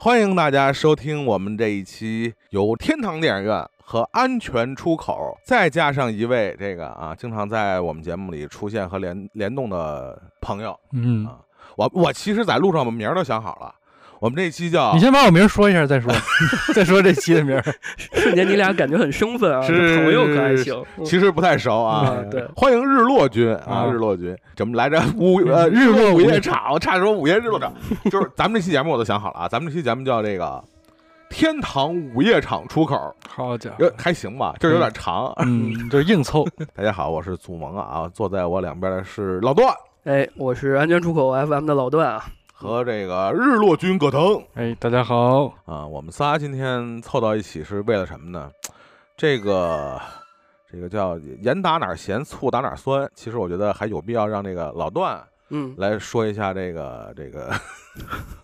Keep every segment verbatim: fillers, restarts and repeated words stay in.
欢迎大家收听我们这一期由天堂电影院和安全出口，再加上一位这个啊，经常在我们节目里出现和联联动的朋友，嗯啊，我我其实在路上我们名儿都想好了。我们这期叫你先把我名说一下再说再说这期的名瞬间你俩感觉很生分啊，是朋友可还行，其实不太熟啊、嗯、对，欢迎日落君啊、嗯、日落君怎么来着，午呃日落午夜场，我差点说午夜日落场就是咱们这期节目我都想好了啊，咱们这期节目叫这个天堂午夜场出口，好家伙，还行吧，这有点长，嗯，嗯就是硬凑大家好，我是祖萌啊，坐在我两边的是老段，哎，我是安全出口 F M 的老段啊，和这个日落君葛腾，哎，大家好啊！我们仨今天凑到一起是为了什么呢？这个这个叫盐打哪儿咸，醋打哪儿酸。其实我觉得还有必要让这个老段，嗯，来说一下这个这个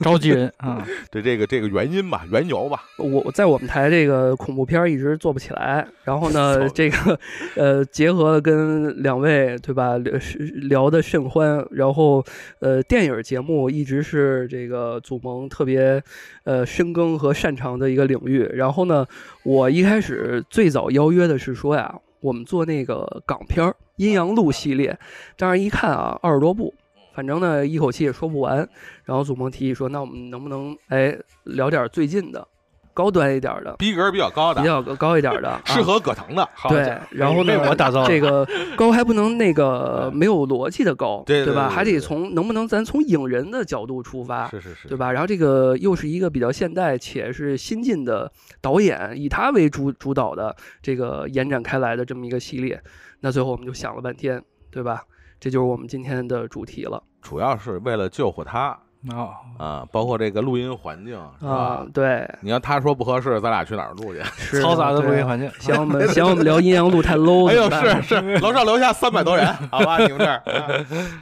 召集人啊，对这个这个原因吧，缘由吧。我在我们台这个恐怖片一直做不起来，然后呢，这个呃，结合跟两位对吧聊得甚欢，然后呃，电影节目一直是这个祖萌特别呃深耕和擅长的一个领域。然后呢，我一开始最早邀约的是说呀，我们做那个港片《阴阳路》系列，当然一看啊，二十多部。反正呢，一口气也说不完。然后祖萌提议说：“那我们能不能哎聊点最近的，高端一点的，逼格比较高的，比较高一点的，适合葛腾的。啊”对，然后呢，我打造这个高还不能那个没有逻辑的高，对吧？还得从能不能咱从影人的角度出发，是是是，对吧？然后这个又是一个比较现代且是新进的导演，以他为主主导的这个延展开来的这么一个系列。那最后我们就想了半天，对吧？这就是我们今天的主题了，主要是为了救活他啊、oh. 呃，包括这个录音环境啊、哦，对，你要他说不合适，咱俩去哪儿录去？嘈杂的录音环境，嫌我们嫌我们聊阴阳路太 low。哎呦，是是，楼上楼下三百多人，好吧，你们这儿，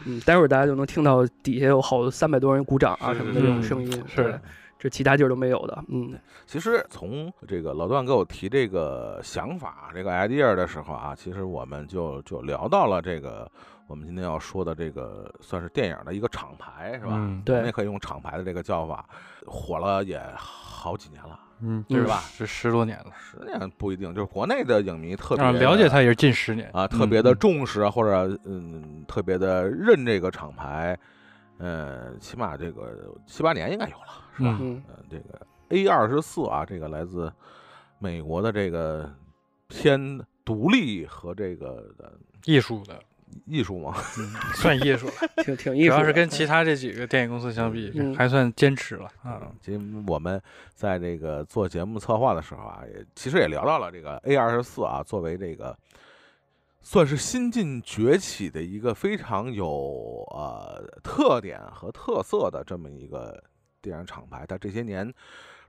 嗯，待会儿大家就能听到底下有好三百多人鼓掌啊什么的这种声音，是。是这其他地儿都没有的，嗯，其实从这个老段给我提这个想法、这个 idea 的时候啊，其实我们就就聊到了这个我们今天要说的这个算是电影的一个厂牌是吧？嗯，对，我们也可以用厂牌的这个叫法，火了也好几年了。嗯，是吧？是十多年了，十年不一定，就是国内的影迷特别、啊、了解他也是近十年啊，特别的重视、嗯、或者嗯，特别的认这个厂牌。呃，起码这个七八年应该有了，是吧？嗯、呃，这个 A 二十四 啊，这个来自美国的这个偏独立和这个艺术的艺术嘛、嗯，算艺术了，挺挺艺术。主要是跟其他这几个电影公司相比，嗯、还算坚持了啊、嗯。其实我们在这个做节目策划的时候啊，也其实也聊到了这个 A 二十四 啊，作为这个。算是新晋崛起的一个非常有呃特点和特色的这么一个电影厂牌，它这些年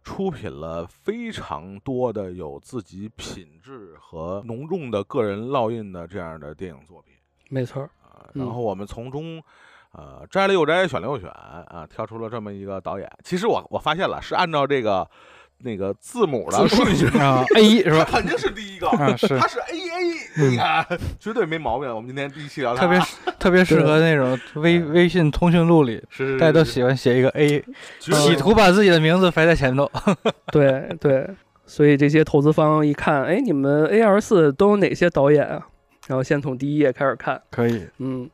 出品了非常多的有自己品质和浓重的个人烙印的这样的电影作品。没错、呃、然后我们从中呃摘了又摘，选了又选啊，挑出了这么一个导演。其实我我发现了，是按照这个。那个字母的顺序啊 ，A 是吧？肯定是第一个，啊、是它是 A A， 你看、嗯、绝对没毛病。我们今天第一期聊它，特别特别适合那种微微信通讯录里，大家都喜欢写一个 A， 企图把自己的名字排在前头。对对，所以这些投资方一看，哎，你们 A 二十四 都有哪些导演啊？然后先从第一页开始看，可以，嗯。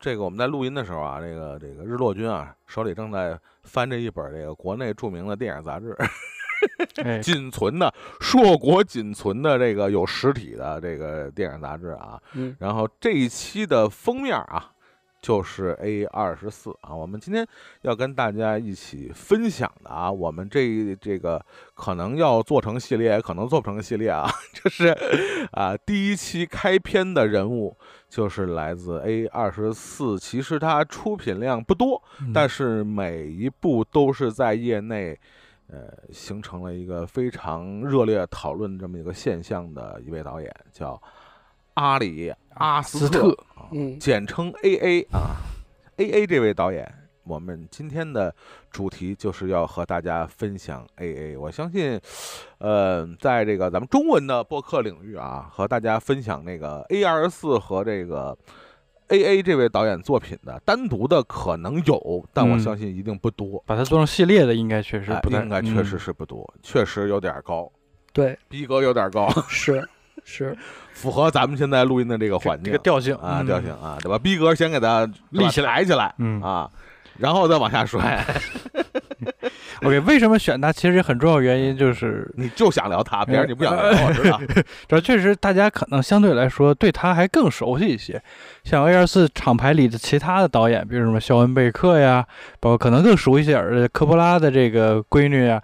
这个我们在录音的时候啊，这个这个日落君啊，手里正在翻着一本这个国内著名的电影杂志。仅存的硕果仅存的这个有实体的这个电影杂志啊，嗯、然后这一期的封面啊就是 A 二十四 啊，我们今天要跟大家一起分享的啊，我们这这个可能要做成系列，可能做不成系列啊，就是啊第一期开篇的人物就是来自 A 二十四， 其实它出品量不多，嗯、但是每一部都是在业内。呃，形成了一个非常热烈讨论这么一个现象的一位导演，叫阿里·阿斯特，啊、嗯，简称 A A 啊。A A 这位导演，我们今天的主题就是要和大家分享 A A。我相信，呃，在这个咱们中文的播客领域啊，和大家分享那个 A 二十四 和这个 A A 这位导演作品的单独的可能有，但我相信一定不多。嗯、把它做成系列的应该确实不太、哎，应该确实是不多，嗯、确实有点高，对，逼格有点高，是是，符合咱们现在录音的这个环境、这个调性啊，调性啊，对吧？逼格先给它立起来起来，嗯啊，然后再往下摔。OK， 为什么选它？其实很重要原因就是，你就想聊它，别人你不想聊，我知道。主要确实大家可能相对来说对它还更熟悉一些，像 A 二四 厂牌里的其他的导演，比如什么肖恩贝克呀，包括可能更熟悉一些而科波拉的这个闺女啊，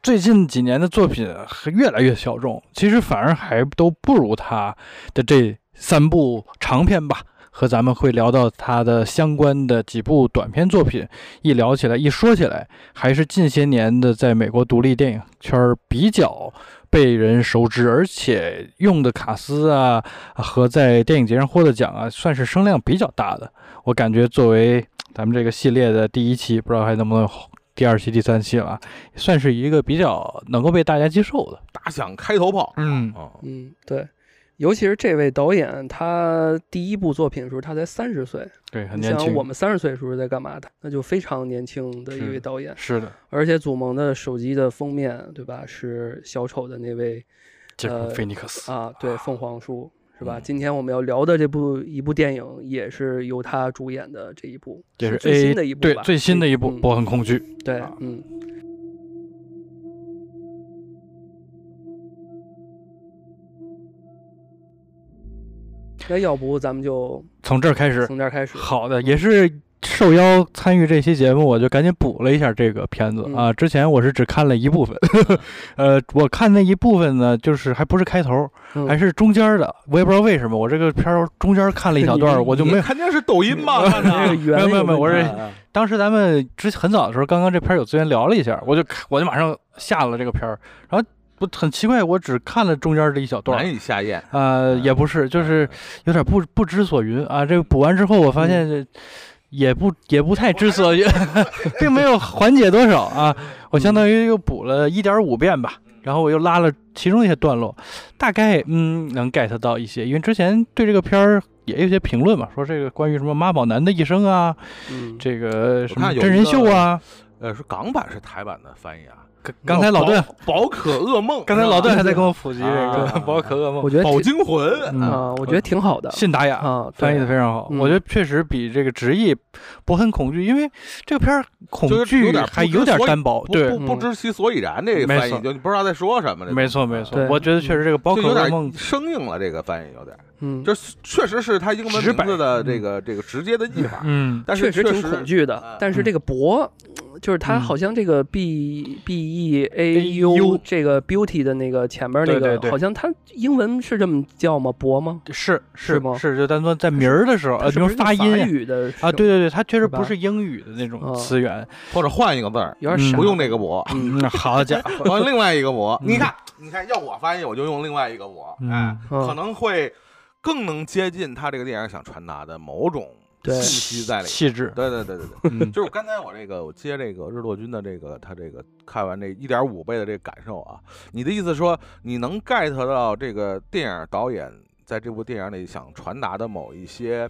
最近几年的作品越来越小众，其实反而还都不如它的这三部长片吧。和咱们会聊到他的相关的几部短片作品，一聊起来一说起来，还是近些年的在美国独立电影圈比较被人熟知，而且用的卡司啊和在电影节上获得奖啊，算是声量比较大的。我感觉作为咱们这个系列的第一期，不知道还能不能第二期第三期了，算是一个比较能够被大家接受的打响开头炮。嗯嗯，对。尤其是这位导演，他第一部作品的时候，他才三十岁，对，很年轻。像我们三十岁的时候在干嘛？那就非常年轻的一位导演，是的。而且祖萌的手机的封面，对吧？是小丑的那位，呃，菲尼克斯啊，对，凤凰树是吧？今天我们要聊的这部一部电影，也是由他主演的这一部，也是最新的一部，对，最新的一部《博很恐惧》。对，嗯。那要不咱们就从这儿开始，从这儿开始。好的，也是受邀参与这期节目，我就赶紧补了一下这个片子、嗯、啊。之前我是只看了一部分，呃，我看那一部分呢，就是还不是开头，嗯、还是中间的。我也不知道为什么，我这个片儿中间看了一小段，我就没。肯定是抖音吧？没有没有没有，我是当时咱们之很早的时候，刚刚这片有资源聊了一下，我就我就马上下了这个片儿，然后。我很奇怪，我只看了中间的一小段，难以下咽。呃，也不是，就是有点不不知所云啊。这个补完之后，我发现也不也不太知所云，并没有缓解多少啊。我相当于又补了一点五遍吧，然后我又拉了其中一些段落，大概嗯能 get 到一些，因为之前对这个片儿。也有些评论嘛，说这个关于什么妈宝男的一生啊，嗯、这个什么真人秀啊，呃，是港版是台版的翻译啊。刚才老段宝可噩梦，刚才老段还在跟我普及这个宝可噩梦，我觉得宝惊魂啊，我觉得挺好的，信达雅啊，翻译的非常好，我觉得确实比这个直译博很恐惧，因为这个片儿恐惧还有点单薄，对，不知其所以然，这个翻译就不知道在说什么，没错没错，我觉得确实这个宝可噩梦生硬了，这个翻译有点。嗯，这确实是他英文名字的这个这个直接的译法，嗯，但是确实挺恐惧的。但是这个博，就是他好像这个 b b e a u 这个 beauty 的那个前面那个，好像他英文是这么叫吗？博吗？是是吗？是就单说在名儿的时候，呃，比如发音语的啊，对对对，他确实不是英语的那种词源，或者换一个字儿，有点傻，不用这个博，好家伙，另外一个博，你看你看，要我翻译我就用另外一个博，哎，可能会。更能接近他这个电影想传达的某种信息在里面，气质。对对对对对，就是刚才我这个我接这个日落君的这个他这个看完这一点五倍的这个感受啊，你的意思说你能 get 到这个电影导演在这部电影里想传达的某一些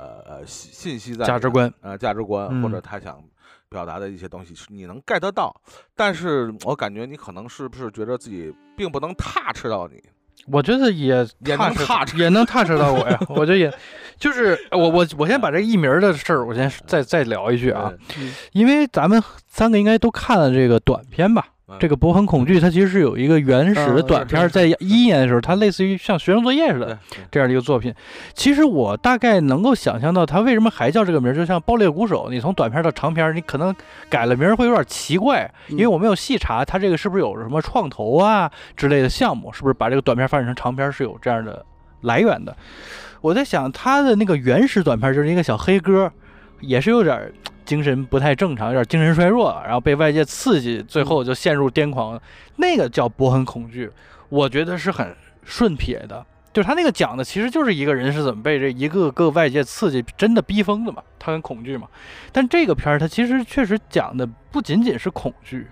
呃呃信息在价值观呃价值观或者他想表达的一些东西，你能 get 到，但是我感觉你可能是不是觉得自己并不能touch到你。我觉得也也能踏实，也能踏实到我呀。我觉得也，就是我我我先把这艺名的事儿，我先再再聊一句啊，因为咱们三个应该都看了这个短片吧。这个《博很恐惧》它其实是有一个原始的短片，在一一年的时候，它类似于像学生作业似的这样的一个作品。其实我大概能够想象到它为什么还叫这个名，就像《爆裂鼓手》，你从短片到长片，你可能改了名会有点奇怪，因为我没有细查它这个是不是有什么创投啊之类的项目，是不是把这个短片发展成长片是有这样的来源的。我在想它的那个原始短片就是一个小黑哥，也是有点精神不太正常，有点精神衰弱，然后被外界刺激，最后就陷入癫狂。那个叫博很恐惧，我觉得是很顺撇的，就是他那个讲的其实就是一个人是怎么被这一个个外界刺激真的逼疯的嘛，他很恐惧嘛。但这个片儿它其实确实讲的不仅仅是恐惧，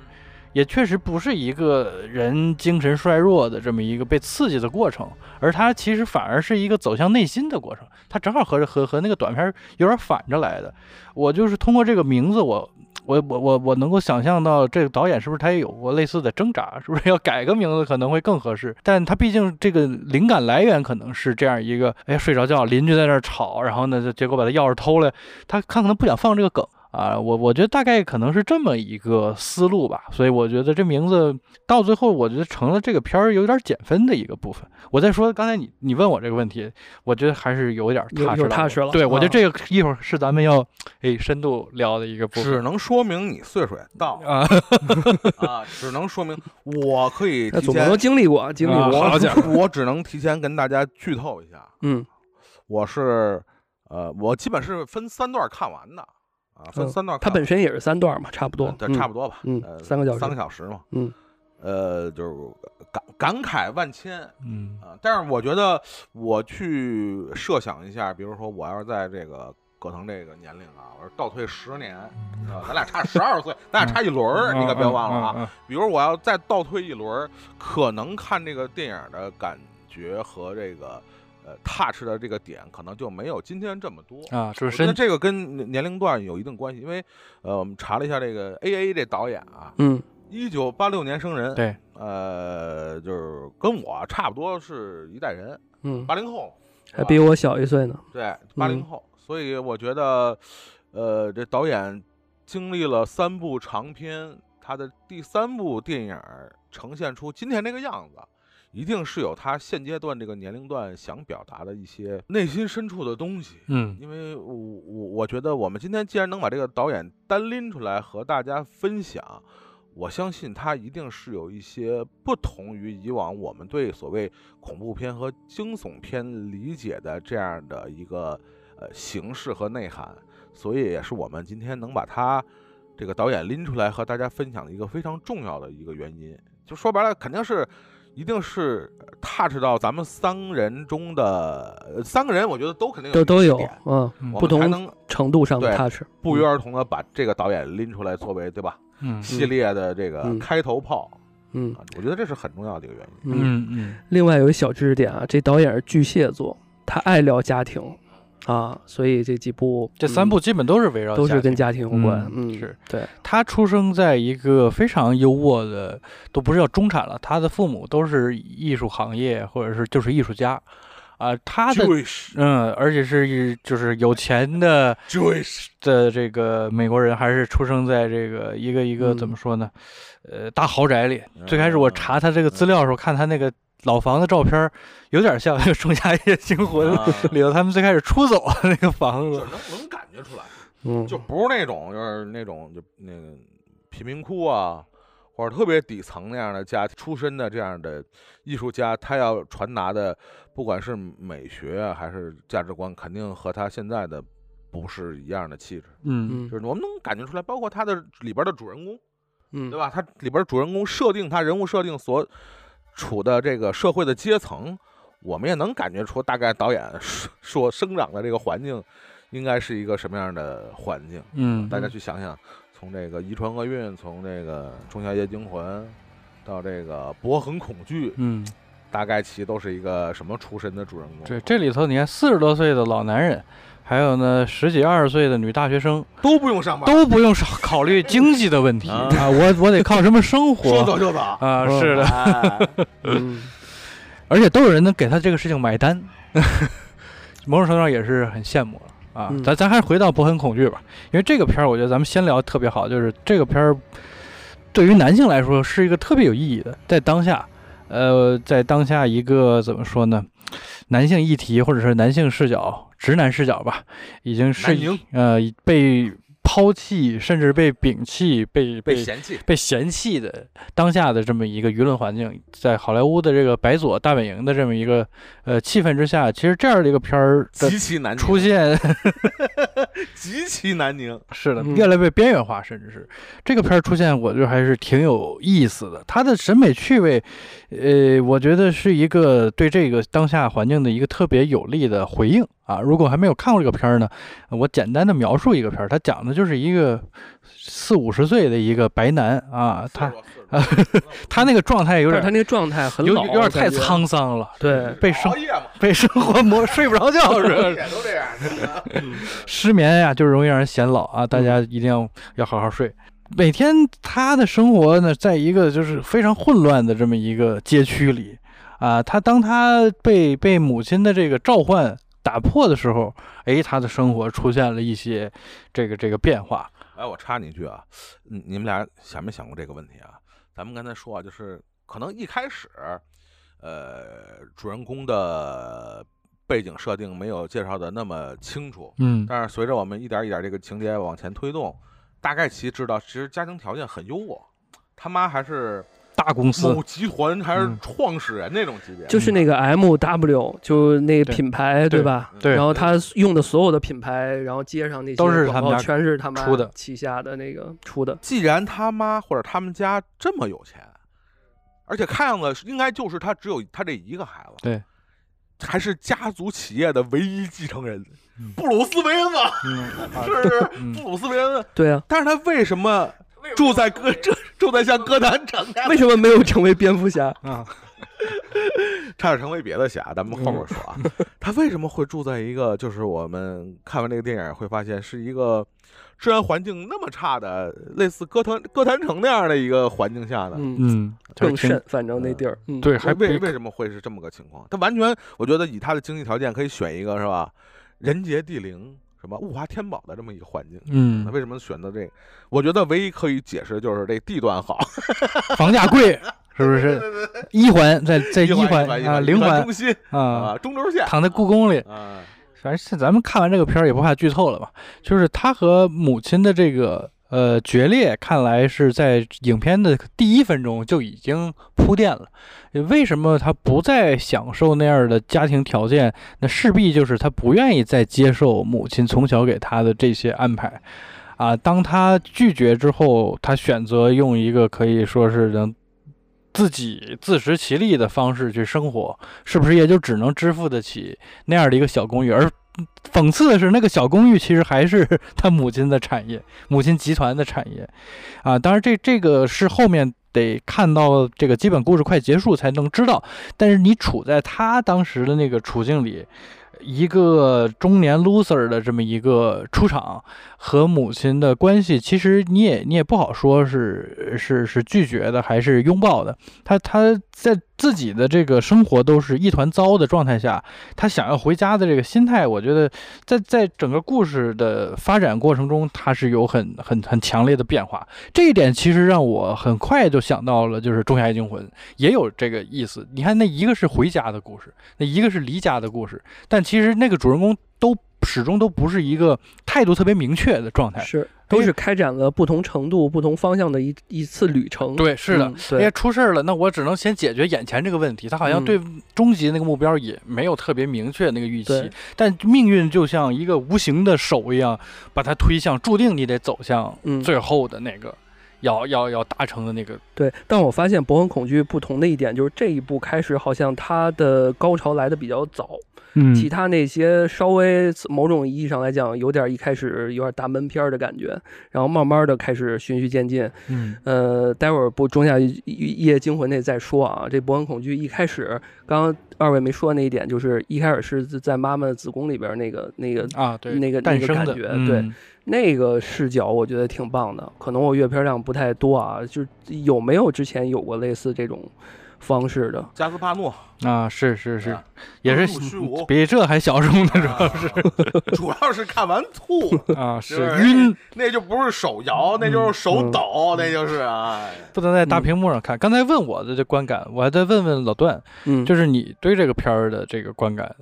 也确实不是一个人精神衰弱的这么一个被刺激的过程，而它其实反而是一个走向内心的过程，它正好和和和那个短片有点反着来的。我就是通过这个名字，我我我我我能够想象到这个导演是不是他也有过类似的挣扎，是不是要改个名字可能会更合适？但他毕竟这个灵感来源可能是这样一个，哎，睡着觉邻居在那儿吵，然后呢，结果把他钥匙偷了，他可能不想放这个梗啊。我我觉得大概可能是这么一个思路吧。所以我觉得这名字到最后，我觉得成了这个片儿有点减分的一个部分。我再说刚才你你问我这个问题，我觉得还是有点踏实了。踏实了，对，我觉得这个一会儿是咱们要哎深度聊的一个部分。只能说明你岁数也到了啊啊！只能说明我可以提前，总能经历过，经历过。啊、我我只能提前跟大家剧透一下。嗯，我是呃，我基本是分三段看完的。啊，分三段看、呃，它本身也是三段嘛，差不多，嗯、对，差不多吧，嗯，呃、三个小时，三个小时嘛，嗯，呃，就是感感慨万千，嗯啊、呃，但是我觉得我去设想一下，比如说我要是在这个葛腾这个年龄啊，我是倒退十年，呃、咱俩差十二岁，咱俩差一轮，你可别忘了啊。嗯嗯嗯嗯、比如我要再倒退一轮，可能看这个电影的感觉和这个。呃 ，touch 的这个点可能就没有今天这么多啊，就是那这个跟年龄段有一定关系，因为呃，我们查了一下这个 A A 这导演啊，嗯，一九八六年生人，对，呃，就是跟我差不多是一代人，嗯，八零后，还比我小一岁呢，对，八零后，嗯、所以我觉得，呃，这导演经历了三部长篇，他的第三部电影呈现出今天这个样子。一定是有他现阶段这个年龄段想表达的一些内心深处的东西，嗯，因为我我我觉得我们今天既然能把这个导演单拎出来和大家分享，我相信他一定是有一些不同于以往我们对所谓恐怖片和惊悚片理解的这样的一个呃形式和内涵，所以也是我们今天能把他这个导演拎出来和大家分享的一个非常重要的一个原因。就说白了，肯定是。一定是 touch 到咱们三人中的三个人，我觉得都肯定有都有，嗯，不同程度上的 touch， 不约而同的把这个导演拎出来作为对吧，嗯，系列的这个开头炮，嗯，啊、我觉得这是很重要的一个原因，嗯嗯。另外有一小知识点啊，这导演是巨蟹座，他爱聊家庭啊，所以这几部这三部基本都是围绕都是跟家庭有关，嗯，嗯是对。他出生在一个非常优渥的，都不是叫中产了，他的父母都是艺术行业或者是就是艺术家，啊、呃，他的、Jewish. 嗯，而且是就是有钱的 Jewish 的这个美国人，还是出生在这个一个一个、嗯、怎么说呢，呃，大豪宅里。嗯、最开始我查他这个资料的时候，嗯、看他那个。老房的照片有点像《仲夏夜惊魂》里头他们最开始出走的那个房子，能能感觉出来，嗯，就不是那种就是那种就那个贫民窟啊，或者特别底层那样的家出身的这样的艺术家，他要传达的不管是美学啊还是价值观，肯定和他现在的不是一样的气质，嗯，就是我们能感觉出来，包括他的里边的主人公，嗯，对吧？他里边主人公设定他人物设定所。处的这个社会的阶层，我们也能感觉出大概导演说生长的这个环境应该是一个什么样的环境，嗯，大家去想想，从这个遗传厄运，从这个仲夏夜惊魂到这个博恒恐惧，嗯，大概其都是一个什么出身的主人公。对，这里头你看四十多岁的老男人，还有呢，十几二十岁的女大学生都不用上班，都不用考虑经济的问题啊！我我得靠什么生活？说走就走啊！是的，哎嗯、而且都有人能给他这个事情买单，某种程度上也是很羡慕了啊！嗯、咱咱还是回到《博很恐惧》吧，因为这个片儿，我觉得咱们先聊特别好，就是这个片儿对于男性来说是一个特别有意义的，在当下，呃，在当下一个怎么说呢？男性议题或者是男性视角。直男视角吧，已经是呃被抛弃，甚至被摒弃、被被嫌弃、被嫌弃的当下的这么一个舆论环境，在好莱坞的这个白左大本营的这么一个呃气氛之下，其实这样的一个片儿极其难出现，极其难拧。是的，越来越边缘化，甚至是这个片儿出现，我觉得还是挺有意思的。它的审美趣味，呃，我觉得是一个对这个当下环境的一个特别有力的回应。啊，如果还没有看过这个片儿呢，我简单的描述一个片儿，它讲的就是一个四五十岁的一个白男啊，他啊他那个状态有点，他那个状态很老，有点太沧桑了，对，被生被生活磨睡不着觉是，都这样，失眠呀、啊、就是容易让人显老啊，大家一定要要好好睡。每天他的生活呢，在一个就是非常混乱的这么一个街区里啊，他当他被被母亲的这个召唤打破的时候，哎，他的生活出现了一些这个这个变化。哎，我插你一句啊，你们俩想没想过这个问题啊？咱们刚才说啊，就是可能一开始，呃，主人公的背景设定没有介绍的那么清楚，嗯，但是随着我们一点一点这个情节往前推动，大概其知道，其实家庭条件很优渥，他妈还是。大公司某集团还是创始人那种级别，就是那个 M W， 就那个品牌， 对, 对吧？对。然后他用的所有的品牌，然后街上那些都是他们全是他妈出的旗下的那个出的。既然他妈或者他们家这么有钱，而且看样子应该就是他只有他这一个孩子，对，还是家族企业的唯一继承人，嗯、布鲁斯·韦恩嘛，嗯、是不是、嗯？布鲁斯·韦恩，对啊。但是他为什么？住在哥这住在像哥谭城，为什么没有成为蝙蝠侠啊？差点成为别的侠，咱们后面说啊。嗯、他为什么会住在一个就是我们看完这个电影会发现是一个治安环境那么差的，类似哥谭哥谭城那样的一个环境下呢？嗯，更甚，反正那地儿、嗯、对，还为为什么会是这么个情况？他完全，我觉得以他的经济条件可以选一个是吧？人杰地灵。什么物华天宝的这么一个环境，嗯，那为什么选择这个？我觉得唯一可以解释就是这地段好，房价贵，是不是？一环在在一环啊，零环中心啊，中轴线，躺在故宫里啊。反正咱们看完这个片儿也不怕剧透了吧？就是他和母亲的这个呃决裂，看来是在影片的第一分钟就已经铺垫了。为什么他不再享受那样的家庭条件？那势必就是他不愿意再接受母亲从小给他的这些安排啊。当他拒绝之后，他选择用一个可以说是能自己自食其力的方式去生活，是不是也就只能支付得起那样的一个小公寓？而讽刺的是，那个小公寓其实还是他母亲的产业，母亲集团的产业啊。当然这，这这个是后面。得看到这个基本故事快结束才能知道，但是你处在他当时的那个处境里，一个中年 loser 的这么一个出场和母亲的关系，其实你也你也不好说是是是拒绝的还是拥抱的。他他在自己的这个生活都是一团糟的状态下，他想要回家的这个心态，我觉得在在整个故事的发展过程中，他是有很很很强烈的变化。这一点其实让我很快就想到了，就是《仲夏夜惊魂》也有这个意思。你看，那一个是回家的故事，那一个是离家的故事，但其实那个主人公都始终都不是一个态度特别明确的状态，是都是开展了不同程度、不同方向的一一次旅程。对，是的，因为、嗯、出事了，那我只能先解决眼前这个问题。他好像对终极那个目标也没有特别明确的那个预期，嗯、但命运就像一个无形的手一样，把他推向注定你得走向最后的那个。嗯要要要达成的那个对，但我发现《博很恐惧》不同的一点就是这一部开始好像它的高潮来的比较早，嗯，其他那些稍微某种意义上来讲有点一开始有点大闷片的感觉，然后慢慢的开始循序渐进，嗯，呃，待会儿不仲夏夜惊魂那再说啊，这《博很恐惧》一开始刚刚二位没说那一点就是一开始是在妈妈的子宫里边那个那个啊对那个诞生的、那个、感觉、嗯、对。那个视角我觉得挺棒的，可能我阅片量不太多啊，就是有没有之前有过类似这种方式的？加斯帕诺啊，是是是，啊、也是比这还小众的，主要是、啊、主要是看完吐啊，是晕，那就不是手摇，那就是手抖，嗯、那就是啊，不能在大屏幕上看。嗯、刚才问我的这观感，我还得问问老段，嗯，就是你对这个片儿的这个观感，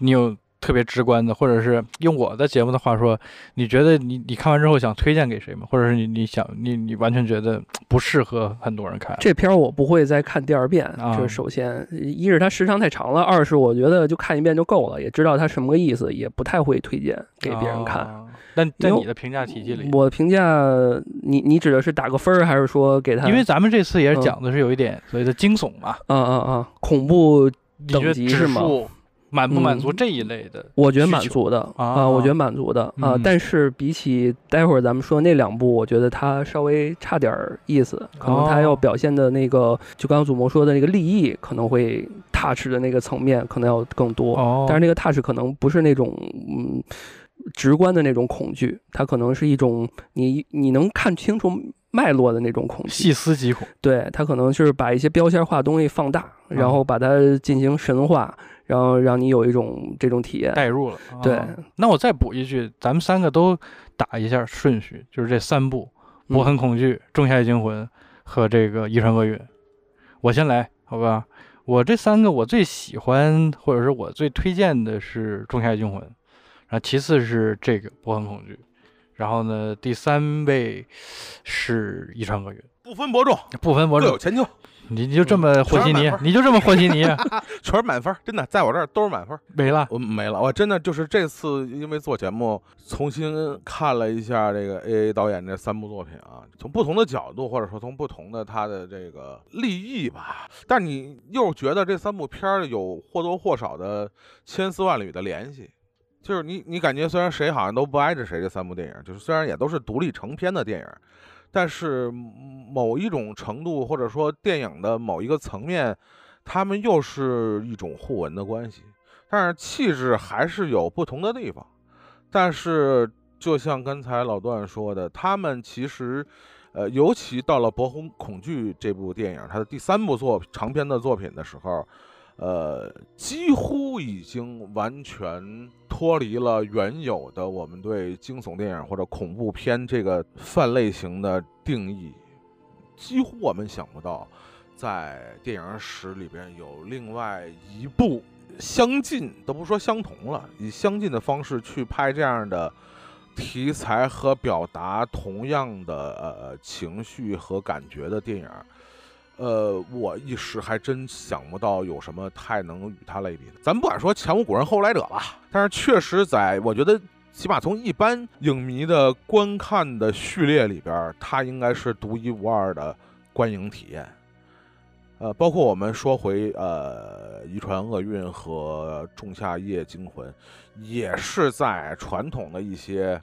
你有？特别直观的，或者是用我的节目的话说，你觉得你你看完之后想推荐给谁吗？或者是你你想你你完全觉得不适合很多人看？这片我不会再看第二遍，这、嗯、首先一是它时长太长了，二是我觉得就看一遍就够了，也知道它什么个意思，也不太会推荐给别人看。哦那在你的评价体系里，我评价你，你指的是打个分还是说给他？因为咱们这次也讲的是有一点所谓的惊悚嘛，啊啊啊，恐怖等级是吗？满不满足这一类的、嗯？我觉得满足的啊、呃，我觉得满足的啊、呃嗯。但是比起待会儿咱们说那两部，我觉得它稍微差点意思，可能它要表现的那个，哦、就刚刚祖萌说的那个利益，可能会 touch 的那个层面可能要更多。哦、但是那个 touch 可能不是那种嗯直观的那种恐惧，它可能是一种你你能看清楚脉络的那种恐惧，细思极恐。对，它可能是把一些标签化的东西放大，然后把它进行神化。嗯，然后让你有一种这种体验，代入了。对、哦，那我再补一句，咱们三个都打一下顺序，就是这三部《我很恐惧》嗯《仲夏夜惊魂》和这个《遗传厄运》。我先来，好吧？我这三个我最喜欢，或者是我最推荐的是《仲夏夜惊魂》，然后其次是这个《我很恐惧》，然后呢，第三位是《遗传厄运》。不分伯仲，不分伯仲，各有千秋。你就这么和稀泥，你就这么和稀泥，全是满分，真的，在我这儿都是满分，没了，我没了，我真的就是这次因为做节目重新看了一下这个 A A 导演这三部作品啊，从不同的角度或者说从不同的他的这个立意吧，但你又觉得这三部片有或多或少的千丝万缕的联系，就是你你感觉虽然谁好像都不挨着谁，这三部电影就是虽然也都是独立成片的电影。但是某一种程度，或者说电影的某一个层面，他们又是一种互文的关系，但是气质还是有不同的地方。但是就像刚才老段说的，他们其实，呃，尤其到了《我很恐惧》这部电影，它的第三部作长篇的作品的时候，呃，几乎已经完全脱离了原有的我们对惊悚电影或者恐怖片这个泛类型的定义，几乎我们想不到，在电影史里边有另外一部相近，都不说相同了，以相近的方式去拍这样的题材和表达同样的呃情绪和感觉的电影。呃，我一时还真想不到有什么太能与它类比的。咱们不敢说前无古人后无来者吧，但是确实在我觉得，起码从一般影迷的观看的序列里边，它应该是独一无二的观影体验。呃，包括我们说回呃《遗传厄运》和《仲夏夜惊魂》，也是在传统的一些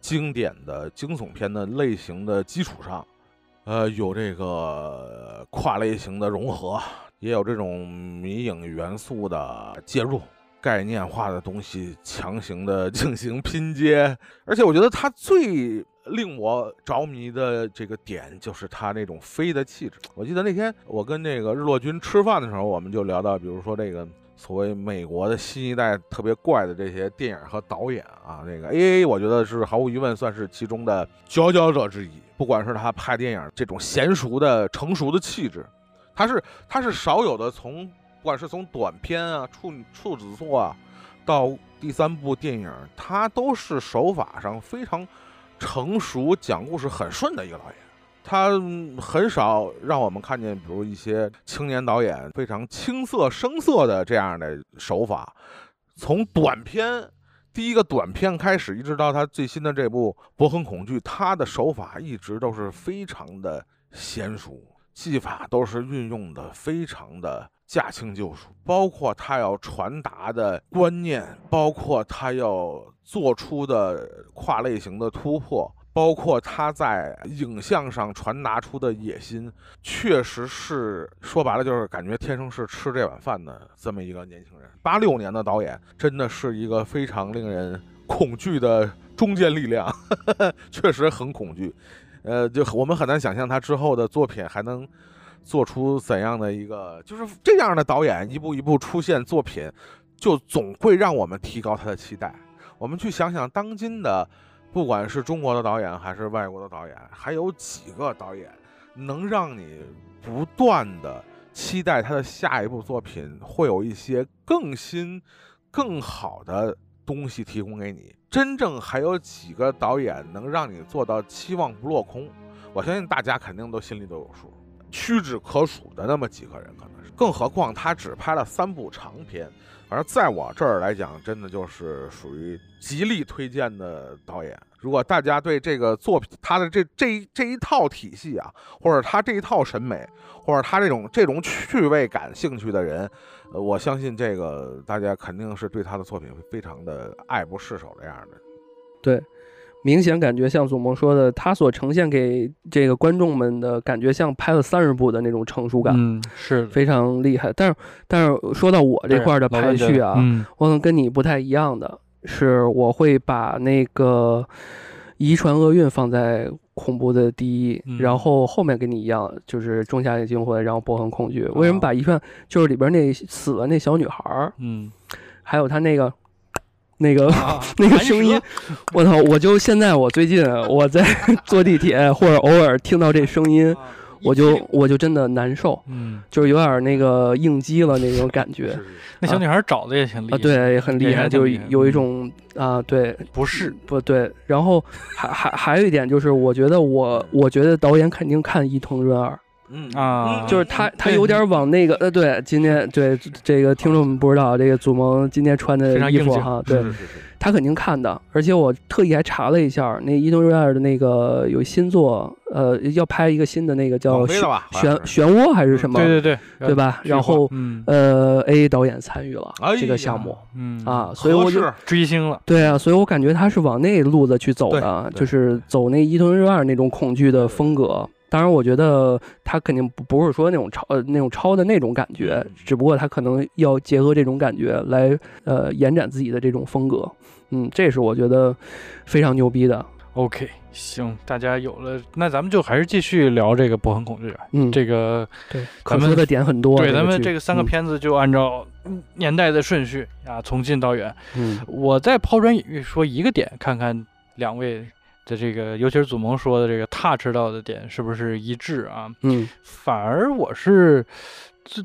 经典的惊悚片的类型的基础上。呃，有这个跨类型的融合，也有这种迷影元素的介入，概念化的东西强行的进行拼接。而且我觉得它最令我着迷的这个点，就是它那种飞的气质。我记得那天我跟那个日落君吃饭的时候，我们就聊到，比如说这个所谓美国的新一代特别怪的这些电影和导演啊，那个 A A 我觉得是毫无疑问算是其中的佼佼者之一。不管是他拍电影这种娴熟的成熟的气质，他是他是少有的，从不管是从短片啊处处子作啊到第三部电影，他都是手法上非常成熟，讲故事很顺的一个导演。他很少让我们看见比如一些青年导演非常青涩生涩的这样的手法，从短片第一个短片开始，一直到他最新的这部《我很恐惧》，他的手法一直都是非常的娴熟，技法都是运用的非常的驾轻就熟，包括他要传达的观念，包括他要做出的跨类型的突破，包括他在影像上传达出的野心，确实是说白了就是感觉天生是吃这碗饭的这么一个年轻人。八六年的导演真的是一个非常令人恐惧的中坚力量，呵呵，确实很恐惧。呃，就我们很难想象他之后的作品还能做出怎样的一个，就是这样的导演一步一步出现作品，就总会让我们提高他的期待。我们去想想当今的。不管是中国的导演还是外国的导演，还有几个导演能让你不断的期待他的下一部作品会有一些更新更好的东西提供给你。真正还有几个导演能让你做到期望不落空，我相信大家肯定都心里都有数。屈指可数的那么几个人，可能是。更何况他只拍了三部长片，而在我这儿来讲，真的就是属于极力推荐的导演。如果大家对这个作品，他的这这这一套体系啊，或者他这一套审美，或者他这种这种趣味感兴趣的人，呃，我相信这个大家肯定是对他的作品非常的爱不释手这样的。对，明显感觉像祖萌说的，他所呈现给这个观众们的感觉，像拍了三十部的那种成熟感，嗯，是非常厉害。但是，但是说到我这块的排序啊，嗯、我能跟你不太一样的是，我会把那个《遗传厄运》放在恐怖的第一，嗯、然后后面跟你一样就是《仲夏夜惊魂》，然后《博恒恐惧》。为什么把《遗传》就是里边那死了那小女孩，嗯，还有她那个。那个、啊、那个声音，我操！我就现在，我最近我在坐地铁或者偶尔听到这声音，啊、我就我就真的难受，嗯，就是有点那个应激了那种感觉。是是是那小女孩找的也挺厉害，啊、对，也很厉害，就有一种、嗯、啊，对，不是不对。然后还还还有一点就是，我觉得我我觉得导演肯定看伊藤润二。嗯啊，就是他，他有点往那个呃，对，今天对这个听众们不知道，这个祖萌今天穿的衣服哈，对，是是是他肯定看的，而且我特意还查了一下，那伊藤润二的那个有新作，呃，要拍一个新的那个叫漩漩涡还是什么？对对对，对吧？然后、嗯、呃 ，A 导演参与了这个项目，哎、嗯啊，所以我就追星了。对啊，所以我感觉他是往那路子去走的，就是走那伊藤润二那种恐惧的风格。当然，我觉得他肯定不不是说那种超呃那种超的那种感觉，只不过他可能要结合这种感觉来呃延展自己的这种风格，嗯，这是我觉得非常牛逼的。OK， 行，大家有了，那咱们就还是继续聊这个《博恒恐惧》。嗯，这个对，可说的点很多。对，咱们这个三个片子就按照年代的顺序、嗯、啊，从近到远。嗯，我再抛砖引玉说一个点，看看两位。的这个，尤其是祖萌说的这个touch到的点，是不是一致啊？嗯，反而我是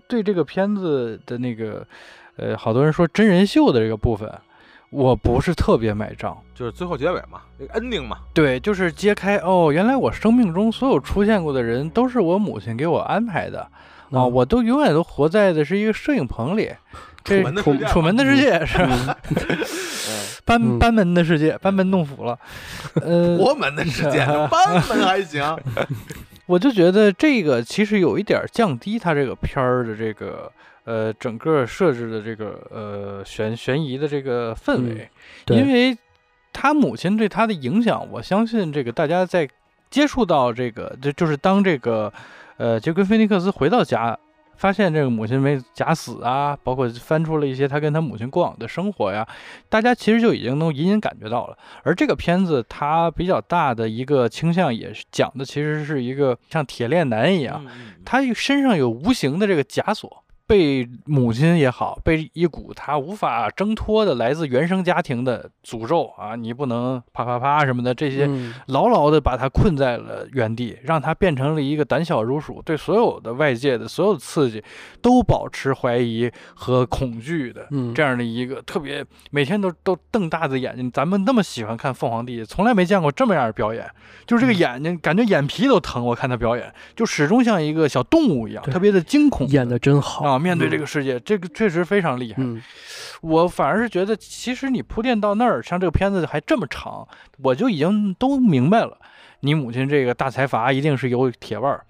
对这个片子的那个，呃，好多人说真人秀的这个部分，我不是特别买账，就是最后结尾嘛，那个 ending 嘛，对，就是揭开哦，原来我生命中所有出现过的人都是我母亲给我安排的、嗯、啊，我都永远都活在的是一个摄影棚里。这楚楚门的世界是吧？班班门的世界，班门弄斧了。呃，国门的世界，班门还行。我就觉得这个其实有一点降低它这个片儿的这个呃整个设置的这个呃悬悬疑的这个氛围，嗯、因为他母亲对他的影响，我相信这个大家在接触到这个，就就是当这个呃杰昆·菲尼克斯回到家。发现这个母亲没假死啊，包括翻出了一些他跟他母亲过往的生活呀，大家其实就已经能隐隐感觉到了。而这个片子它比较大的一个倾向也是讲的其实是一个像铁链男一样，他身上有无形的这个枷锁，被母亲也好，被一股他无法挣脱的来自原生家庭的诅咒啊，你不能啪啪啪什么的，这些牢牢的把他困在了原地，让他变成了一个胆小如鼠，对所有的外界的所有的刺激都保持怀疑和恐惧的这样的一个特别每天都都瞪大的眼睛。咱们那么喜欢看凤凰帝，从来没见过这么样的表演，就是这个眼睛感觉眼皮都疼，我看他表演就始终像一个小动物一样，特别的惊恐，演得真好啊。面对这个世界，这个确实非常厉害。嗯、我反而是觉得，其实你铺垫到那儿，像这个片子还这么长，我就已经都明白了。你母亲这个大财阀一定是有铁腕儿，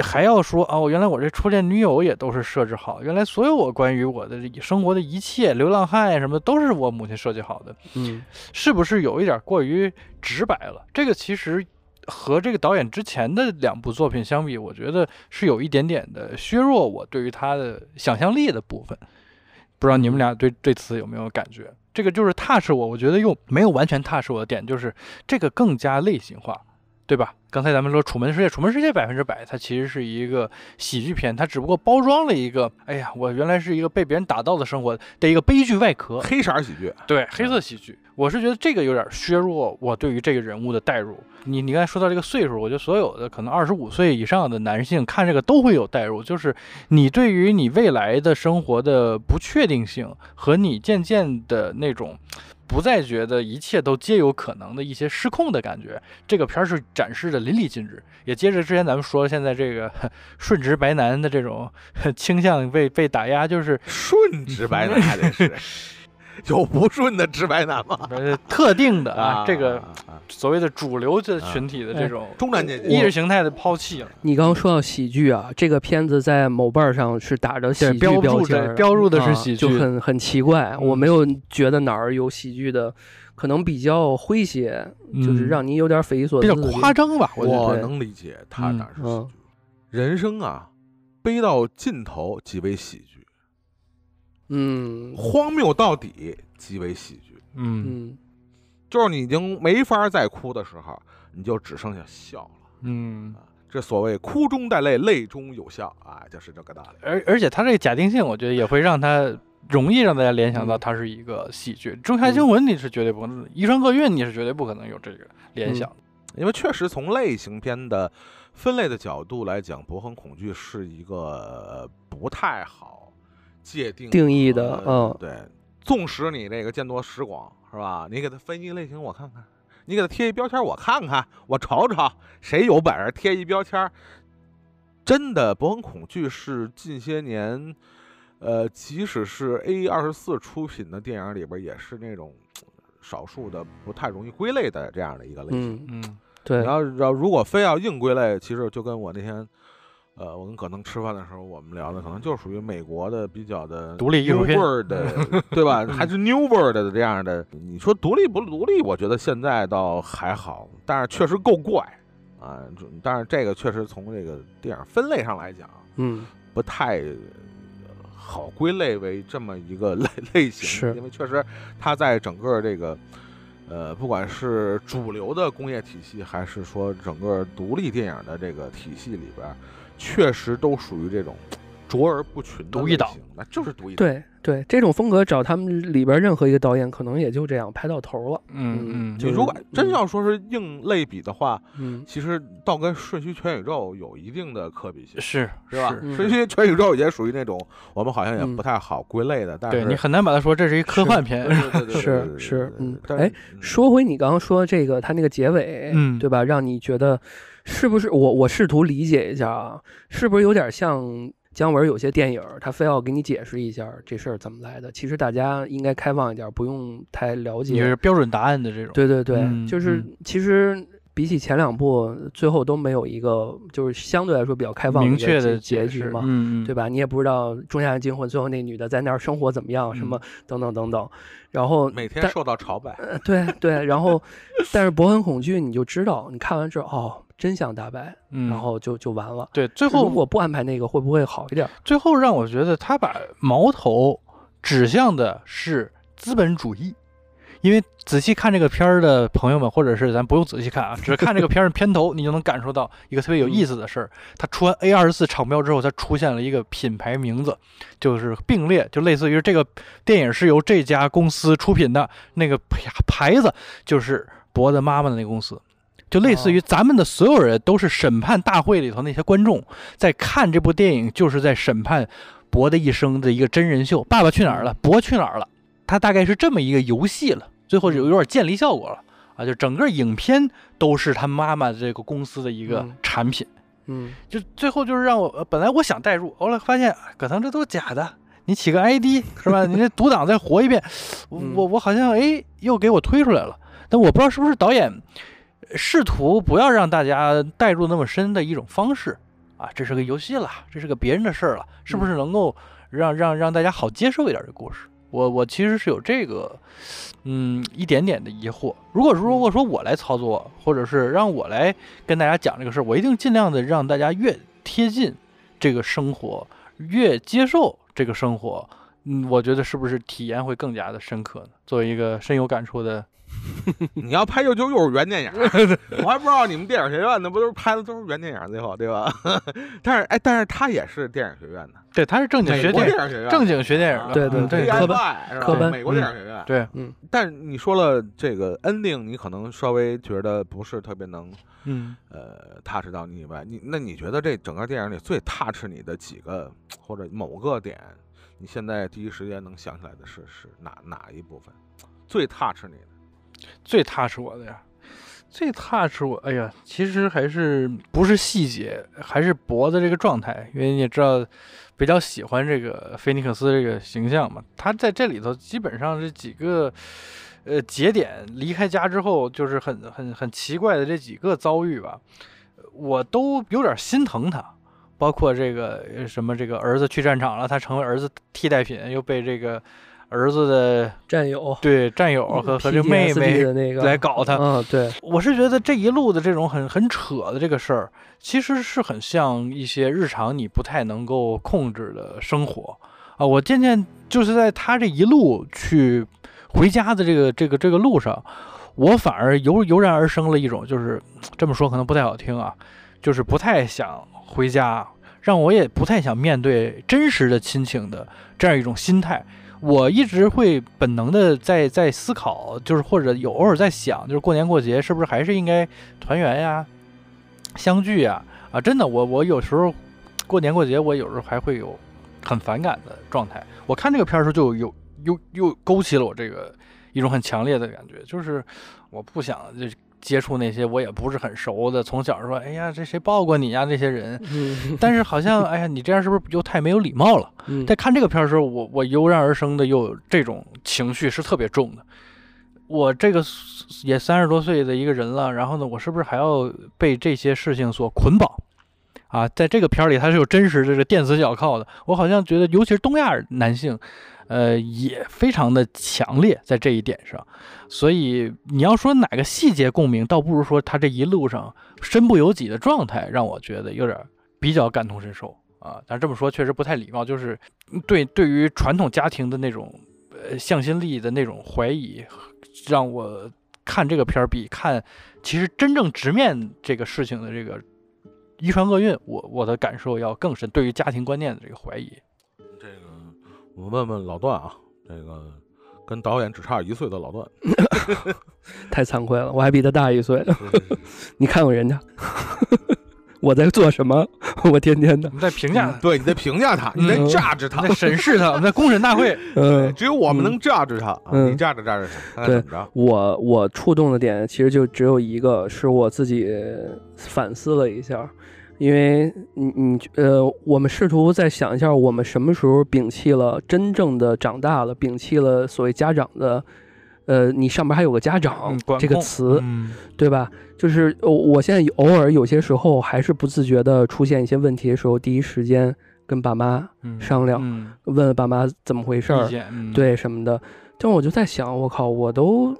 还要说哦，原来我这初恋女友也都是设置好，原来所有我关于我的生活的一切，流浪汉什么都是我母亲设计好的。嗯，是不是有一点过于直白了？这个其实。和这个导演之前的两部作品相比，我觉得是有一点点的削弱我对于他的想象力的部分。不知道你们俩对对此有没有感觉？这个就是踏实我，我觉得又没有完全踏实我的点，就是这个更加类型化，对吧？刚才咱们说楚门世界《楚门世界》，《楚门世界》百分之百，它其实是一个喜剧片，它只不过包装了一个，哎呀，我原来是一个被别人打到的生活的一个悲剧外壳，黑色喜剧，对，黑色喜剧。我是觉得这个有点削弱我对于这个人物的代入。你你刚才说到这个岁数，我觉得所有的可能二十五岁以上的男性看这个都会有代入，就是你对于你未来的生活的不确定性和你渐渐的那种不再觉得一切都皆有可能的一些失控的感觉，这个片儿是展示的淋漓尽致。也接着之前咱们说，现在这个顺直白男的这种倾向被被打压，就是顺直白男还得是。有不顺的直白男吗？特定的啊，这个所谓的主流的群体的这种中产阶级意识形态的抛弃了。你刚刚说到喜剧啊，这个片子在某瓣上是打着喜剧标签，标注的是喜剧，就很很奇怪。我没有觉得哪儿有喜剧的，可能比较诙谐，就是让你有点匪夷所思，比较夸张吧。我能理解他哪是喜剧，人生啊，悲到尽头即为喜剧。嗯，荒谬到底即为喜剧。嗯，就是你已经没法再哭的时候，你就只剩下笑了。嗯、啊，这所谓哭中带泪，泪中有笑啊，就是这个道理。而而且他这个假定性，我觉得也会让他容易让大家联想到它是一个喜剧。嗯《仲夏惊魂》你是绝对不可能，嗯《遗传厄运》你是绝对不可能有这个联想的、嗯，因为确实从类型片的分类的角度来讲，《博恒恐惧》是一个不太好。界定定义的，嗯，对，纵使你这个见多识广，是吧？你给它分一类型，我看看；你给它贴一标签，我看看，我瞅瞅，谁有本事贴一标签？真的，博恒恐惧是近些年，呃，即使是 A24出品的电影里边，也是那种少数的不太容易归类的这样的一个类型。嗯，嗯对。然后，然后如果非要硬归类，其实就跟我那天。呃，我跟葛能吃饭的时候，我们聊的可能就是属于美国的比较的独立艺术片的，对吧？还是 New World 的这样的。你说独立不独立？我觉得现在倒还好，但是确实够怪啊！但是这个确实从这个电影分类上来讲，嗯，不太好归类为这么一个类类型，是因为确实它在整个这个。呃，不管是主流的工业体系，还是说整个独立电影的这个体系里边，确实都属于这种卓而不群的类型，独一档，那就是独一档。对对，这种风格找他们里边任何一个导演，可能也就这样拍到头了。嗯嗯，就如果真要说是硬类比的话，嗯，其实倒跟《瞬息全宇宙》有一定的可比性，是是吧？《瞬息全宇宙》也属于那种我们好像也不太好归类的，但是你很难把它说这是一科幻片。是是，嗯，哎，说回你刚刚说这个，它那个结尾，嗯，对吧？让你觉得是不是？我我试图理解一下啊，是不是有点像？姜文有些电影他非要给你解释一下这事儿怎么来的，其实大家应该开放一点，不用太了解，也是标准答案的这种。对对对、嗯、就是其实比起前两部最后都没有一个就是相对来说比较开放明确的结局嘛、嗯、对吧，你也不知道仲夏惊魂最后那女的在那儿生活怎么样、嗯、什么等等等等，然后每天受到朝拜、呃、对对，然后但是博恒恐惧你就知道，你看完之后哦真相大白，然后就就完了、嗯。对，最后如果不安排那个，会不会好一点？最后让我觉得他把矛头指向的是资本主义，因为仔细看这个片儿的朋友们，或者是咱不用仔细看啊，只看这个片儿的片头，你就能感受到一个特别有意思的事儿。他出完 A 二十四 厂标之后，他出现了一个品牌名字，就是并列，就类似于这个电影是由这家公司出品的，那个牌子就是博的妈妈的那个公司。就类似于咱们的所有人都是审判大会里头那些观众，在看这部电影就是在审判博的一生的一个真人秀，爸爸去哪儿了，博去哪儿了，他大概是这么一个游戏了，最后有点建立效果了啊！就整个影片都是他妈妈这个公司的一个产品，嗯，就最后就是让我本来我想代入，后来发现葛腾这都假的，你起个 I D 是吧？你这读档再活一遍，我我好像哎又给我推出来了，但我不知道是不是导演。试图不要让大家带入那么深的一种方式啊，这是个游戏了，这是个别人的事儿了，是不是能够让让让大家好接受一点的故事？我我其实是有这个，嗯，一点点的疑惑。如果如果说我来操作，或者是让我来跟大家讲这个事儿，我一定尽量的让大家越贴近这个生活，越接受这个生活。嗯，我觉得是不是体验会更加的深刻呢？作为一个深有感触的。你要拍就就幼儿园电影，我还不知道你们电影学院的不都是拍的都是原电影最后对吧？但是哎，但是他也是电影学院的，对，他是正经学电影学院，正经学电影的，对对对，科班科班，美国电影学院，对，嗯。但是你说了这个 ending， 你可能稍微觉得不是特别能，嗯，呃，踏实到你以外，你那你觉得这整个电影里最踏实你的几个或者某个点，你现在第一时间能想起来的是是哪哪一部分？最踏实你的？最踏实我的呀，最踏实我，哎呀，其实还是不是细节，还是脖子这个状态，因为你也知道，比较喜欢这个菲尼克斯这个形象嘛。他在这里头基本上这几个呃节点离开家之后，就是很很很奇怪的这几个遭遇吧，我都有点心疼他。包括这个什么，这个儿子去战场了，他成为儿子替代品，又被这个儿子的战友，对战友和和这妹妹来搞他。嗯，对，我是觉得这一路的这种很很扯的这个事儿，其实是很像一些日常你不太能够控制的生活啊。我渐渐就是在他这一路去回家的这个这个这个路上，我反而油油然而生了一种，就是这么说可能不太好听啊，就是不太想回家，让我也不太想面对真实的亲情的这样一种心态。我一直会本能的在在思考，就是或者有偶尔在想，就是过年过节是不是还是应该团圆呀、相聚呀？啊，真的，我我有时候过年过节，我有时候还会有很反感的状态。我看这个片儿时候就有又又勾起了我这个一种很强烈的感觉，就是我不想就接触那些我也不是很熟的，从小说哎呀这谁抱过你呀这些人，嗯、但是好像哎呀你这样是不是又太没有礼貌了？嗯、在看这个片的时候，我我油然而生的又这种情绪是特别重的。我这个也三十多岁的一个人了，然后呢，我是不是还要被这些事情所捆绑？啊，在这个片里它是有真实的这个电死脚铐的。我好像觉得，尤其是东亚男性。呃，也非常的强烈在这一点上，所以你要说哪个细节共鸣，倒不如说他这一路上身不由己的状态，让我觉得有点比较感同身受啊。但这么说确实不太礼貌，就是对对于传统家庭的那种呃向心力的那种怀疑，让我看这个片儿比看其实真正直面这个事情的这个遗传厄运，我我的感受要更深，对于家庭观念的这个怀疑。这个。我问问老段啊，这个跟导演只差一岁的老段，太惭愧了，我还比他大一岁。你看过人家，我在做什么？我天天的，你在评价他，对，你在评价他，嗯、你在judge他，嗯、你在审视他，我们在公审大会，嗯，只有我们能judge他，嗯、你judge judge他，对，我我触动的点其实就只有一个，是我自己反思了一下。因为你你呃，我们试图再想一下，我们什么时候摒弃了真正的长大了，摒弃了所谓家长的，呃，你上边还有个家长这个词，嗯、对吧？就是我现在偶尔有些时候还是不自觉的出现一些问题的时候，第一时间跟爸妈商量，嗯嗯、问爸妈怎么回事儿，嗯、对什么的。但我就在想，我靠，我都。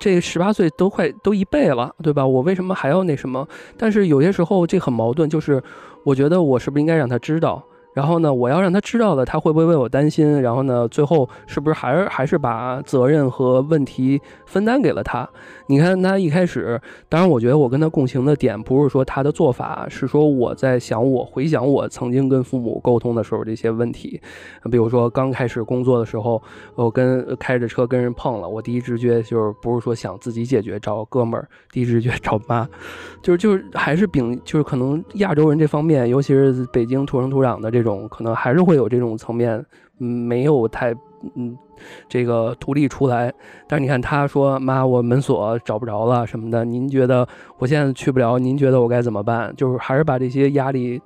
这十八岁都快都一倍了，对吧？我为什么还要那什么？但是有些时候这很矛盾，就是我觉得我是不是应该让他知道，然后呢，我要让他知道了，他会不会为我担心？然后呢，最后是不是还是还是把责任和问题分担给了他？你看他一开始，当然我觉得我跟他共情的点不是说他的做法，是说我在想我回想我曾经跟父母沟通的时候这些问题，比如说刚开始工作的时候，我跟开着车跟人碰了，我第一直觉就是不是说想自己解决找哥们儿，第一直觉找妈，就是就是还是秉就是可能亚洲人这方面，尤其是北京土生土长的这种，可能还是会有这种层面，嗯、没有太嗯。这个独立出来，但是你看他说妈我门锁找不着了什么的，您觉得我现在去不了，您觉得我该怎么办？就是还是把这些压力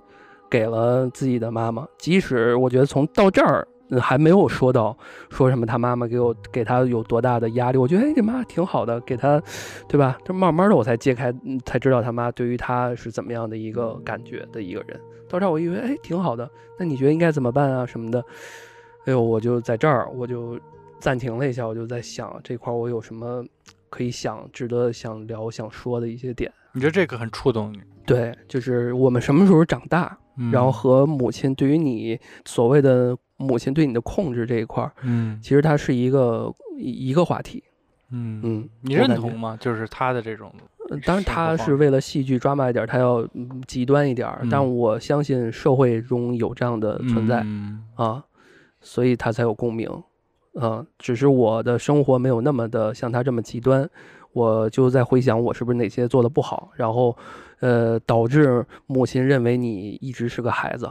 给了自己的妈妈，即使我觉得从到这儿、嗯、还没有说到说什么他妈妈给我给他有多大的压力，我觉得哎这妈挺好的，给他对吧，这慢慢的我才揭开、嗯、才知道他妈对于他是怎么样的一个感觉的一个人，到这儿我以为哎挺好的，那你觉得应该怎么办啊什么的。哎呦，我就在这儿，我就暂停了一下，我就在想这块我有什么可以想、值得想聊、想说的一些点。你觉得这个很触动你？对，就是我们什么时候长大，嗯、然后和母亲对于你所谓的母亲对你的控制这一块，嗯，其实它是一个一个话题。嗯嗯，你认同吗？就是他的这种。当然他是为了戏剧抓马一点，他要极端一点，嗯、但我相信社会中有这样的存在，嗯、啊。所以他才有共鸣，啊、嗯，只是我的生活没有那么的像他这么极端，我就在回想我是不是哪些做的不好，然后，呃，导致母亲认为你一直是个孩子，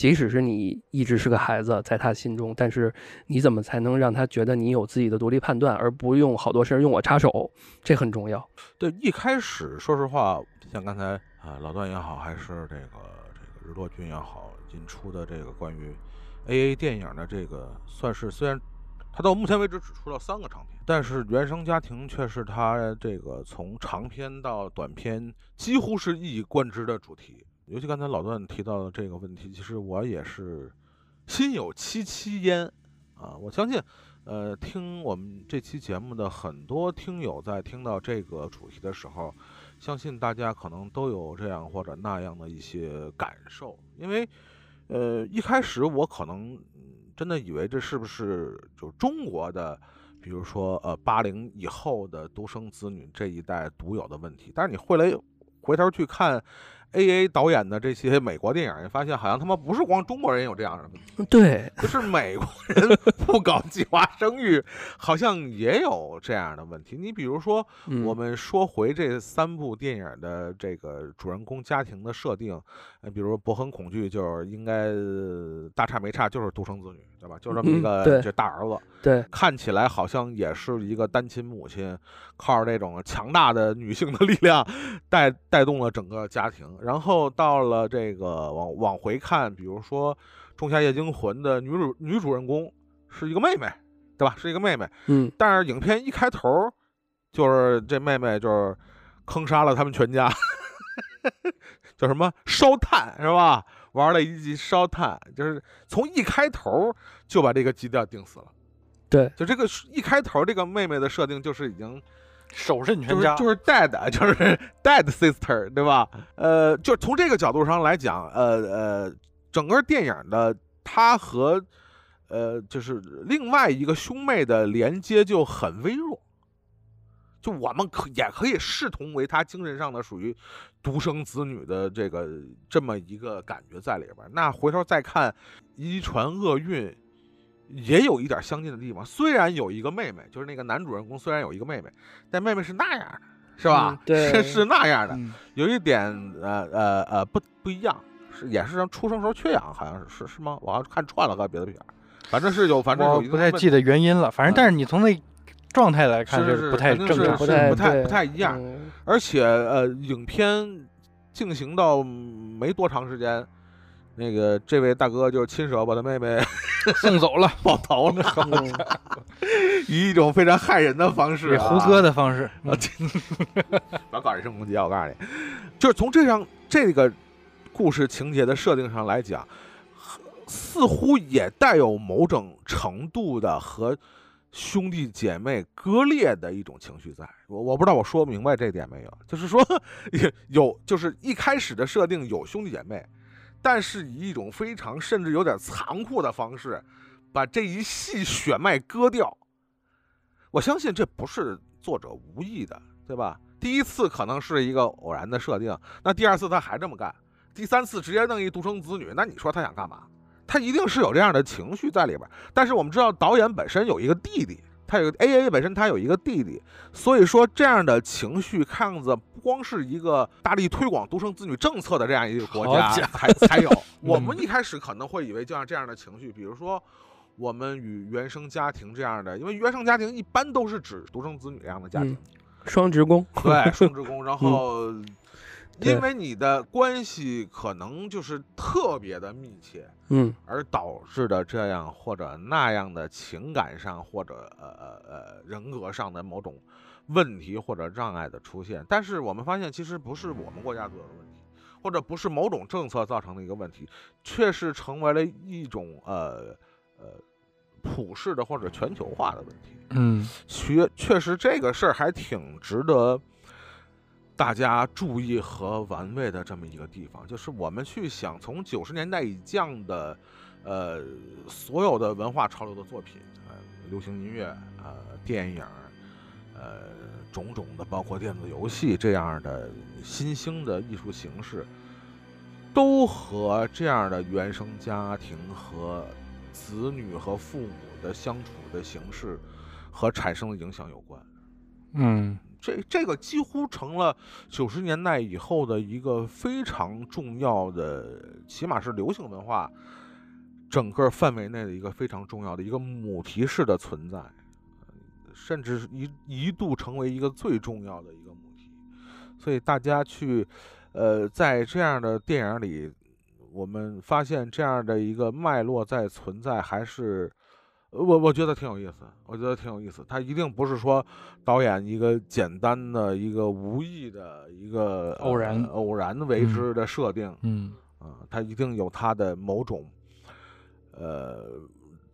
即使是你一直是个孩子，在他心中，但是你怎么才能让他觉得你有自己的独立判断，而不用好多事儿用我插手，这很重要。对，一开始说实话，像刚才啊、呃、老段也好，还是这个这个日落君也好，引出的这个关于 A A 电影的这个，算是虽然他到目前为止只出了三个长片，但是原生家庭却是他这个从长篇到短篇几乎是一以贯之的主题。尤其刚才老段提到的这个问题，其实我也是心有戚戚焉啊！我相信，呃，听我们这期节目的很多听友在听到这个主题的时候，相信大家可能都有这样或者那样的一些感受。因为，呃，一开始我可能真的以为这是不是就中国的，比如说呃八零以后的独生子女这一代独有的问题，但是你会来回头去看 A A 导演的这些美国电影，发现好像他妈不是光中国人有这样的问题，对，就是美国人不搞计划生育，好像也有这样的问题。你比如说，我们说回这三部电影的这个主人公家庭的设定，比如说《博很恐惧》就是应该大差没差，就是独生子女，对吧？就这么一个这大儿子，对，看起来好像也是一个单亲母亲，靠着这种强大的女性的力量带带动了整个家庭。然后到了这个往往回看，比如说《仲夏夜惊魂》的女主女主人公是一个妹妹，对吧？是一个妹妹，嗯。但是影片一开头，就是这妹妹就是坑杀了他们全家，叫什么烧炭是吧？玩了一集烧炭，就是从一开头就把这个基调定死了。对，就这个一开头这个妹妹的设定就是已经。手刃全家、就是、就是 dead 就是 dead sister 对吧？呃，就从这个角度上来讲，呃呃，整个电影的他和呃就是另外一个兄妹的连接就很微弱，就我们可也可以视同为他精神上的属于独生子女的这个这么一个感觉在里边。那回头再看《遗传厄运》。也有一点相近的地方，虽然有一个妹妹，就是那个男主人公虽然有一个妹妹，但妹妹是那样的，是吧？嗯、对，是是那样的，嗯、有一点呃呃呃不不一样，是也是出生时候缺氧，好像是是吗？我好像看串了个别的片，反正是有，反正有一个我不太记得原因了，反正但是你从那状态来看就是不太正常，不太不太不太一样，嗯、而且呃，影片进行到没多长时间。那个这位大哥就亲手把他妹妹送走了，爆头了，以一种非常害人的方式、啊，胡歌的方式，不要搞人身攻击啊！我告诉你，就是从这上这个故事情节的设定上来讲，似乎也带有某种程度的和兄弟姐妹割裂的一种情绪在。我我不知道我说明白这点没有，就是说有，就是一开始的设定有兄弟姐妹。但是以一种非常甚至有点残酷的方式，把这一系血脉割掉。我相信这不是作者无意的，对吧？第一次可能是一个偶然的设定，那第二次他还这么干，第三次直接弄一独生子女，那你说他想干嘛？他一定是有这样的情绪在里边。但是我们知道导演本身有一个弟弟，他有 A A 本身他有一个弟弟，所以说这样的情绪看样子不光是一个大力推广独生子女政策的这样一个国家才才有。我们一开始可能会以为就像这样的情绪，比如说我们与原生家庭这样的，因为原生家庭一般都是指独生子女这样的家庭，嗯、双职工，对，双职工，然后、嗯、因为你的关系可能就是特别的密切。嗯，而导致的这样或者那样的情感上或者呃呃呃人格上的某种问题或者障碍的出现，但是我们发现其实不是我们国家独有的问题，或者不是某种政策造成的一个问题，却是成为了一种呃呃普世的或者全球化的问题。嗯，确确实这个事儿还挺值得大家注意和玩味的这么一个地方，就是我们去想从九十年代以降的，呃，所有的文化潮流的作品，呃，流行音乐，呃，电影，呃，种种的，包括电子游戏这样的新兴的艺术形式，都和这样的原生家庭和子女和父母的相处的形式和产生的影响有关。嗯，这这个几乎成了九十年代以后的一个非常重要的，起码是流行文化整个范围内的一个非常重要的一个母题式的存在，甚至一一度成为一个最重要的一个母题。所以大家去，呃，在这样的电影里，我们发现这样的一个脉络在存在，还是。我我觉得挺有意思，我觉得挺有意思。他一定不是说导演一个简单的、一个无意的、一个偶然、呃、偶然为之的设定，嗯啊，他、嗯呃、一定有他的某种，呃，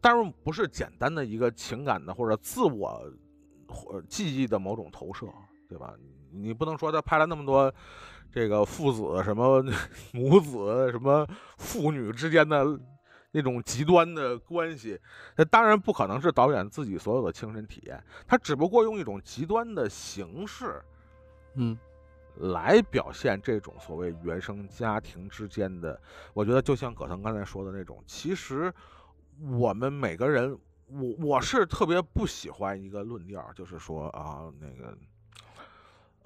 当然不是简单的一个情感的或者自我记忆的某种投射，对吧？你不能说他拍了那么多这个父子、什么母子、什么父女之间的。那种极端的关系，那当然不可能是导演自己所有的亲身体验，他只不过用一种极端的形式，嗯，来表现这种所谓原生家庭之间的。我觉得就像葛腾刚才说的那种，其实我们每个人，我我是特别不喜欢一个论调，就是说啊那个。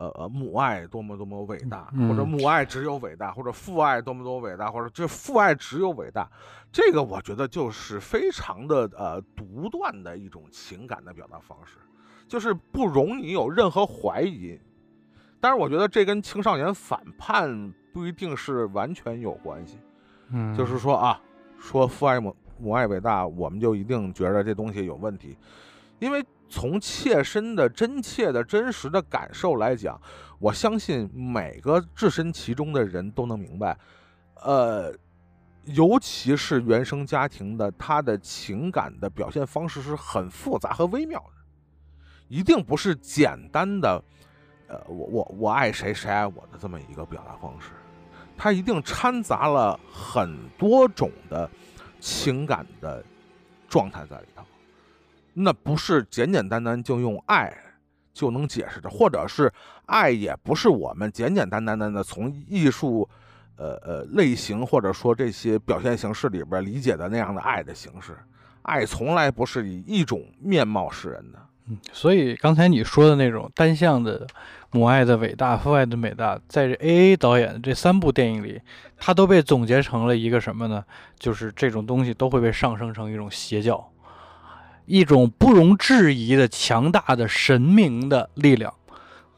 呃母爱多么多么伟大，或者母爱只有伟大，或者父爱多么多么伟大，或者这父爱只有伟大，这个我觉得就是非常的呃独断的一种情感的表达方式，就是不容你有任何怀疑。但是我觉得这跟青少年反叛不一定是完全有关系，嗯，就是说啊，说父爱母母爱伟大，我们就一定觉得这东西有问题，因为。从切身的、真切的、真实的感受来讲，我相信每个置身其中的人都能明白，呃，尤其是原生家庭的，他的情感的表现方式是很复杂和微妙的，一定不是简单的，呃，我我我爱谁，谁爱我的这么一个表达方式，它一定掺杂了很多种的情感的状态在里头。那不是简简单单就用爱就能解释的，或者是爱也不是我们简简单单的从艺术呃呃类型或者说这些表现形式里边理解的那样的爱的形式。爱从来不是以一种面貌示人的。嗯，所以刚才你说的那种单向的母爱的伟大、父爱的伟大，在这 A A 导演的这三部电影里，它都被总结成了一个什么呢？就是这种东西都会被上升成一种邪教。一种不容置疑的强大的神明的力量，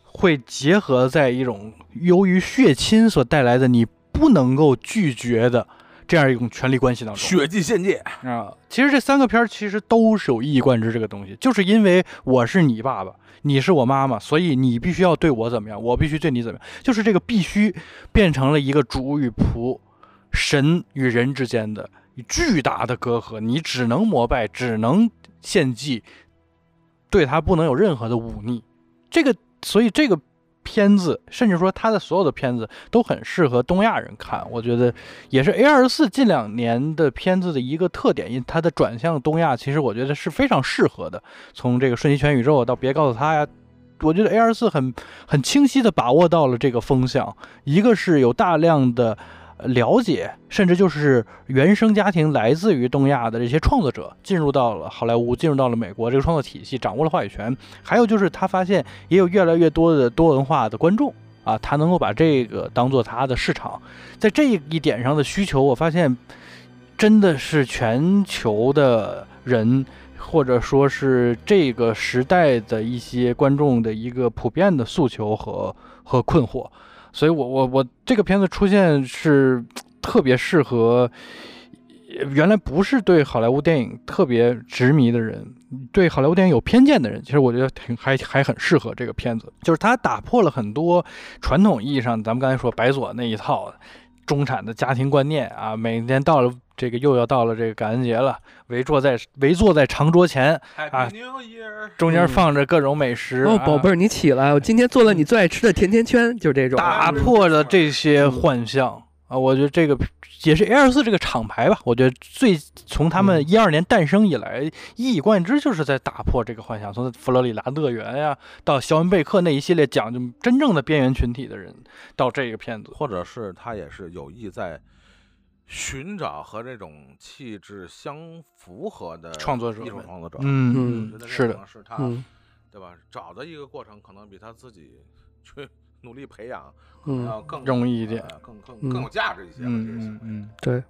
会结合在一种由于血亲所带来的你不能够拒绝的这样一种权力关系当中。血祭献祭啊，其实这三个片其实都是有一以贯之这个东西，就是因为我是你爸爸，你是我妈妈，所以你必须要对我怎么样，我必须对你怎么样，就是这个必须变成了一个主与仆、神与人之间的巨大的隔阂，你只能膜拜，只能。献祭，对他不能有任何的忤逆。这个，所以这个片子，甚至说他的所有的片子都很适合东亚人看。我觉得也是 A 二十四 近两年的片子的一个特点，因为它的转向东亚，其实我觉得是非常适合的。从这个《瞬息全宇宙》到《别告诉他》呀，我觉得 A 二十四 很很清晰的把握到了这个风向。一个是有大量的。了解，甚至就是原生家庭来自于东亚的这些创作者进入到了好莱坞，进入到了美国这个创作体系，掌握了话语权。还有就是他发现也有越来越多的多文化的观众啊，他能够把这个当做他的市场。在这一点上的需求，我发现真的是全球的人，或者说是这个时代的一些观众的一个普遍的诉求和和困惑。所以我我我这个片子出现是特别适合原来不是对好莱坞电影特别执迷的人，对好莱坞电影有偏见的人，其实我觉得挺还还很适合这个片子，就是它打破了很多传统意义上咱们刚才说白左那一套中产的家庭观念啊，每天到了这个又要到了这个感恩节了，围坐在围坐在长桌前啊，中间放着各种美食。嗯啊、哦，宝贝儿，你起来！我今天做了你最爱吃的甜甜圈，就是这种。打破了这些幻象、嗯、啊！我觉得这个也是 A 二十四 这个厂牌吧，我觉得最从他们一二年诞生以来，嗯、一以贯之就是在打破这个幻想。从佛罗里达乐园呀、啊，到肖恩贝克那一系列讲究真正的边缘群体的人，到这个片子，或者是他也是有意在。寻找和这种气质相符合的创作者，艺术创作者，嗯嗯，是的，是他对吧？找的一个过程可能比他自己去努力培养，嗯，要更容易一点，呃、更更更有价值一些。嗯嗯嗯，对。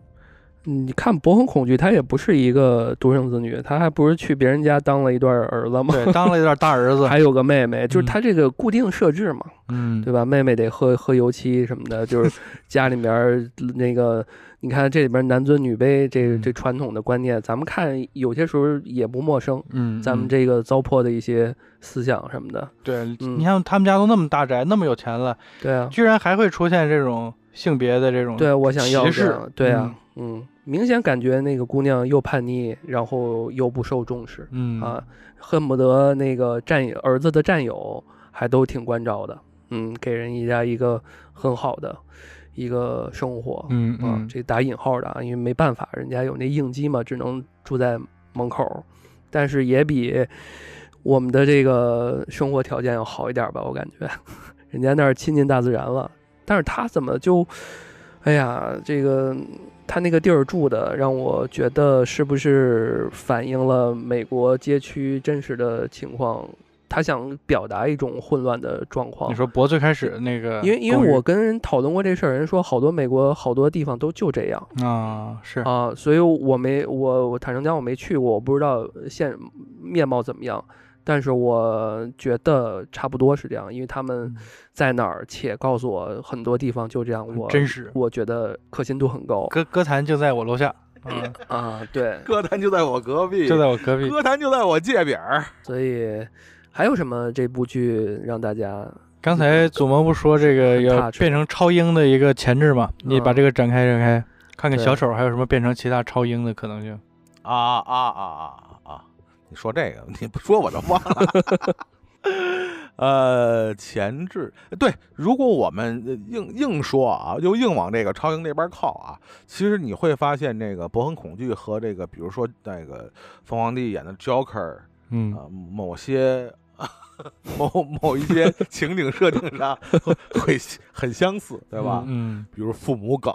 你看伯恒恐惧，他也不是一个独生子女，他还不是去别人家当了一段儿子嘛，对，当了一段大儿子，还有个妹妹，就是他这个固定设置嘛，嗯，对吧？妹妹得喝喝油漆什么的，就是家里面那个，你看这里边男尊女卑，这这传统的观念，咱们看有些时候也不陌生，嗯，咱们这个糟粕的一些思想什么的，对，嗯、你看他们家都那么大宅，那么有钱了，对啊，居然还会出现这种性别的这种对我想要歧视，对啊，嗯。嗯，明显感觉那个姑娘又叛逆，然后又不受重视，嗯啊，恨不得那个战友儿子的战友还都挺关照的，嗯，给人一家一个很好的一个生活，嗯啊，嗯这打引号的啊，因为没办法，人家有那应激嘛，只能住在门口，但是也比我们的这个生活条件要好一点吧，我感觉，人家那儿亲近大自然了，但是他怎么就，哎呀，这个。他那个地儿住的让我觉得是不是反映了美国街区真实的情况，他想表达一种混乱的状况。你说博最开始那个，因为因为我跟人讨论过这事儿，人说好多美国好多地方都就这样啊，是啊，所以我没我我坦诚讲我没去过，我不知道现面貌怎么样，但是我觉得差不多是这样，因为他们在哪儿，且告诉我很多地方就这样，我真是我觉得可信度很高。歌歌坛就在我楼下，嗯、啊，对，歌坛就在我隔壁，就在我隔壁，歌坛就在我界边儿。所以还有什么这部剧让大家？刚才祖萌不说这个要变成超英的一个前置嘛？嗯、你把这个展开展开，看看小丑还有什么变成其他超英的可能性？啊啊啊啊！啊你说这个，你不说我就忘了。呃，前置对，如果我们硬硬说啊，就硬往这个超英那边靠啊，其实你会发现这个《伯恒恐惧》和这个，比如说那个凤凰帝演的 Joker， 嗯、呃，某些某某一些情景设定上会很相似，对吧？嗯，嗯比如父母梗，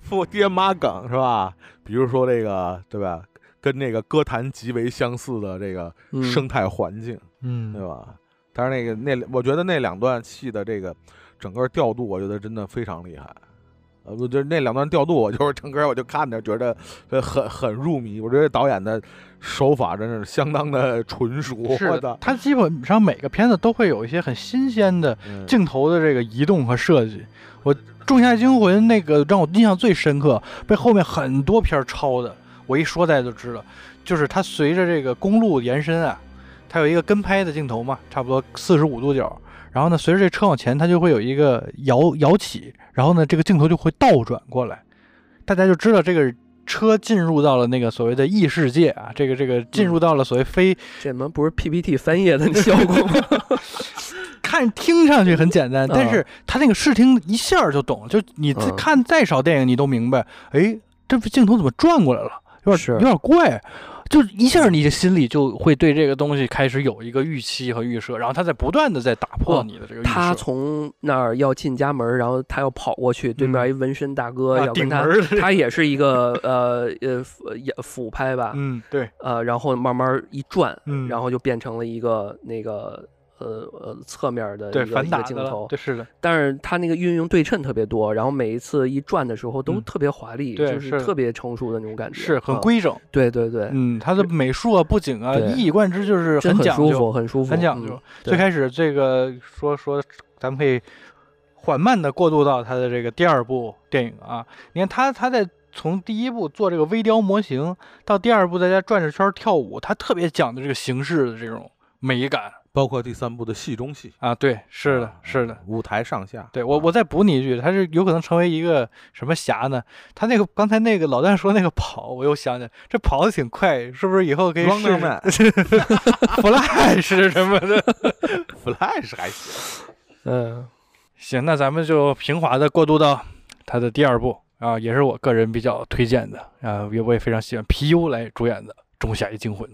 父爹妈梗是吧？比如说这个，对吧？跟那个歌坛极为相似的这个生态环境，嗯，对吧？但是那个那我觉得那两段戏的这个整个调度，我觉得真的非常厉害。呃，我觉得那两段调度，我就是整个我就看着觉得很很入迷。我觉得导演的手法真是相当的纯熟。是的，他基本上每个片子都会有一些很新鲜的镜头的这个移动和设计。嗯、我《仲夏惊魂》那个让我印象最深刻，被后面很多片抄的。我一说大家就知道，就是它随着这个公路延伸啊，它有一个跟拍的镜头嘛，差不多四十五度角。然后呢，随着这车往前，它就会有一个摇摇起，然后呢，这个镜头就会倒转过来，大家就知道这个车进入到了那个所谓的异世界啊，这个这个进入到了所谓非、嗯、这门不是 P P T 翻页的效果吗？看听上去很简单，但是它那个视听一下就懂，就你看再少电影你都明白，哎，这镜头怎么转过来了？有点有点怪，就一下你的心里就会对这个东西开始有一个预期和预设，然后他在不断的在打破你的这个预设、哦。他从那儿要进家门，然后他要跑过去，对面一纹身大哥要跟他，嗯啊、他也是一个呃呃俯拍吧，嗯对，呃然后慢慢一转，嗯、然后就变成了一个那个。呃呃，侧面的一 个, 对反打的一个镜头，对是的。但是它那个运用对称特别多，然后每一次一转的时候都特别华丽，嗯、就是特别成熟的那种感觉，是很规整、嗯。对对对，嗯，它的美术啊、布景啊，一以贯之，就是很讲究，很舒服，很舒服，很讲究。嗯、最开始这个说说，咱们可以缓慢的过渡到它的这个第二部电影啊，你看它它在。从第一部做这个微雕模型，到第二部大家转着圈跳舞，它特别讲究这个形式的这种美感。包括第三部的戏中戏啊，对，是的，是的，舞台上下。对我，我再补你一句，他是有可能成为一个什么侠呢？他那个刚才那个老旦说那个跑，我又想起来，这跑的挺快，是不是以后可以试试 Flash 什么的 ？Flash 还行。嗯，行，那咱们就平滑的过渡到他的第二部啊，也是我个人比较推荐的啊，我也非常喜欢皮尤来主演的《仲夏夜惊魂》。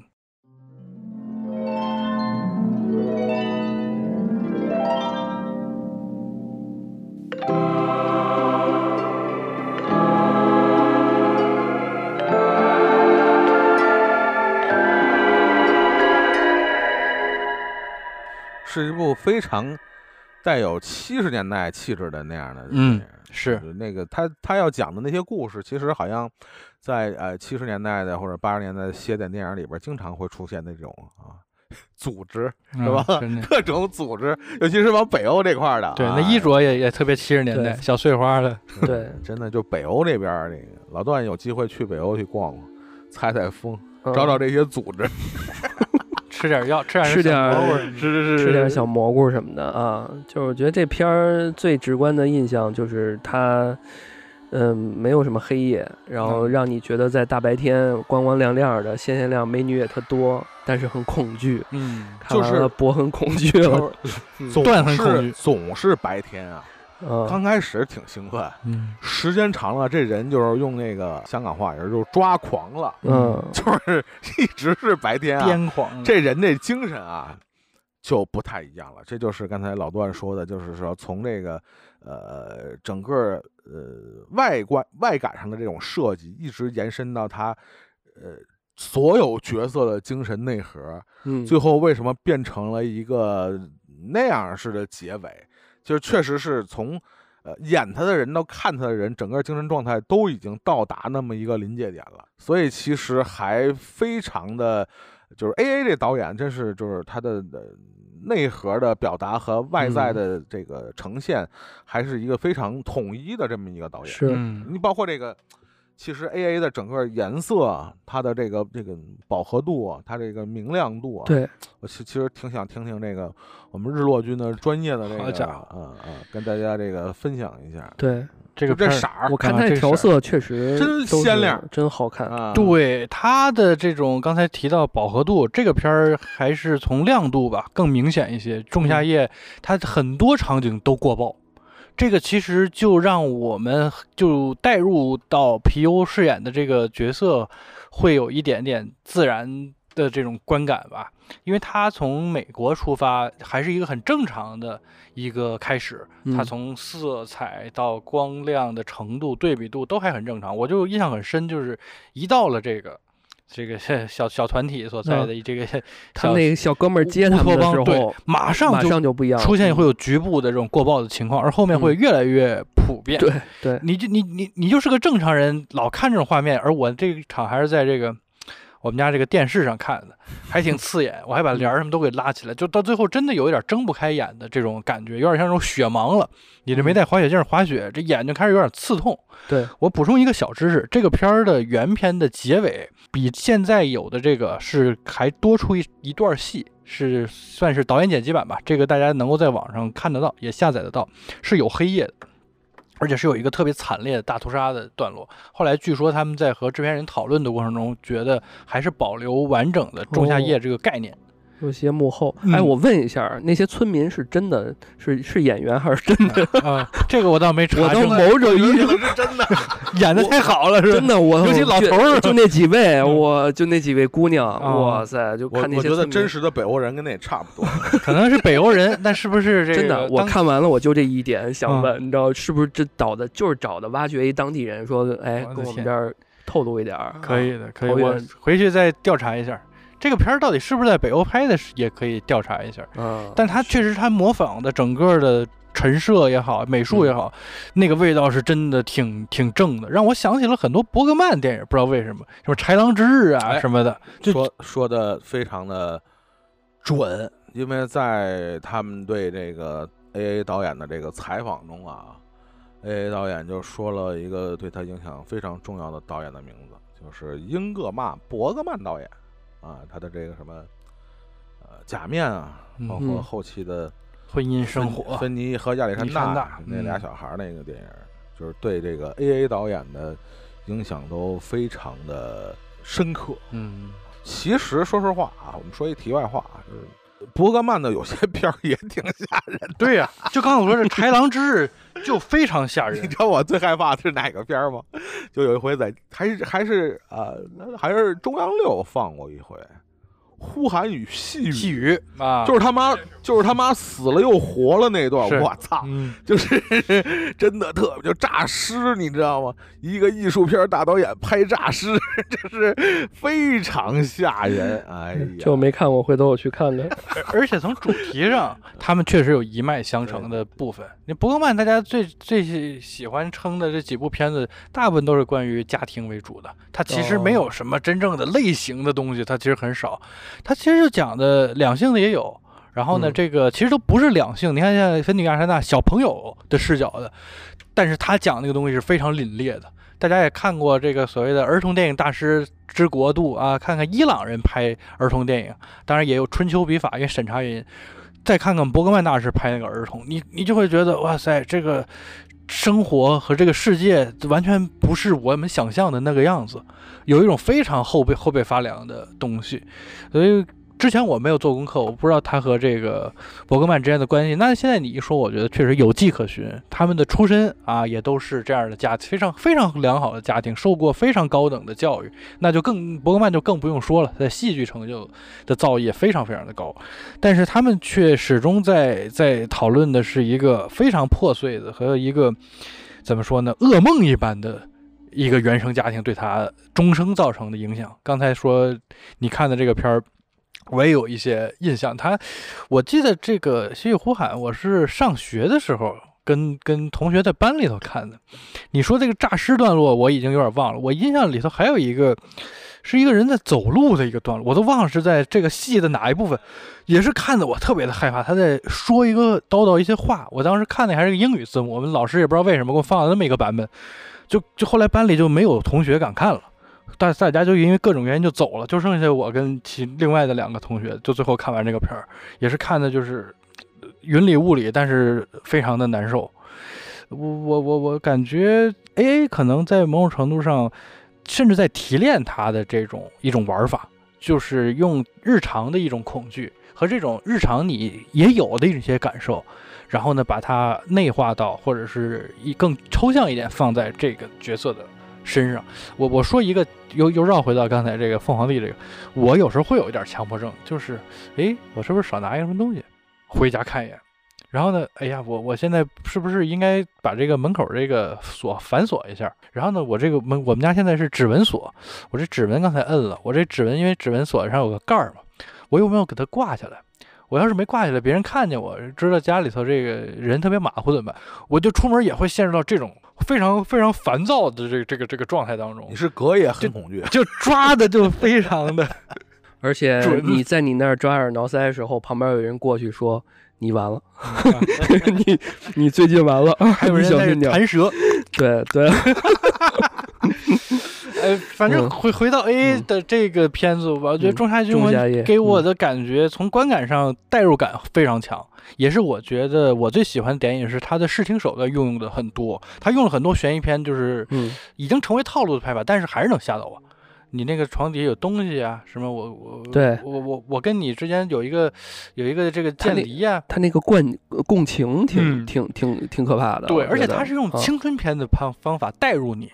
是一部非常带有七十年代气质的那样的电影。嗯，是那个他他要讲的那些故事，其实好像在呃七十年代的或者八十年代的邪典电影里边，经常会出现那种啊组织，是吧？嗯、各种组织，尤其是往北欧这块的。对，啊、那衣着也也特别七十年代，小碎花的。对，真的就北欧这边那个老段有机会去北欧去逛逛，采采风，找找这些组织。嗯吃点药，吃点吃点吃吃点小蘑菇什么的啊！就是我觉得这片儿最直观的印象就是它，嗯、呃，没有什么黑夜，然后让你觉得在大白天光光亮亮的，鲜鲜亮，美女也特多，但是很恐惧。嗯，就是博很恐惧了，段很恐惧，总是白天啊。嗯、刚开始挺兴奋，嗯，时间长了，这人就是用那个香港话，也就是抓狂了，嗯，就是一直是白天啊，癫狂，这人这精神啊就不太一样了。这就是刚才老段说的，就是说从这个呃整个呃外观外感上的这种设计，一直延伸到他呃所有角色的精神内核，嗯，最后为什么变成了一个那样式的结尾？就是确实是从，呃，演他的人到看他的人，整个精神状态都已经到达那么一个临界点了，所以其实还非常的，就是 A A 这导演真是就是他的内核的表达和外在的这个呈现，还是一个非常统一的这么一个导演。是，你包括这个。其实 A A 的整个颜色，它的这个这个饱和度，它这个明亮度、啊，对我其其实挺想听听这个我们日落君的专业的这个，嗯嗯，跟大家这个分享一下。对，这个这色儿，我看它调色确实真鲜亮，真好看。嗯、对它的这种刚才提到饱和度，这个片儿还是从亮度吧更明显一些。仲夏夜，它很多场景都过曝。这个其实就让我们就带入到皮尤饰演的这个角色，会有一点点自然的这种观感吧，因为他从美国出发还是一个很正常的一个开始，他从色彩到光亮的程度、对比度都还很正常。我就印象很深，就是一到了这个。这个小小团体所在的这个、嗯，他那个小哥们儿接他们的时候，对，马上马上就不一样，出现会有局部的这种过曝的情况，而后面会越来越普遍。嗯、对对，你就你你你就是个正常人，老看这种画面，而我这个场还是在这个我们家这个电视上看的，还挺刺眼，我还把帘儿什么都给拉起来，就到最后真的有一点睁不开眼的这种感觉，有点像那种雪盲了，你这没带滑雪镜滑雪，这眼睛开始有点刺痛。对，我补充一个小知识，这个片儿的原片的结尾比现在有的这个是还多出一一段戏，是算是导演剪辑版吧，这个大家能够在网上看得到，也下载得到，是有黑夜的，而且是有一个特别惨烈的大屠杀的段落。后来据说他们在和制片人讨论的过程中，觉得还是保留完整的仲夏夜这个概念。哦，有些幕后，哎，我问一下，那些村民是真的是是演员还是真的啊？这个我倒没查，我到某种意义上是真的，演的太好了，是真的。我尤其老头儿，就那几位，我就那几位姑娘，哇塞，就看那些。我觉得真实的北欧人跟那也差不多，可能是北欧人，但是不是这个？真的，我看完了，我就这一点想问，你知道是不是这导的就是找的挖掘一当地人，说哎，跟我们这儿透露一点儿，可以的，可以，我回去再调查一下。这个片儿到底是不是在北欧拍的，也可以调查一下。嗯，但它确实，它模仿的整个的陈设也好，美术也好，嗯、那个味道是真的挺挺正的，让我想起了很多伯格曼电影，不知道为什么，什么《豺狼之日》啊什么的，就说说的非常的准，因为在他们对这个 A A 导演的这个采访中啊 ，A A 导演就说了一个对他影响非常重要的导演的名字，就是英格玛·伯格曼导演。啊，他的这个什么，呃，假面啊，包括后期的婚姻生活，芬妮和亚历山大那俩小孩那个电影，嗯、就是对这个 A A 导演的影响都非常的深刻。嗯，其实说实话啊，我们说一题外话啊，就是伯格曼的有些片儿也挺吓人的。对呀、啊，就刚才我说这《豺狼之日》就非常吓人。你知道我最害怕的是哪个片儿吗？就有一回在还是还是呃还是中央六放过一回，呼喊与细语，细语啊，就是他妈，就是他妈死了又活了那段，我操，嗯、就是真的特别就诈尸，你知道吗？一个艺术片大导演拍诈尸，这是非常吓人。哎呀，就没看过，回头我去看看。而且从主题上，他们确实有一脉相承的部分。你伯格曼大家最最喜欢称的这几部片子，大部分都是关于家庭为主的，它其实没有什么真正的类型的东西，它其实很少。他其实就讲的两性的也有，然后呢，嗯、这个其实都不是两性。你看像芬尼亚山大小朋友的视角的，但是他讲那个东西是非常凛冽的。大家也看过这个所谓的儿童电影大师之国度啊，看看伊朗人拍儿童电影，当然也有春秋笔法，也审查原因。再看看伯格曼大师拍那个儿童，你你就会觉得哇塞，这个生活和这个世界完全不是我们想象的那个样子，有一种非常后背后背发凉的东西。所以之前我没有做功课，我不知道他和这个伯格曼之间的关系。那现在你一说，我觉得确实有迹可循。他们的出身啊，也都是这样的家，非常非常良好的家庭，受过非常高等的教育。那就更伯格曼就更不用说了，他的戏剧成就的造诣也非常非常的高。但是他们却始终在在讨论的是一个非常破碎的和一个怎么说呢，噩梦一般的。一个原生家庭对他终生造成的影响。刚才说你看的这个片儿，我也有一些印象。他，我记得这个《细雨呼喊》，我是上学的时候跟跟同学在班里头看的。你说这个诈尸段落，我已经有点忘了。我印象里头还有一个是一个人在走路的一个段落，我都忘了是在这个戏的哪一部分，也是看得我特别的害怕。他在说一个叨叨一些话，我当时看的还是个英语字幕，我们老师也不知道为什么给我放了那么一个版本。就就后来班里就没有同学敢看了，大大家就因为各种原因就走了，就剩下我跟其另外的两个同学，就最后看完这个片儿，也是看的就是云里雾里，但是非常的难受。我我我我感觉 A A 可能在某种程度上，甚至在提炼它的这种一种玩法，就是用日常的一种恐惧和这种日常你也有的一些感受。然后呢，把它内化到，或者是一更抽象一点，放在这个角色的身上。我我说一个，又又绕回到刚才这个凤凰帝这个，我有时候会有一点强迫症，就是，哎，我是不是少拿一个什么东西？回家看一眼，然后呢，哎呀，我我现在是不是应该把这个门口这个锁反锁一下？然后呢，我这个门，我们家现在是指纹锁，我这指纹刚才摁了，我这指纹因为指纹锁上有个盖嘛，我有没有给它挂下来？我要是没挂起来，别人看见我知道家里头这个人特别马虎怎么办？我就出门也会陷入到这种非常非常烦躁的这个这个这个状态当中。你是隔夜很恐惧，就抓的就非常的，而且你在你那儿抓耳挠腮的时候，旁边有人过去说：“你完了，你你最近完了。”还有人在弹舌，对对。呃，反正回回到 A A 的这个片子吧，我觉得《仲夏夜惊魂》给我的感觉，从观感上代入感非常强，也是我觉得我最喜欢的点，也是他的视听手段运用的很多，他用了很多悬疑片，就是已经成为套路的拍法，但是还是能吓到我。你那个床底下有东西啊，什么我我对我我我跟你之间有一个有一个这个间谍啊，他那个共共情挺、嗯、挺挺挺可怕的。对，而且他是用青春片的方方法带入你。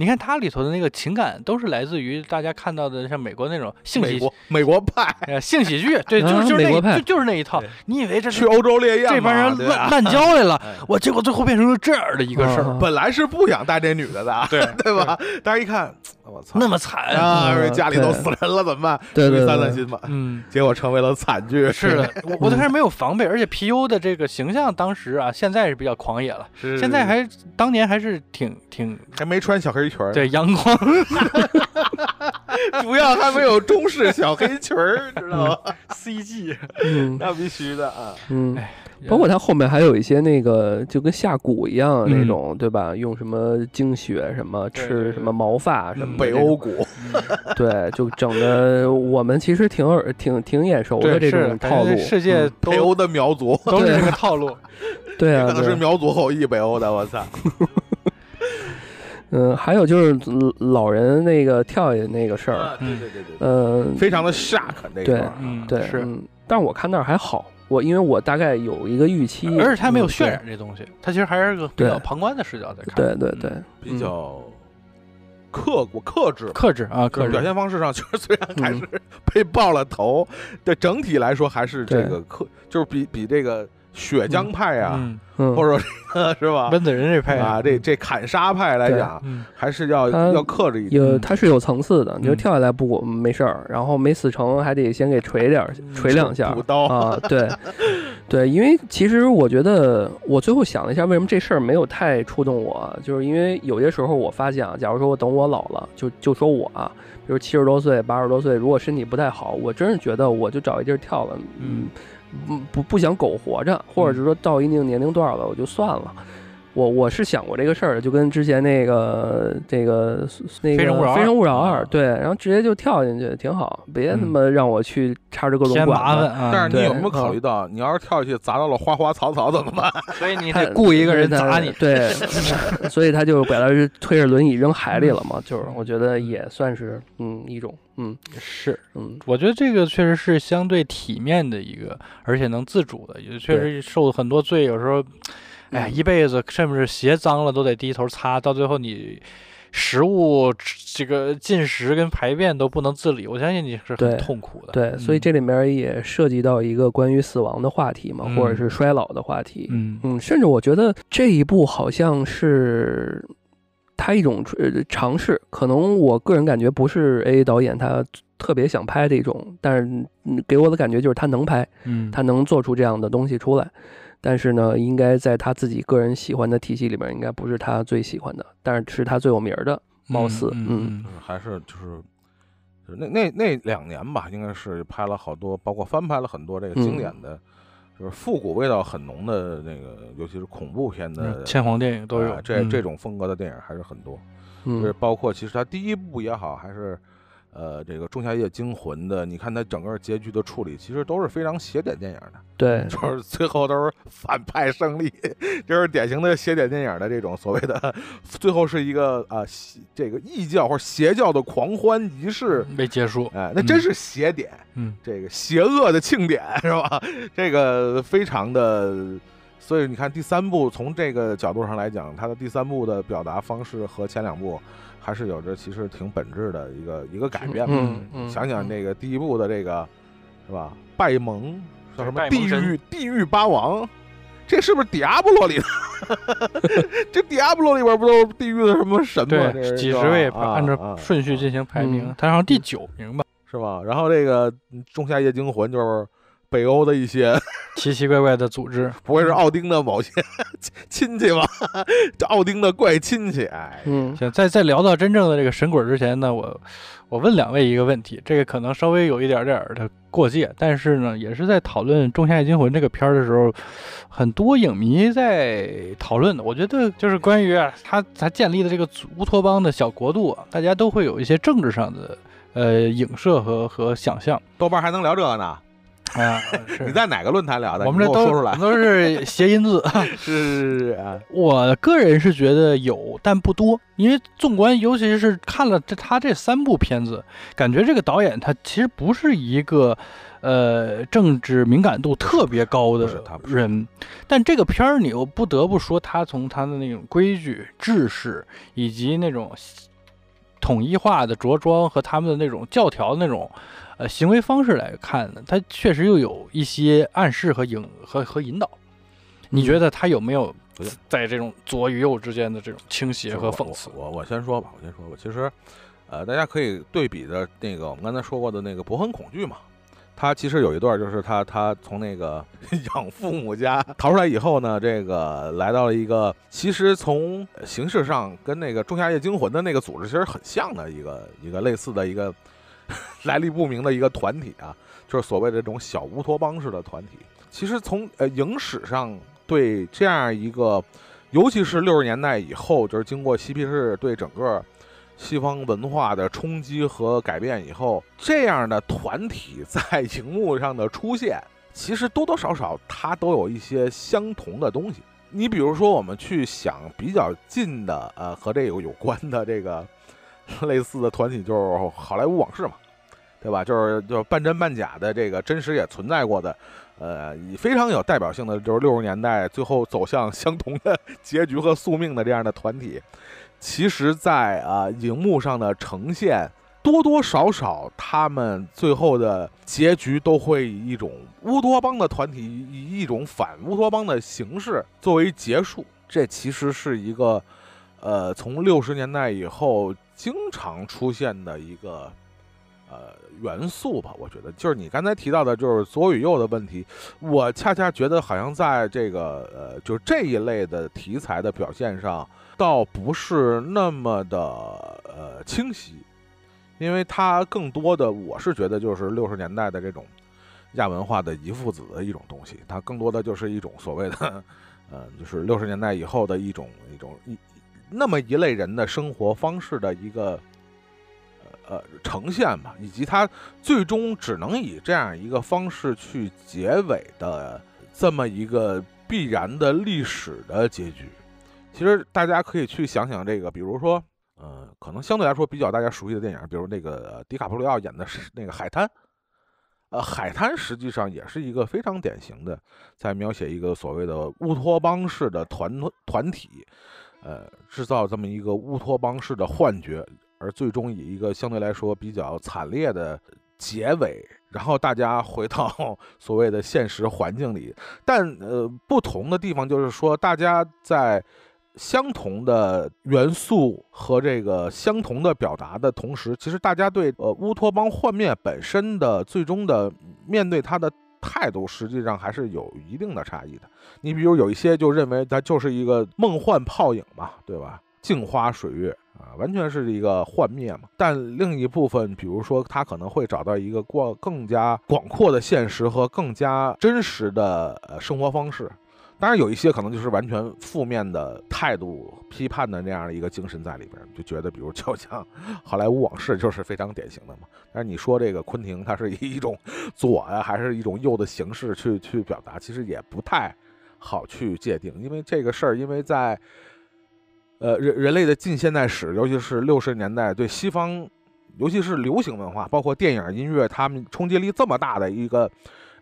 你看它里头的那个情感都是来自于大家看到的像美国那种性喜美国美国派、呃、性喜剧，对，就是、啊、就是那就就是那一套。你以为这去欧洲猎艳这帮人烂烂交来了，我结果最后变成了这样的一个事儿、啊。本来是不想带这女的的，对对吧？大家一看，我操，那么惨啊！因为家里都死人了，怎么办？对对，散散心吧。嗯，结果成为了惨剧。是的，我我都开始没有防备，而且皮尤的这个形象当时啊，现在是比较狂野了，现在还当年还是挺挺还没穿小黑。对阳光主要还没有中式小黑裙儿，知道吗 ？C G， 那必须的啊。嗯，包括它后面还有一些那个就跟下蛊一样那种，对吧？用什么精血什么吃什么毛发什么北欧蛊，对，就整的我们其实挺耳挺挺眼熟的这种套路。世界北欧的苗族都是这个套路，对啊，可能是苗族后裔北欧的，我操。嗯，还有就是老人那个跳下那个事儿、啊，对对对对，呃，非常的 shock 那个、啊，对，嗯，对，是。嗯、但我看那儿还好，我因为我大概有一个预期，而且他没有渲染这东西，他其实还是个比较旁观的视角在看，对对对，嗯、比较。克我克制克制啊，克制表现方式上确实虽然还是被爆了头，对、嗯、整体来说还是这个克，就是比比这个血浆派啊，嗯嗯、或者、嗯、是吧温子仁这派啊，嗯、这这砍杀派来讲，嗯、还是要要克制一点。有它是有层次的，你就跳下来不没事儿，然后没死成还得先给锤点锤两下补刀啊，对。对，因为其实我觉得我最后想了一下，为什么这事儿没有太触动我，就是因为有些时候我发现啊，假如说我等我老了，就就说我啊，比如七十多岁、八十多岁，如果身体不太好，我真是觉得我就找一地儿跳了，嗯，嗯不不想苟活着，或者是说到一定年龄段了，我就算了。我我是想过这个事儿，就跟之前那个这个那个《非诚勿扰》《非诚勿扰二》对，然后直接就跳进去，挺好，别他妈让我去插着各种管。麻烦、啊。但是你有没有考虑到，你要是跳下去砸到了花花草草怎么办？所以你得雇一个人砸你。对，所以他就把他推着轮椅扔海里了嘛，就是我觉得也算是嗯一种。嗯，是，嗯，我觉得这个确实是相对体面的一个，而且能自主的，也确实受很多罪，有时候，哎，一辈子甚至鞋脏了都得低头擦，到最后你食物这个进食跟排便都不能自理，我相信你是很痛苦的。对，对，所以这里面也涉及到一个关于死亡的话题嘛，嗯、或者是衰老的话题。嗯嗯，甚至我觉得这一步好像是。他一种、呃、尝试，可能我个人感觉不是 A 导演他特别想拍这种，但是给我的感觉就是他能拍，嗯，他能做出这样的东西出来，但是呢，应该在他自己个人喜欢的体系里面，应该不是他最喜欢的，但是是他最有名的，貌似，嗯，嗯嗯还是就是那那那两年吧，应该是拍了好多，包括翻拍了很多这个经典的。嗯就是复古味道很浓的那个，尤其是恐怖片的千皇电影都有，啊、这、嗯、这种风格的电影还是很多。嗯、就是包括其实它第一部也好，还是呃这个《仲夏夜惊魂》的，你看它整个结局的处理，其实都是非常邪典电影的。对，就是最后都是反派胜利，就是典型的邪典电影的这种所谓的最后是一个啊、呃、这个异教或者邪教的狂欢仪式被结束，哎，那真是邪典。嗯嗯，这个邪恶的庆典是吧？这个非常的，所以你看第三部从这个角度上来讲，它的第三部的表达方式和前两部还是有着其实挺本质的一个一个改变。嗯嗯，想想那个第一部的这个是吧？拜蒙叫什么？地狱地狱八王，这是不是《迪亚波罗》里的？这《迪亚波罗》里边不都是地狱的什么神吗？对，几十位按照顺序进行排名，它上第九名吧。是吧？然后这个仲夏夜惊魂就是北欧的一些奇奇怪怪的组织，不会是奥丁的某些亲戚吧？这奥丁的怪亲戚。哎，嗯，行，在在聊到真正的这个神鬼之前呢，我我问两位一个问题，这个可能稍微有一点点的过界，但是呢，也是在讨论《仲夏夜惊魂》这个片的时候，很多影迷在讨论的。我觉得就是关于啊，他他建立的这个乌托邦的小国度，大家都会有一些政治上的。呃，影射和和想象，豆瓣还能聊这个呢？啊，你在哪个论坛聊的？我们这都说出来都是谐音字，是是是啊。我个人是觉得有，但不多，因为纵观，尤其是看了这他这三部片子，感觉这个导演他其实不是一个呃政治敏感度特别高的人，但这个片儿你又不得不说，他从他的那种规矩、制式以及那种。统一化的着装和他们的那种教条的那种，呃，行为方式来看呢，它确实又有一些暗示和引和和引导。你觉得他有没有在这种左与右之间的这种倾斜和讽刺？我我我先说吧，我先说吧。其实，呃，大家可以对比着那个我们刚才说过的那个《勃艮恐惧》嘛，他其实有一段就是他他从那个养父母家逃出来以后呢，这个来到了一个其实从形式上跟那个《仲夏夜惊魂》的那个组织其实很像的一个一个类似的一个来历不明的一个团体啊，就是所谓的这种小乌托邦式的团体。其实从呃影史上对这样一个，尤其是六十年代以后，就是经过嬉皮士对整个。西方文化的冲击和改变以后，这样的团体在荧幕上的出现，其实多多少少它都有一些相同的东西。你比如说，我们去想比较近的，呃，和这有有关的这个类似的团体，就是好莱坞往事嘛，对吧？就是就是半真半假的这个真实也存在过的，呃，非常有代表性的，就是六十年代最后走向相同的结局和宿命的这样的团体。其实在啊荧幕上的呈现，多多少少他们最后的结局都会以一种乌托邦的团体，以一种反乌托邦的形式作为结束。这其实是一个呃从六十年代以后经常出现的一个呃元素吧。我觉得就是你刚才提到的，就是左与右的问题，我恰恰觉得好像在这个呃就是这一类的题材的表现上倒不是那么的呃清晰。因为它更多的，我是觉得就是六十年代的这种亚文化的遗父子的一种东西，它更多的就是一种所谓的，呃，就是六十年代以后的一种一种一那么一类人的生活方式的一个呃呃呈现吧，以及它最终只能以这样一个方式去结尾的这么一个必然的历史的结局。其实大家可以去想想这个，比如说。呃，可能相对来说比较大家熟悉的电影，比如那个、呃、迪卡普里奥演的是那个《海滩》，呃，《海滩》实际上也是一个非常典型的，在描写一个所谓的乌托邦式的团团体，呃，制造这么一个乌托邦式的幻觉，而最终以一个相对来说比较惨烈的结尾，然后大家回到所谓的现实环境里。但呃，不同的地方就是说，大家在相同的元素和这个相同的表达的同时，其实大家对呃乌托邦幻灭本身的最终的面对它的态度，实际上还是有一定的差异的。你比如有一些就认为它就是一个梦幻泡影嘛，对吧？镜花水月啊，完全是一个幻灭嘛。但另一部分，比如说它可能会找到一个过更加广阔的现实和更加真实的呃生活方式。当然有一些可能就是完全负面的态度批判的那样的一个精神在里边，就觉得比如就像好莱坞往事就是非常典型的嘛。但是你说这个昆汀它是以一种左啊还是一种右的形式去去表达，其实也不太好去界定。因为这个事儿，因为在呃人人类的近现代史，尤其是六十年代对西方，尤其是流行文化包括电影音乐，他们冲击力这么大的一个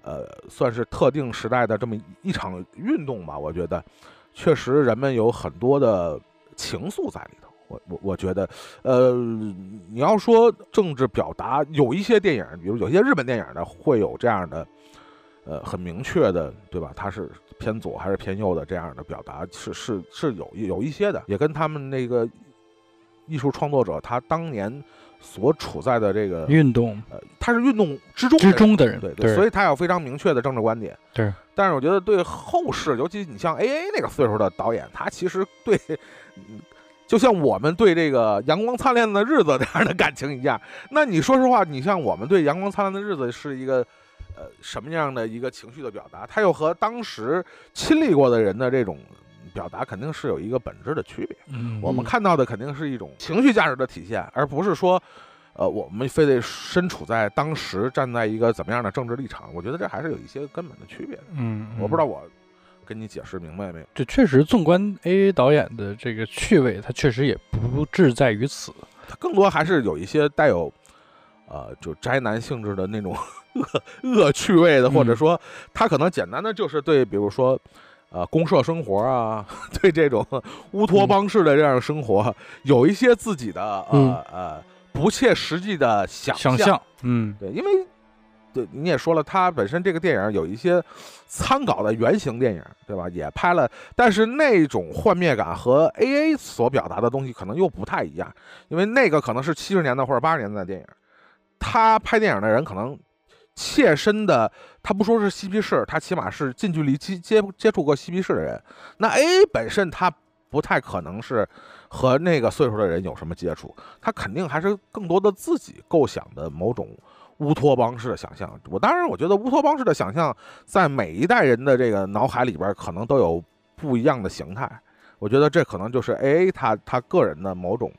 呃，算是特定时代的这么一场运动吧。我觉得确实人们有很多的情愫在里头。我我我觉得呃，你要说政治表达，有一些电影，比如有些日本电影呢会有这样的呃很明确的，对吧，它是偏左还是偏右的这样的表达，是是是有有一些的，也跟他们那个艺术创作者他当年所处在的这个运动，呃，他是运动之中之中的人，对对，所以他有非常明确的政治观点。对，但是我觉得对后世，尤其你像 A A 那个岁数的导演，他其实对，就像我们对这个《阳光灿烂的日子》这样的感情一样，那你说实话，你像我们对《阳光灿烂的日子》是一个呃什么样的一个情绪的表达？他又和当时亲历过的人的这种表达肯定是有一个本质的区别。嗯，我们看到的肯定是一种情绪价值的体现，而不是说呃我们非得身处在当时站在一个怎么样的政治立场。我觉得这还是有一些根本的区别。嗯，我不知道我跟你解释明白没有。这确实纵观 A A 导演的这个趣味，它确实也不志在于此，它更多还是有一些带有呃就宅男性质的那种恶恶趣味的，或者说它可能简单的就是对比如说呃，公社生活啊，对这种乌托邦式的这样生活，嗯、有一些自己的呃、嗯、呃不切实际的想象。想象，嗯，对，因为对你也说了，它本身这个电影有一些参考的原型电影，对吧？也拍了，但是那种幻灭感和 A A 所表达的东西可能又不太一样，因为那个可能是七十年代或者八十年代的电影，他拍电影的人可能。切身的，他不说是嬉皮士，他起码是近距离接接触过嬉皮士的人。那 A A 本身他不太可能是和那个岁数的人有什么接触，他肯定还是更多的自己构想的某种乌托邦式的想象。我当然我觉得乌托邦式的想象在每一代人的这个脑海里边可能都有不一样的形态。我觉得这可能就是 A A 他他个人的某种。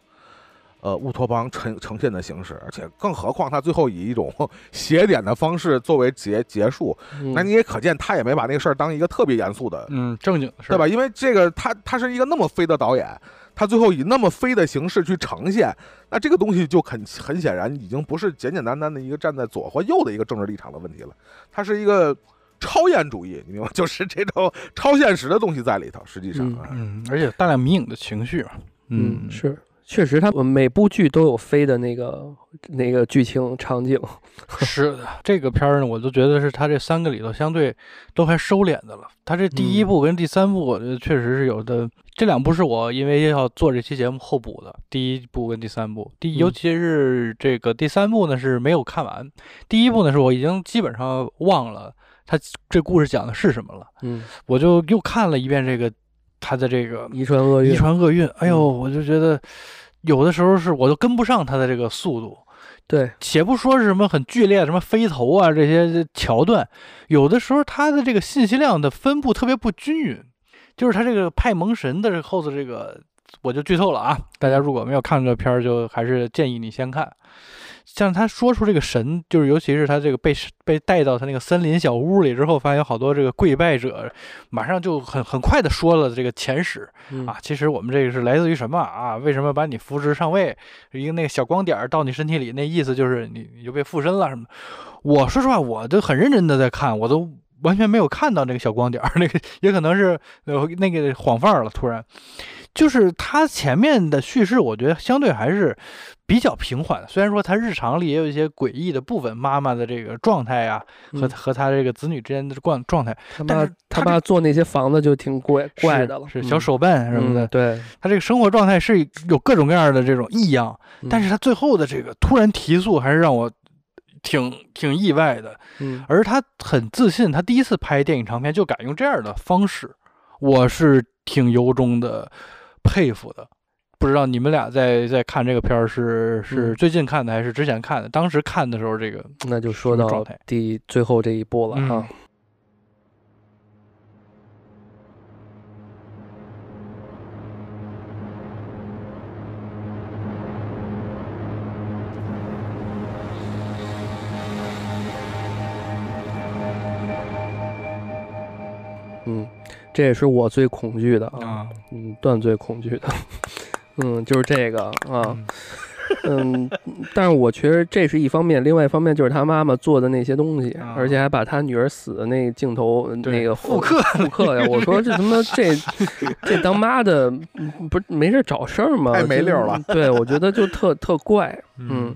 呃，乌托邦呈呈现的形式，而且更何况他最后以一种邪典的方式作为结结束，嗯、那你也可见他也没把那个事儿当一个特别严肃的，嗯，正经的事，对吧？因为这个他他是一个那么飞的导演，他最后以那么飞的形式去呈现，那这个东西就很很显然已经不是简简单单的一个站在左或右的一个政治立场的问题了，它是一个。超验主义，你明白吗？就是这种超现实的东西在里头，实际上、啊嗯，嗯，而且大量迷影的情绪，嗯，是，确实他们每部剧都有飞的那个那个剧情场景。是的，这个片儿呢，我都觉得是他这三个里头相对都还收敛的了。他这第一部跟第三部，我觉得确实是有的。嗯，这两部是我因为要做这期节目后补的，第一部跟第三部。第尤其是这个第三部呢是没有看完，第一部呢是我已经基本上忘了他这故事讲的是什么了。嗯，我就又看了一遍这个他的这个遗传厄运。遗传厄运，哎呦，我就觉得有的时候是我都跟不上他的这个速度。对，且不说是什么很剧烈什么飞头啊这些桥段，有的时候他的这个信息量的分布特别不均匀。就是他这个派蒙神的后头这个，我就剧透了啊！大家如果没有看这片儿，就还是建议你先看。像他说出这个神，就是尤其是他这个被被带到他那个森林小屋里之后，发现有好多这个跪拜者，马上就很很快的说了这个前史、嗯、啊，其实我们这个是来自于什么啊？为什么把你扶植上位？一个那个小光点到你身体里，那意思就是你你就被附身了什么？我说实话，我都很认真的在看，我都。完全没有看到那个小光点，那个也可能是呃那个晃范儿了。突然，就是他前面的叙事，我觉得相对还是比较平缓。虽然说他日常里也有一些诡异的部分，妈妈的这个状态啊，嗯、和和他这个子女之间的状状态，他爸但是他爸做那些房子就挺怪怪的了，是小手办什么的。嗯嗯、对，他这个生活状态是有各种各样的这种异样，嗯、但是他最后的这个突然提速，还是让我。挺挺意外的，嗯，而他很自信，他第一次拍电影长片就敢用这样的方式，我是挺由衷的佩服的。不知道你们俩在在看这个片儿是是最近看的还是之前看的？当时看的时候，这个那就说到第最后这一步了哈。嗯，这也是我最恐惧的啊，嗯，段最恐惧的，嗯，就是这个啊，嗯，但是我觉得这是一方面，另外一方面就是他妈妈做的那些东西，啊、而且还把他女儿死的那个镜头那个复刻复刻呀，我说这他妈这这当妈的不是没事找事儿吗？太没溜了，对，我觉得就特特怪，嗯。嗯，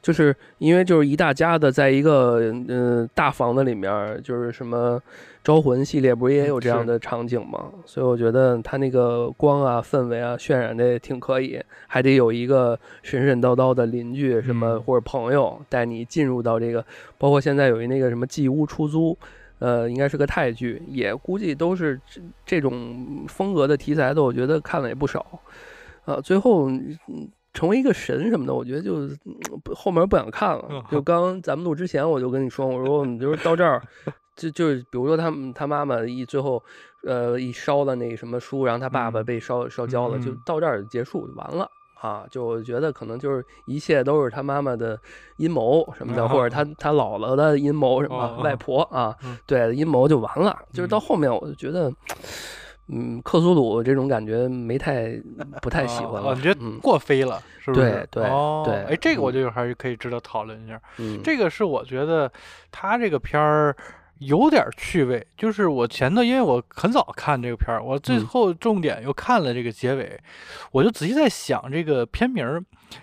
就是因为就是一大家子在一个呃大房子里面，就是什么招魂系列不是也有这样的场景吗？所以我觉得他那个光啊氛围啊渲染的也挺可以，还得有一个神神叨叨的邻居什么、嗯、或者朋友带你进入到这个，包括现在有一那个什么寄屋出租，呃应该是个泰剧，也估计都是这种风格的题材的，我觉得看了也不少啊。最后成为一个神什么的，我觉得就后面不想看了。就刚咱们录之前，我就跟你说，我说我们就是到这儿，就就是比如说他他妈妈一最后，呃，一烧了那什么书，然后他爸爸被烧烧焦了，就到这儿结束就完了啊。就我觉得可能就是一切都是他妈妈的阴谋什么的，或者他他姥姥的阴谋什么外婆啊，对，阴谋就完了。就是到后面我就觉得。嗯，克苏鲁这种感觉没太不太喜欢了，我觉得过飞了，是不是？对对、哦、对，哎，这个我就还是可以值得讨论一下。嗯、这个是我觉得他这个片儿有点趣味，就是我前头因为我很早看这个片儿，我最后重点又看了这个结尾，嗯、我就仔细在想这个片名，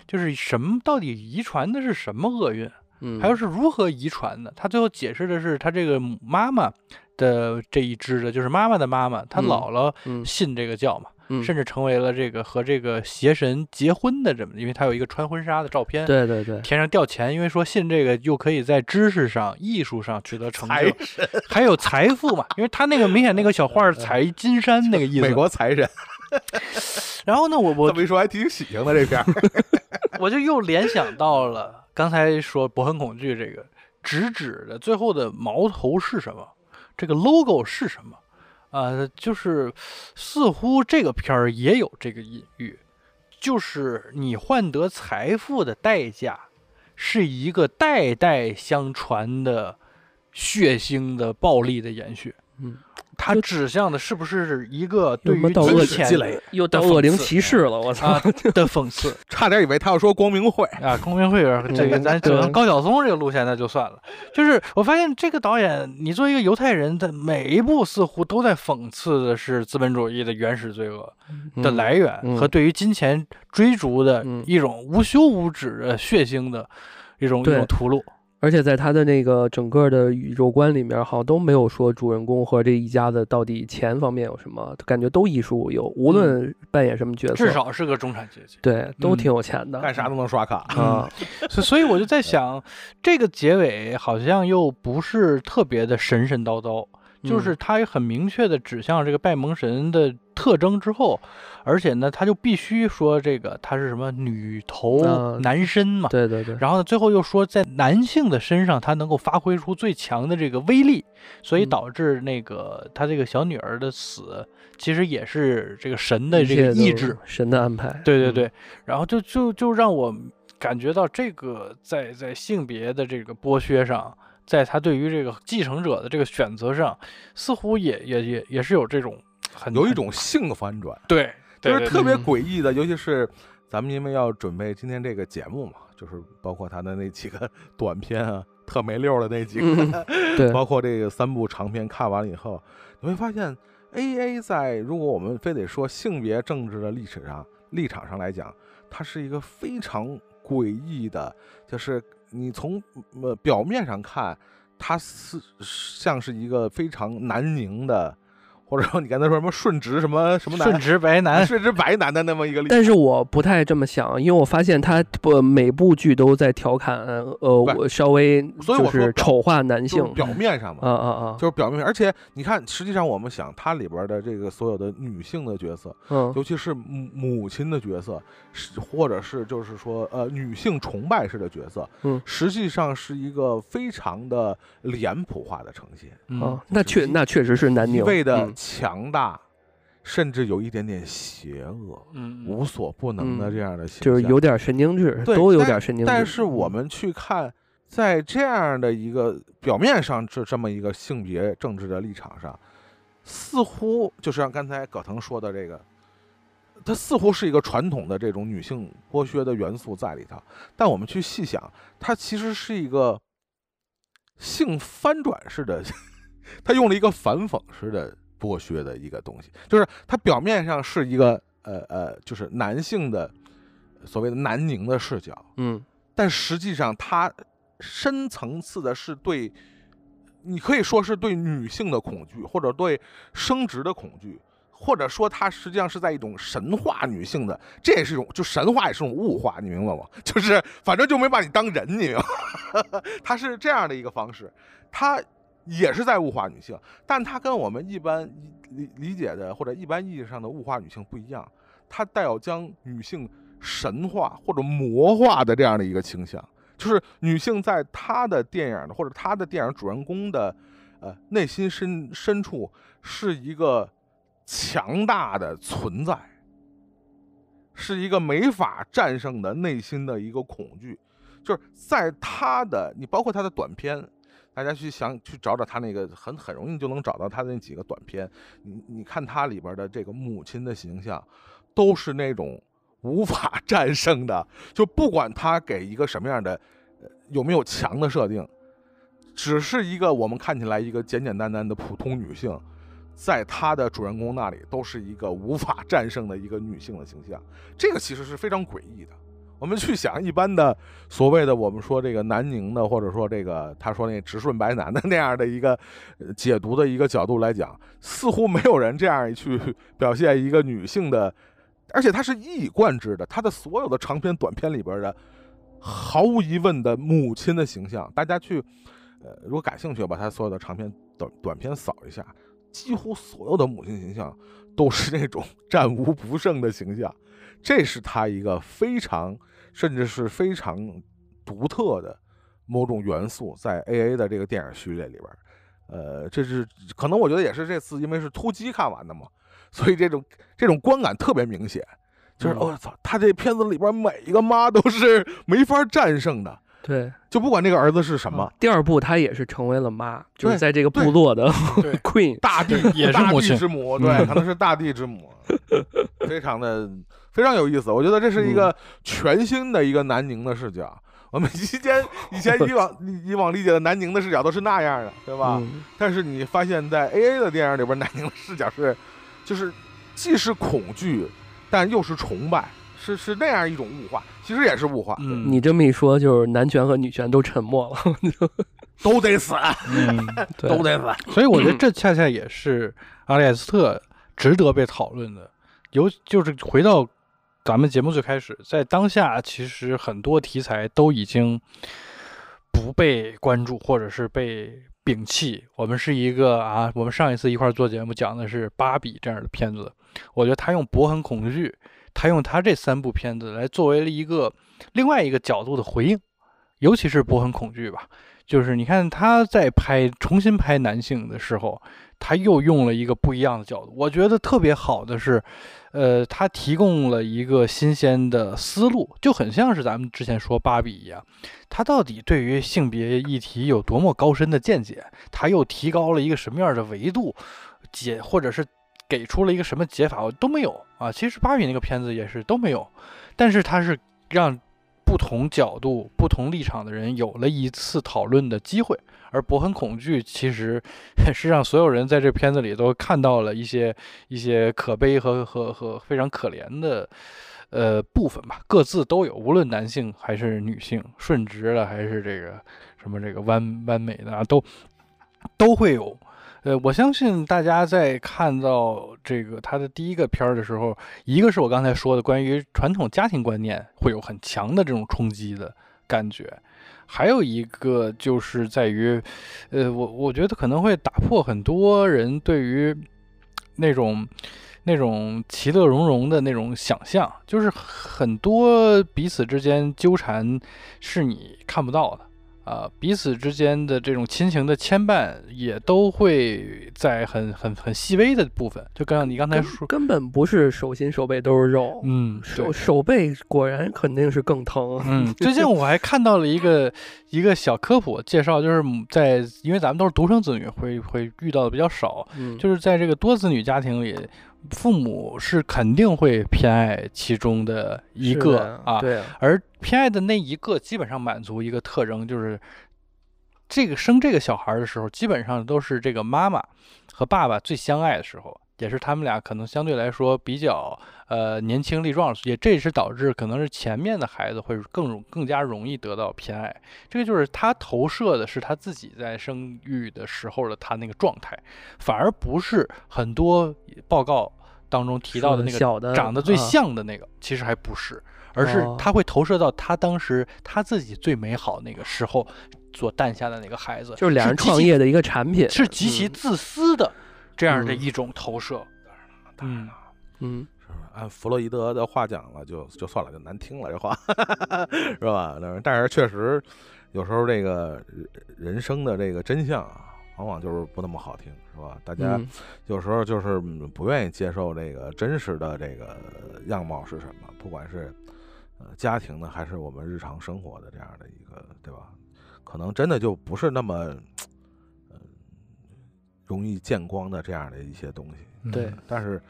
就是什么到底遗传的是什么厄运，嗯、还有是如何遗传的？他最后解释的是他这个妈妈。的这一支的就是妈妈的妈妈，她姥姥信这个教嘛，嗯嗯、甚至成为了这个和这个邪神结婚的这么，因为她有一个穿婚纱的照片，对对对，天上掉钱，因为说信这个又可以在知识上、艺术上取得成就，还有财富嘛，因为她那个明显那个小画财金山那个意思，美国财神。然后呢，我我这么一说还挺喜庆的这片，我就又联想到了刚才说《博很恐惧》这个直指的最后的矛头是什么？这个 logo 是什么？呃，就是似乎这个片儿也有这个隐喻，就是你换得财富的代价是一个代代相传的血腥的暴力的延续。嗯，他指向的是不是一个对于金钱积累又到恶灵骑士了？我操的讽刺，差点以为他要说光明会啊！光明会这个咱只能高晓松这个路线那就算了。就是我发现这个导演，你作为一个犹太人，他每一部似乎都在讽刺的是资本主义的原始罪恶的来源和对于金钱追逐的一种无休无止的血腥的一种一种屠戮。而且在他的那个整个的宇宙观里面，好像都没有说主人公和这一家子到底钱方面有什么，感觉都衣食无忧，无论扮演什么角色，至少是个中产阶级，对，都挺有钱的，干啥都能刷卡啊。所以我就在想，这个结尾好像又不是特别的神神叨叨，就是他很明确的指向这个拜蒙神的特征之后，而且呢，他就必须说这个他是什么女头男身嘛、呃，对对对。然后呢，最后又说在男性的身上，他能够发挥出最强的这个威力，所以导致那个、嗯、他这个小女儿的死，其实也是这个神的这个意志，神的安排。对对对。嗯、然后就就就让我感觉到这个在在性别的这个剥削上，在他对于这个继承者的这个选择上，似乎也也也也是有这种。有一种性反转，对，对对对就是特别诡异的，嗯、尤其是咱们因为要准备今天这个节目嘛，就是包括他的那几个短片啊，特没溜的那几个，嗯、对包括这个三部长片看完了以后，你会发现 ，A A 在如果我们非得说性别政治的历史上立场上来讲，它是一个非常诡异的，就是你从呃表面上看，它是像是一个非常南宁的。或者说你刚才说什么顺直什么什么男顺直白男顺直白男的那么一个例子，但是我不太这么想，因为我发现他不每部剧都在调侃呃我稍微就是丑化男性，就是表面上嘛，啊啊啊，就是表面上。而且你看，实际上我们想它里边的这个所有的女性的角色，嗯，尤其是母亲的角色，或者是就是说呃女性崇拜式的角色，嗯，实际上是一个非常的脸谱化的呈现啊，那确那确实是男女一味的。强大，甚至有一点点邪恶，嗯，无所不能的这样的形象，就是有点神经质，都有点神经质。但是我们去看，在这样的一个表面上是这么一个性别政治的立场上，似乎就是像刚才葛腾说的这个，它似乎是一个传统的这种女性剥削的元素在里头。但我们去细想，它其实是一个性翻转式的，它用了一个反讽式的。剥削的一个东西，就是它表面上是一个呃呃，就是男性的所谓的南宁的视角，嗯，但实际上它深层次的是对，你可以说是对女性的恐惧，或者对生殖的恐惧，或者说它实际上是在一种神化女性的，这也是一种，就神化也是一种物化，你明白吗？就是反正就没把你当人，你明白吗？它是这样的一个方式，它。也是在物化女性，但它跟我们一般理理解的或者一般意义上的物化女性不一样，它带有将女性神化或者魔化的这样的一个倾向，就是女性在她的电影的或者她的电影主人公的呃内心深深处是一个强大的存在，是一个没法战胜的内心的一个恐惧，就是在她的你包括她的短片。大家去想去找找他那个很很容易就能找到他的那几个短片，你你看他里边的这个母亲的形象，都是那种无法战胜的，就不管他给一个什么样的，有没有强的设定，只是一个我们看起来一个简简单单的普通女性，在他的主人公那里都是一个无法战胜的一个女性的形象，这个其实是非常诡异的。我们去想一般的所谓的我们说这个南宁的，或者说这个他说那直顺白男的那样的一个解读的一个角度来讲，似乎没有人这样去表现一个女性的，而且他是一以贯之的，他的所有的长篇短篇里边的毫无疑问的母亲的形象，大家去呃如果感兴趣把他所有的长篇短短篇扫一下，几乎所有的母亲形象都是那种战无不胜的形象，这是他一个非常甚至是非常独特的某种元素，在 A A 的这个电影序列里边，呃，这是可能我觉得也是这次因为是突击看完的嘛，所以这种这种观感特别明显，就是我操，他这片子里边每一个妈都是没法战胜的，对，就不管这个儿子是什么。嗯、第二部她也是成为了妈，就是在这个部落的 queen， 大地也是母亲大地之母，对，可能是大地之母，非常的非常有意思。我觉得这是一个全新的一个南宁的视角。嗯，我们以前以前以往以往理解的南宁的视角都是那样的，对吧？嗯、但是你发现在 A A 的电影里边，南宁的视角是，就是既是恐惧，但又是崇拜，是是那样一种物化，其实也是物化。嗯、你这么一说，就是男权和女权都沉默了，都得死，嗯、都得死。所以我觉得这恰恰也是阿里埃斯特值得被讨论的，尤就是回到咱们节目最开始，在当下其实很多题材都已经不被关注或者是被摒弃。我们是一个啊，我们上一次一块做节目讲的是芭比这样的片子，我觉得他用博很恐惧，他用他这三部片子来作为了一个另外一个角度的回应，尤其是博很恐惧吧，就是你看他在拍重新拍男性的时候，他又用了一个不一样的角度。我觉得特别好的是呃，他提供了一个新鲜的思路，就很像是咱们之前说芭比一样，他到底对于性别议题有多么高深的见解，他又提高了一个什么样的维度解，或者是给出了一个什么解法，都没有啊。其实芭比那个片子也是都没有，但是他是让不同角度不同立场的人有了一次讨论的机会。而博很恐惧其实是让所有人在这片子里都看到了一些一些可悲和和和非常可怜的呃部分吧，各自都有，无论男性还是女性，顺直了还是这个什么这个弯弯美的啊，都都会有。呃，我相信大家在看到这个他的第一个片儿的时候，一个是我刚才说的关于传统家庭观念会有很强的这种冲击的感觉，还有一个就是在于，呃，我我觉得可能会打破很多人对于那种那种其乐融融的那种想象，就是很多彼此之间纠缠是你看不到的。啊、呃，彼此之间的这种亲情的牵绊，也都会在很很很细微的部分，就跟你刚才说，根本不是手心手背都是肉。嗯，手手背果然肯定是更疼。嗯，最近我还看到了一个一个小科普介绍，就是在因为咱们都是独生子女，会会遇到的比较少、嗯，就是在这个多子女家庭里。父母是肯定会偏爱其中的一个啊，对，而偏爱的那一个基本上满足一个特征，就是这个生这个小孩的时候，基本上都是这个妈妈和爸爸最相爱的时候，也是他们俩可能相对来说比较呃年轻力壮，也这也是导致可能是前面的孩子会更更加容易得到偏爱。这个就是他投射的是他自己在生育的时候的他那个状态，反而不是很多报告当中提到的那个长得最像的那个，其实还不是，而是他会投射到他当时他自己最美好那个时候所诞下的那个孩子，就是两人创业的一个产品，是极其自私的。这样的一种投射，嗯嗯，是吧？按弗洛伊德的话讲了，就就算了，就难听了这话，是吧？但是确实，有时候这个人生的这个真相啊，往往就是不那么好听，是吧？大家有时候就是不愿意接受这个真实的这个样貌是什么，不管是呃家庭的，还是我们日常生活的这样的一个，对吧？可能真的就不是那么。容易见光的这样的一些东西，对、嗯，但是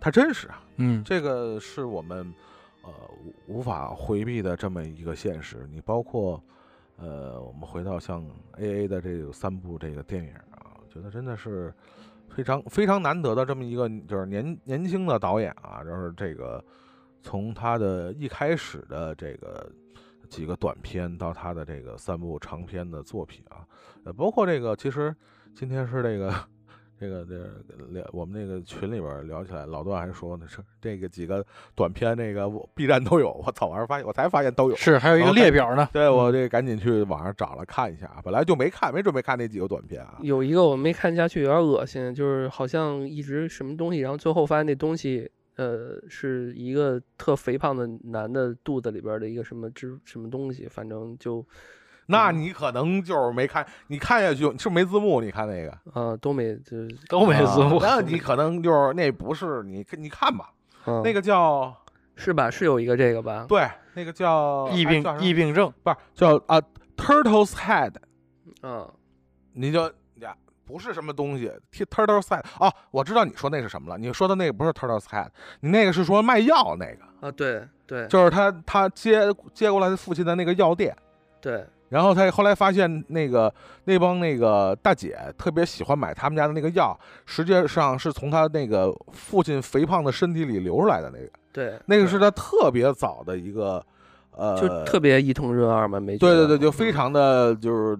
它真实啊，嗯，这个是我们呃无法回避的这么一个现实。你包括呃，我们回到像 A A 的这三部这个电影啊，我觉得真的是非常非常难得的这么一个就是年年轻的导演啊，就是这个从他的一开始的这个。几个短片到他的这个三部长篇的作品啊，呃，包括这个，其实今天是这个，这个这个、我们那个群里边聊起来，老段还说呢，是这个几个短片那个 B 站都有，我早晚上发现我才发现都有，是还有一个列表呢，对我这赶紧去网上找了看一下，本来就没看，没准备看那几个短片啊，有一个我没看下去，有点恶心，就是好像一直什么东西，然后最后发现那东西。呃，是一个特肥胖的男的肚子里边的一个什么之什么东西，反正就，那你可能就是没看，你看下去是没字幕，你看那个啊、呃，都没就都没字幕，那、啊、你可能就是那不是你你看吧、嗯，那个叫是吧？是有一个这个吧？对，那个叫疫病、啊、疫病症，不是叫啊 Turtle's Head。嗯，你就呀，不是什么东西 Turtle's Head。哦，我知道你说那是什么了。你说的那个不是 Turtle's Head， 你那个是说卖药那个啊？对对，就是他他接接过来他父亲的那个药店。对。然后他后来发现，那个那帮那个大姐特别喜欢买他们家的那个药，实际上是从他那个父亲肥胖的身体里流出来的那个。对，那个是他特别早的一个，呃，就特别一通热二嘛，没对对对，就非常的就是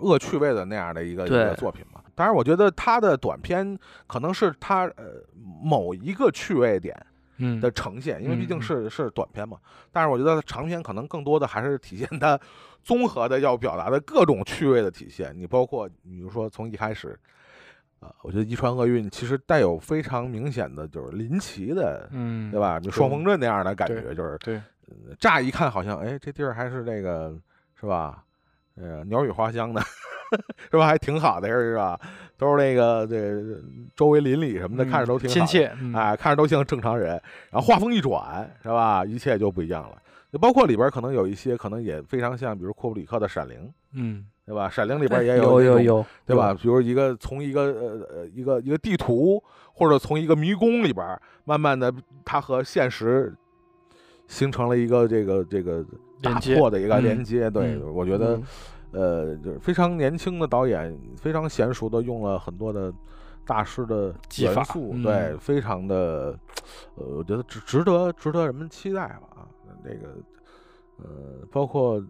恶趣味的那样的一个一个作品嘛。当然，我觉得他的短片可能是他呃某一个趣味点。嗯的呈现，因为毕竟是是短片嘛，但是我觉得长片可能更多的还是体现它综合的要表达的各种趣味的体现。你包括比如说从一开始，啊、呃，我觉得《遗传厄运》其实带有非常明显的就是林奇的，嗯，对吧？就双峰镇那样的感觉，就是对、呃，乍一看好像哎这地儿还是那个是吧？呃，鸟语花香的。是吧？还挺好的，是吧？都是那个这周围邻里什么的，看着都挺好的、嗯、亲切、嗯、啊，看着都像正常人。然后画风一转，是吧？一切就不一样了。就包括里边可能有一些，可能也非常像，比如库布里克的《闪灵》，嗯，对吧？《闪灵》里边也有有有有，对吧？比如一个从一个呃一个一个地图，或者从一个迷宫里边，慢慢的它和现实形成了一个这个这个打破的一个连接。嗯、对、嗯，我觉得。嗯呃，就是非常年轻的导演，非常娴熟的用了很多的大师的元素，对、嗯，非常的，呃，我觉得值值得值得人们期待吧啊，那个，呃，包括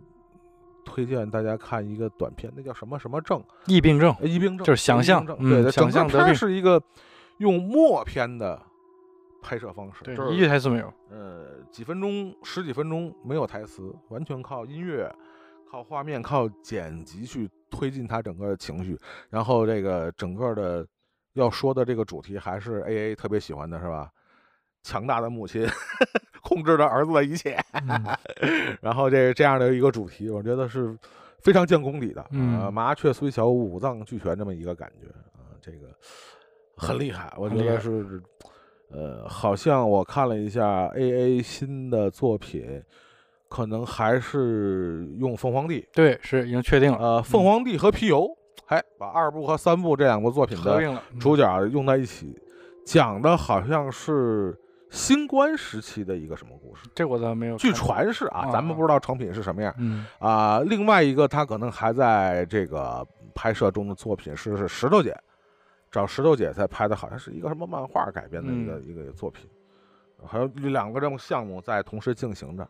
推荐大家看一个短片，那叫什么什么症？疫病症，疫病症就是想象，嗯、对，想象它是一个用默片的拍摄方式，对，就是、一句台词没有，呃，几分钟，十几分钟没有台词，完全靠音乐。靠画面、靠剪辑去推进他整个的情绪，然后这个整个的要说的这个主题还是 A A 特别喜欢的是吧？强大的母亲控制着儿子的一切，嗯、然后这这样的一个主题，我觉得是非常见功底的。嗯、呃，麻雀虽小，五脏俱全这么一个感觉啊、呃，这个很厉害，我觉得是呃，好像我看了一下 A A 新的作品。可能还是用凤凰帝，对，是已经确定了。呃，凤凰帝和皮尤，哎、嗯，把二部和三部这两部作品合并了，主角用在一起、嗯，讲的好像是新冠时期的一个什么故事？这我倒没有。据传是啊、哦，咱们不知道成品是什么样。嗯啊、呃，另外一个他可能还在这个拍摄中的作品是是石头姐，找石头姐才拍的，好像是一个什么漫画改编的一个、嗯、一个作品，还有两个这种项目在同时进行着。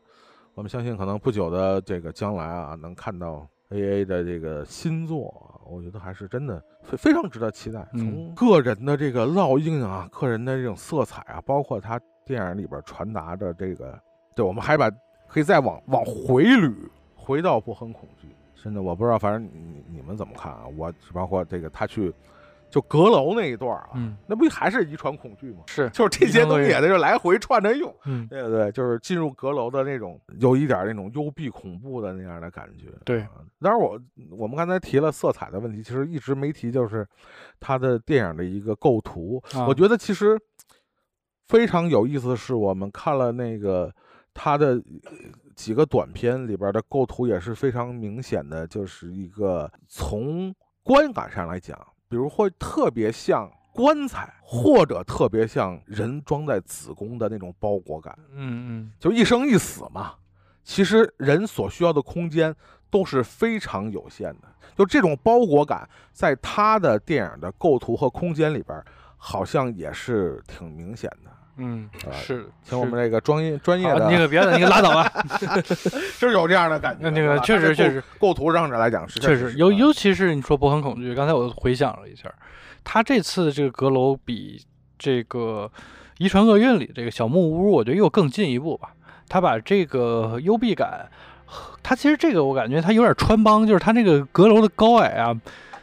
我们相信，可能不久的这个将来啊，能看到 A A 的这个新作，我觉得还是真的非非常值得期待。从个人的这个烙印啊，个人的这种色彩啊，包括他电影里边传达的这个，对，我们还把可以再往往回捋，回到不很恐惧。真的，我不知道，反正你你们怎么看啊？我包括这个他去。就阁楼那一段啊、嗯，那不还是遗传恐惧吗？是，就是这些东西也就来回串着用，嗯，对对，就是进入阁楼的那种，有一点那种幽闭恐怖的那样的感觉。对，啊、当然我我们刚才提了色彩的问题，其实一直没提，就是他的电影的一个构图、啊，我觉得其实非常有意思的是，我们看了那个他的几个短片里边的构图也是非常明显的，就是一个从观感上来讲。比如会特别像棺材，或者特别像人装在子宫的那种包裹感。嗯嗯，就一生一死嘛。其实人所需要的空间都是非常有限的。就这种包裹感，在他的电影的构图和空间里边，好像也是挺明显的。嗯，呃、是。请我们这个专业专业的，你可别的，你可拉倒吧。就是有这样的感觉。那个确实确实，构图上来讲是确实，尤尤其是你说不很恐惧，刚才我回想了一下，他这次这个阁楼比这个《遗传厄运》里这个小木屋，我觉得又更进一步吧。他把这个幽闭感，他其实这个我感觉他有点穿帮，就是他那个阁楼的高矮啊。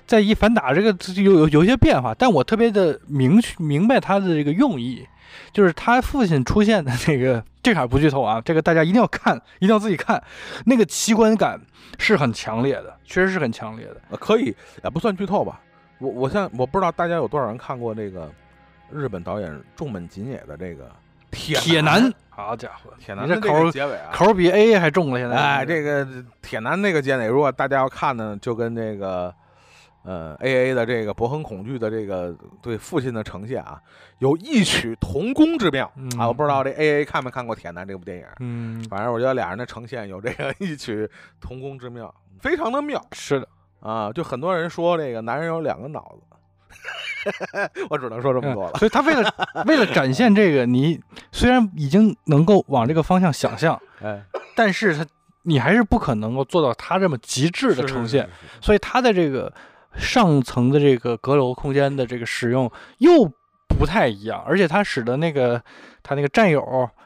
在一反打这个有有有些变化，但我特别的明明白他的这个用意，就是他父亲出现的那个，这场不剧透啊，这个大家一定要看，一定要自己看，那个奇观感是很强烈的，确实是很强烈的。可以也不算剧透吧，我我现在我不知道大家有多少人看过那个日本导演重本锦也的这个铁男，好家伙，铁男这口结尾啊，口比 A 还重了。现在哎，这个铁男那个结尾，如果大家要看呢，就跟那个呃 A A 的这个伯恒恐惧的这个对父亲的呈现啊，有异曲同工之妙、嗯、啊！我不知道这 A A 看没看过铁男这部电影，嗯，反正我觉得俩人的呈现有这个异曲同工之妙，非常的妙。是的啊，就很多人说这个男人有两个脑子。我只能说这么多了、嗯。所以他为了为了展现这个，你虽然已经能够往这个方向想象，哎，但是他你还是不可能够做到他这么极致的呈现。是是是是，所以他的这个上层的这个阁楼空间的这个使用又不太一样，而且他使得那个他那个战友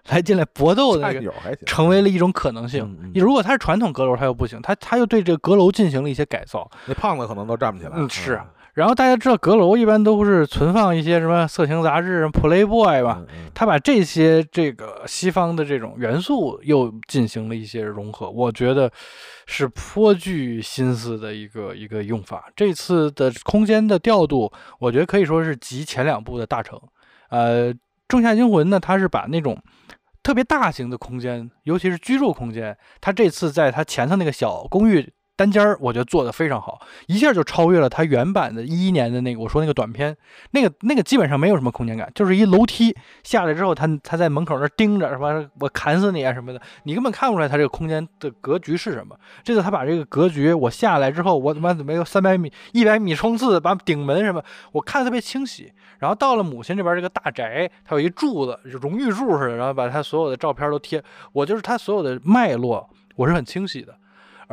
来进来搏斗的那个成为了一种可能性。你如果他是传统阁楼，他又不行，他他又对这个阁楼进行了一些改造。那胖子可能都站不起来。嗯，是。然后大家知道阁楼一般都是存放一些什么色情杂志 Playboy 吧，他把这些这个西方的这种元素又进行了一些融合，我觉得是颇具心思的一个一个用法。这次的空间的调度我觉得可以说是集前两部的大成。呃，《仲夏惊魂》呢，它是把那种特别大型的空间，尤其是居住空间，它这次在它前头那个小公寓单间儿，我觉得做的非常好，一下就超越了他原版的一一年的那个我说那个短片，那个那个基本上没有什么空间感，就是一楼梯下来之后，他他在门口那盯着什么我砍死你啊什么的，你根本看不出来他这个空间的格局是什么。这次他把这个格局，我下来之后，我他妈怎么有三百米、一百米冲刺，把顶门什么，我看得特别清晰。然后到了母亲这边这个大宅，他有一柱子，就荣誉柱似的，然后把他所有的照片都贴，我就是他所有的脉络，我是很清晰的。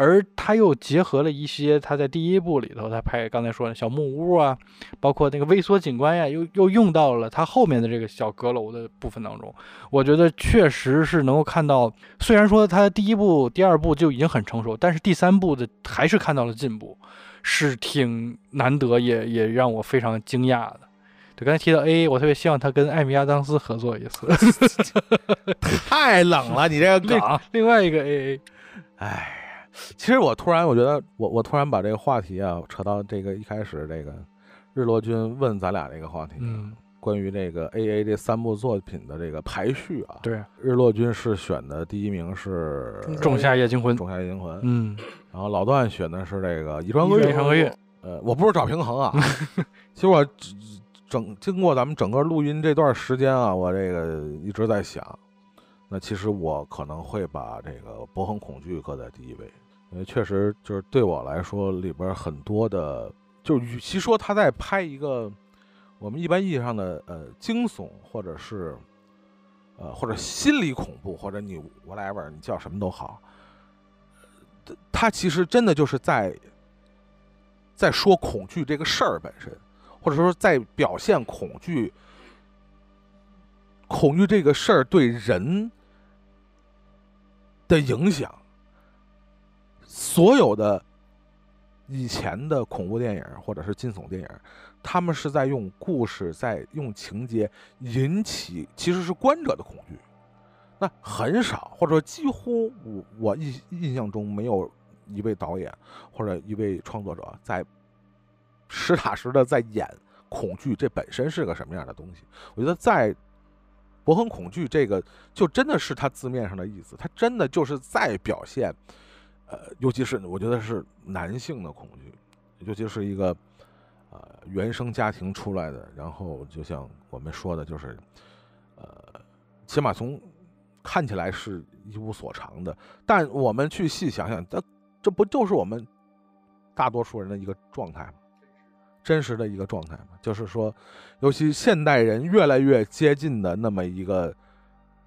而他又结合了一些他在第一部里头他拍刚才说的小木屋啊，包括那个微缩景观呀、啊，又又用到了他后面的这个小阁楼的部分当中。我觉得确实是能够看到，虽然说他第一部第二部就已经很成熟，但是第三部的还是看到了进步，是挺难得，也也让我非常惊讶的。对，刚才提到 A A， 我特别希望他跟艾米亚当斯合作一次。太冷了，你这个梗。另外一个 A A， 哎。其实我突然，我觉得我我突然把这个话题啊扯到这个一开始这个日落君问咱俩这个话题，嗯，关于这个 A A 这三部作品的这个排序啊，对，日落君是选的第一名是《仲夏夜惊魂》，《仲夏夜惊魂》，嗯，然后老段选的是这个《遗传厄运》，《遗传厄运》，呃，我不是找平衡啊，其实我整经过咱们整个录音这段时间啊，我这个一直在想，那其实我可能会把这个伯恒恐惧搁在第一位。因为确实就是对我来说里边很多的，就与其说他在拍一个我们一般意义上的呃惊悚或者是呃或者心理恐怖或者你 whatever 你叫什么都好，他其实真的就是在在说恐惧这个事儿本身，或者说在表现恐惧恐惧这个事儿对人的影响。所有的以前的恐怖电影或者是惊悚电影，他们是在用故事，在用情节引起其实是观者的恐惧。那很少或者说几乎我我印印象中没有一位导演或者一位创作者在实打实的在演恐惧这本身是个什么样的东西。我觉得在伯恒恐惧这个就真的是它字面上的意思，它真的就是在表现呃，尤其是我觉得是男性的恐惧，尤其是一个呃原生家庭出来的，然后就像我们说的，就是呃，起码从看起来是一无所长的，但我们去细想想，这这不就是我们大多数人的一个状态吗？真实的一个状态吗？就是说，尤其现代人越来越接近的那么一个。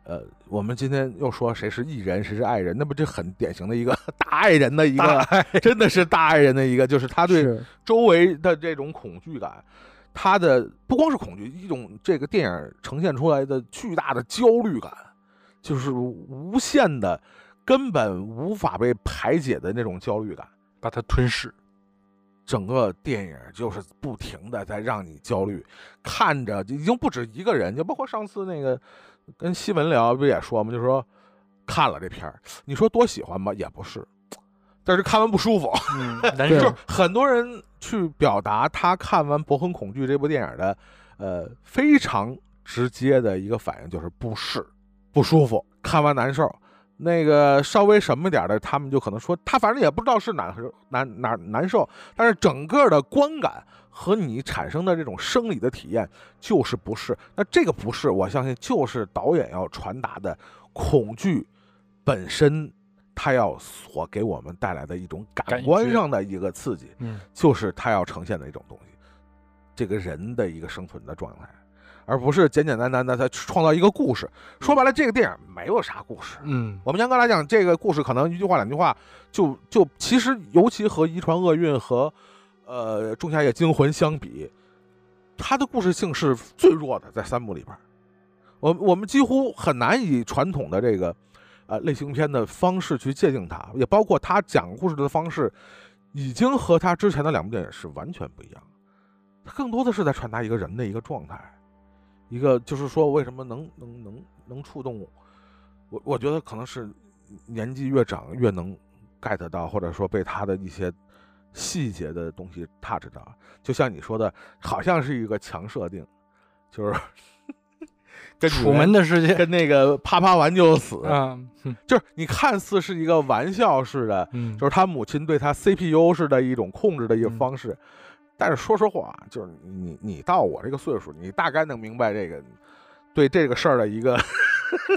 呃，我们今天又说谁是艺人，谁是爱人，那不就很典型的一个大爱人的一个，真的是大爱人的一个，就是他对周围的这种恐惧感，他的不光是恐惧，一种这个电影呈现出来的巨大的焦虑感，就是无限的、根本无法被排解的那种焦虑感，把它吞噬。整个电影就是不停的在让你焦虑，看着已经不止一个人，就包括上次那个跟西文聊不也说吗？就是说看了这片儿，你说多喜欢吧，也不是，但是看完不舒服。嗯，就是很多人去表达他看完《伯恒恐惧》这部电影的呃非常直接的一个反应就是不适、不舒服，看完难受。那个稍微什么点的，他们就可能说他反正也不知道是哪难哪难受，但是整个的观感和你产生的这种生理的体验就是不适。那这个不适，我相信就是导演要传达的恐惧本身，他要所给我们带来的一种感官上的一个刺激，嗯，就是他要呈现的一种东西，这个人的一个生存的状态。而不是简简单单的他创造一个故事，说白了这个电影没有啥故事。嗯，我们严格来讲，这个故事可能一句话两句话就就其实，尤其和《遗传厄运》和呃《仲夏夜惊魂》相比，它的故事性是最弱的，在三部里边，我我们几乎很难以传统的这个呃类型片的方式去借鉴它，也包括它讲故事的方式，已经和它之前的两部电影是完全不一样。它更多的是在传达一个人的一个状态。一个就是说，为什么能能能能触动我？我我觉得可能是年纪越长越能 get 到，或者说被他的一些细节的东西 touch 到。就像你说的，好像是一个强设定，就是跟楚门的世界，跟那个啪啪完就死，嗯，就是你看似是一个玩笑似的，嗯，就是他母亲对他 C P U 式的一种控制的一个方式。嗯，但是说实话，就是你你到我这个岁数，你大概能明白这个对这个事儿的一个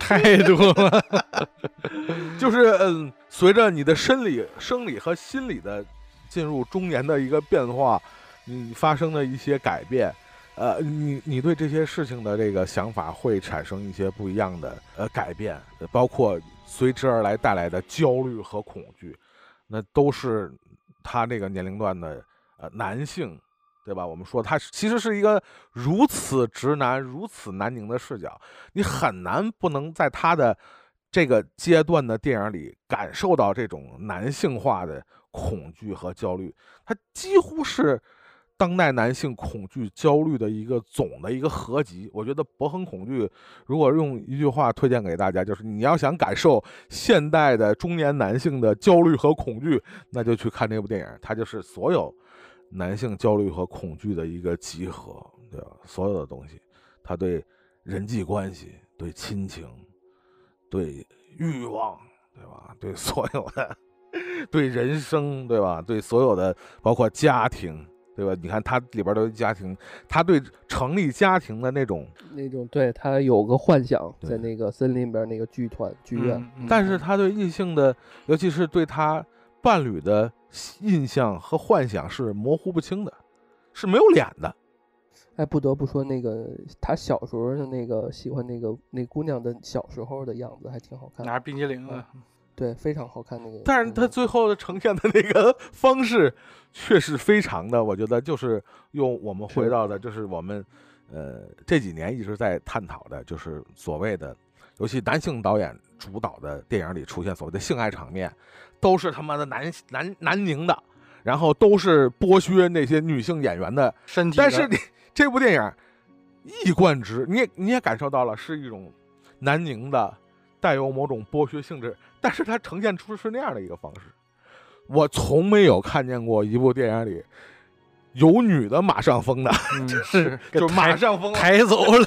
态度了。就是嗯，随着你的生理、生理和心理的进入中年的一个变化，你发生的一些改变，呃，你你对这些事情的这个想法会产生一些不一样的呃改变，包括随之而来带来的焦虑和恐惧，那都是他那个年龄段的。呃，男性，对吧？我们说他其实是一个如此直男、如此南宁的视角，你很难不能在他的这个阶段的电影里感受到这种男性化的恐惧和焦虑。他几乎是当代男性恐惧、焦虑的一个总的一个合集。我觉得《博恒恐惧》如果用一句话推荐给大家，就是你要想感受现代的中年男性的焦虑和恐惧，那就去看这部电影，它就是所有男性焦虑和恐惧的一个集合，对吧？所有的东西，他对人际关系、对亲情、对欲望，对吧？对所有的，对人生，对吧？对所有的，包括家庭，对吧？你看他里边的家庭，他对成立家庭的那种那种，对他有个幻想，在那个森林里边那个剧团剧院、嗯嗯，但是他对异性的，尤其是对他伴侣的。印象和幻想是模糊不清的，是没有脸的。哎，不得不说，那个他小时候的那个喜欢那个那姑娘的小时候的样子还挺好看的，拿着冰激凌啊、嗯，对，非常好看那个。但是他最后呈现的那个方式确实非常的，我觉得就是用我们回到的，就是我们呃这几年一直在探讨的，就是所谓的，尤其男性导演主导的电影里出现所谓的性爱场面。都是他妈的南南南宁的，然后都是剥削那些女性演员的身体的。但是你这部电影一贯之，你也你也感受到了是一种南宁的，带有某种剥削性质，但是它呈现出是那样的一个方式。我从没有看见过一部电影里有女的马上疯的，嗯、是就马上疯抬走了，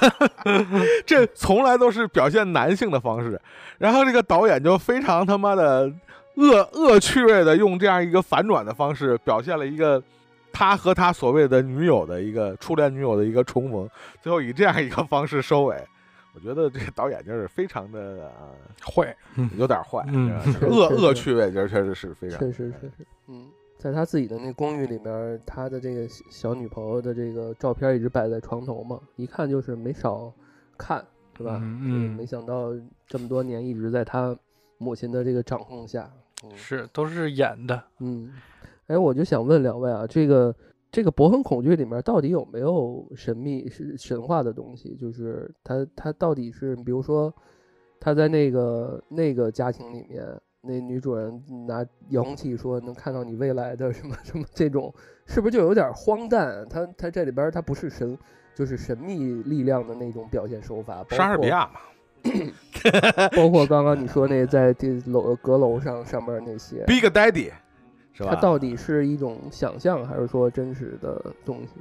这从来都是表现男性的方式。然后这个导演就非常他妈的。恶恶趣味的用这样一个反转的方式表现了一个他和他所谓的女友的一个初恋女友的一个重逢，最后以这样一个方式收尾。我觉得这个导演就是非常的、呃、坏，有点坏，嗯、恶恶趣味就是确实是非常，确实确实，嗯，在他自己的那公寓里面，他的这个小女朋友的这个照片一直摆在床头嘛，一看就是没少看，对吧？嗯，没想到这么多年一直在他母亲的这个掌控下。嗯、是，都是演的。嗯，哎，我就想问两位啊，这个这个《博恒恐惧》里面到底有没有神秘是神话的东西？就是他他到底是，比如说他在那个那个家庭里面，那女主人拿遥控器说能看到你未来的什么什么这种，是不是就有点荒诞？他他这里边他不是神，就是神秘力量的那种表现手法，莎士比亚嘛。包括刚刚你说那在楼阁楼上上面那些 Big Daddy 是吧？它到底是一种想象还是说真实的东西？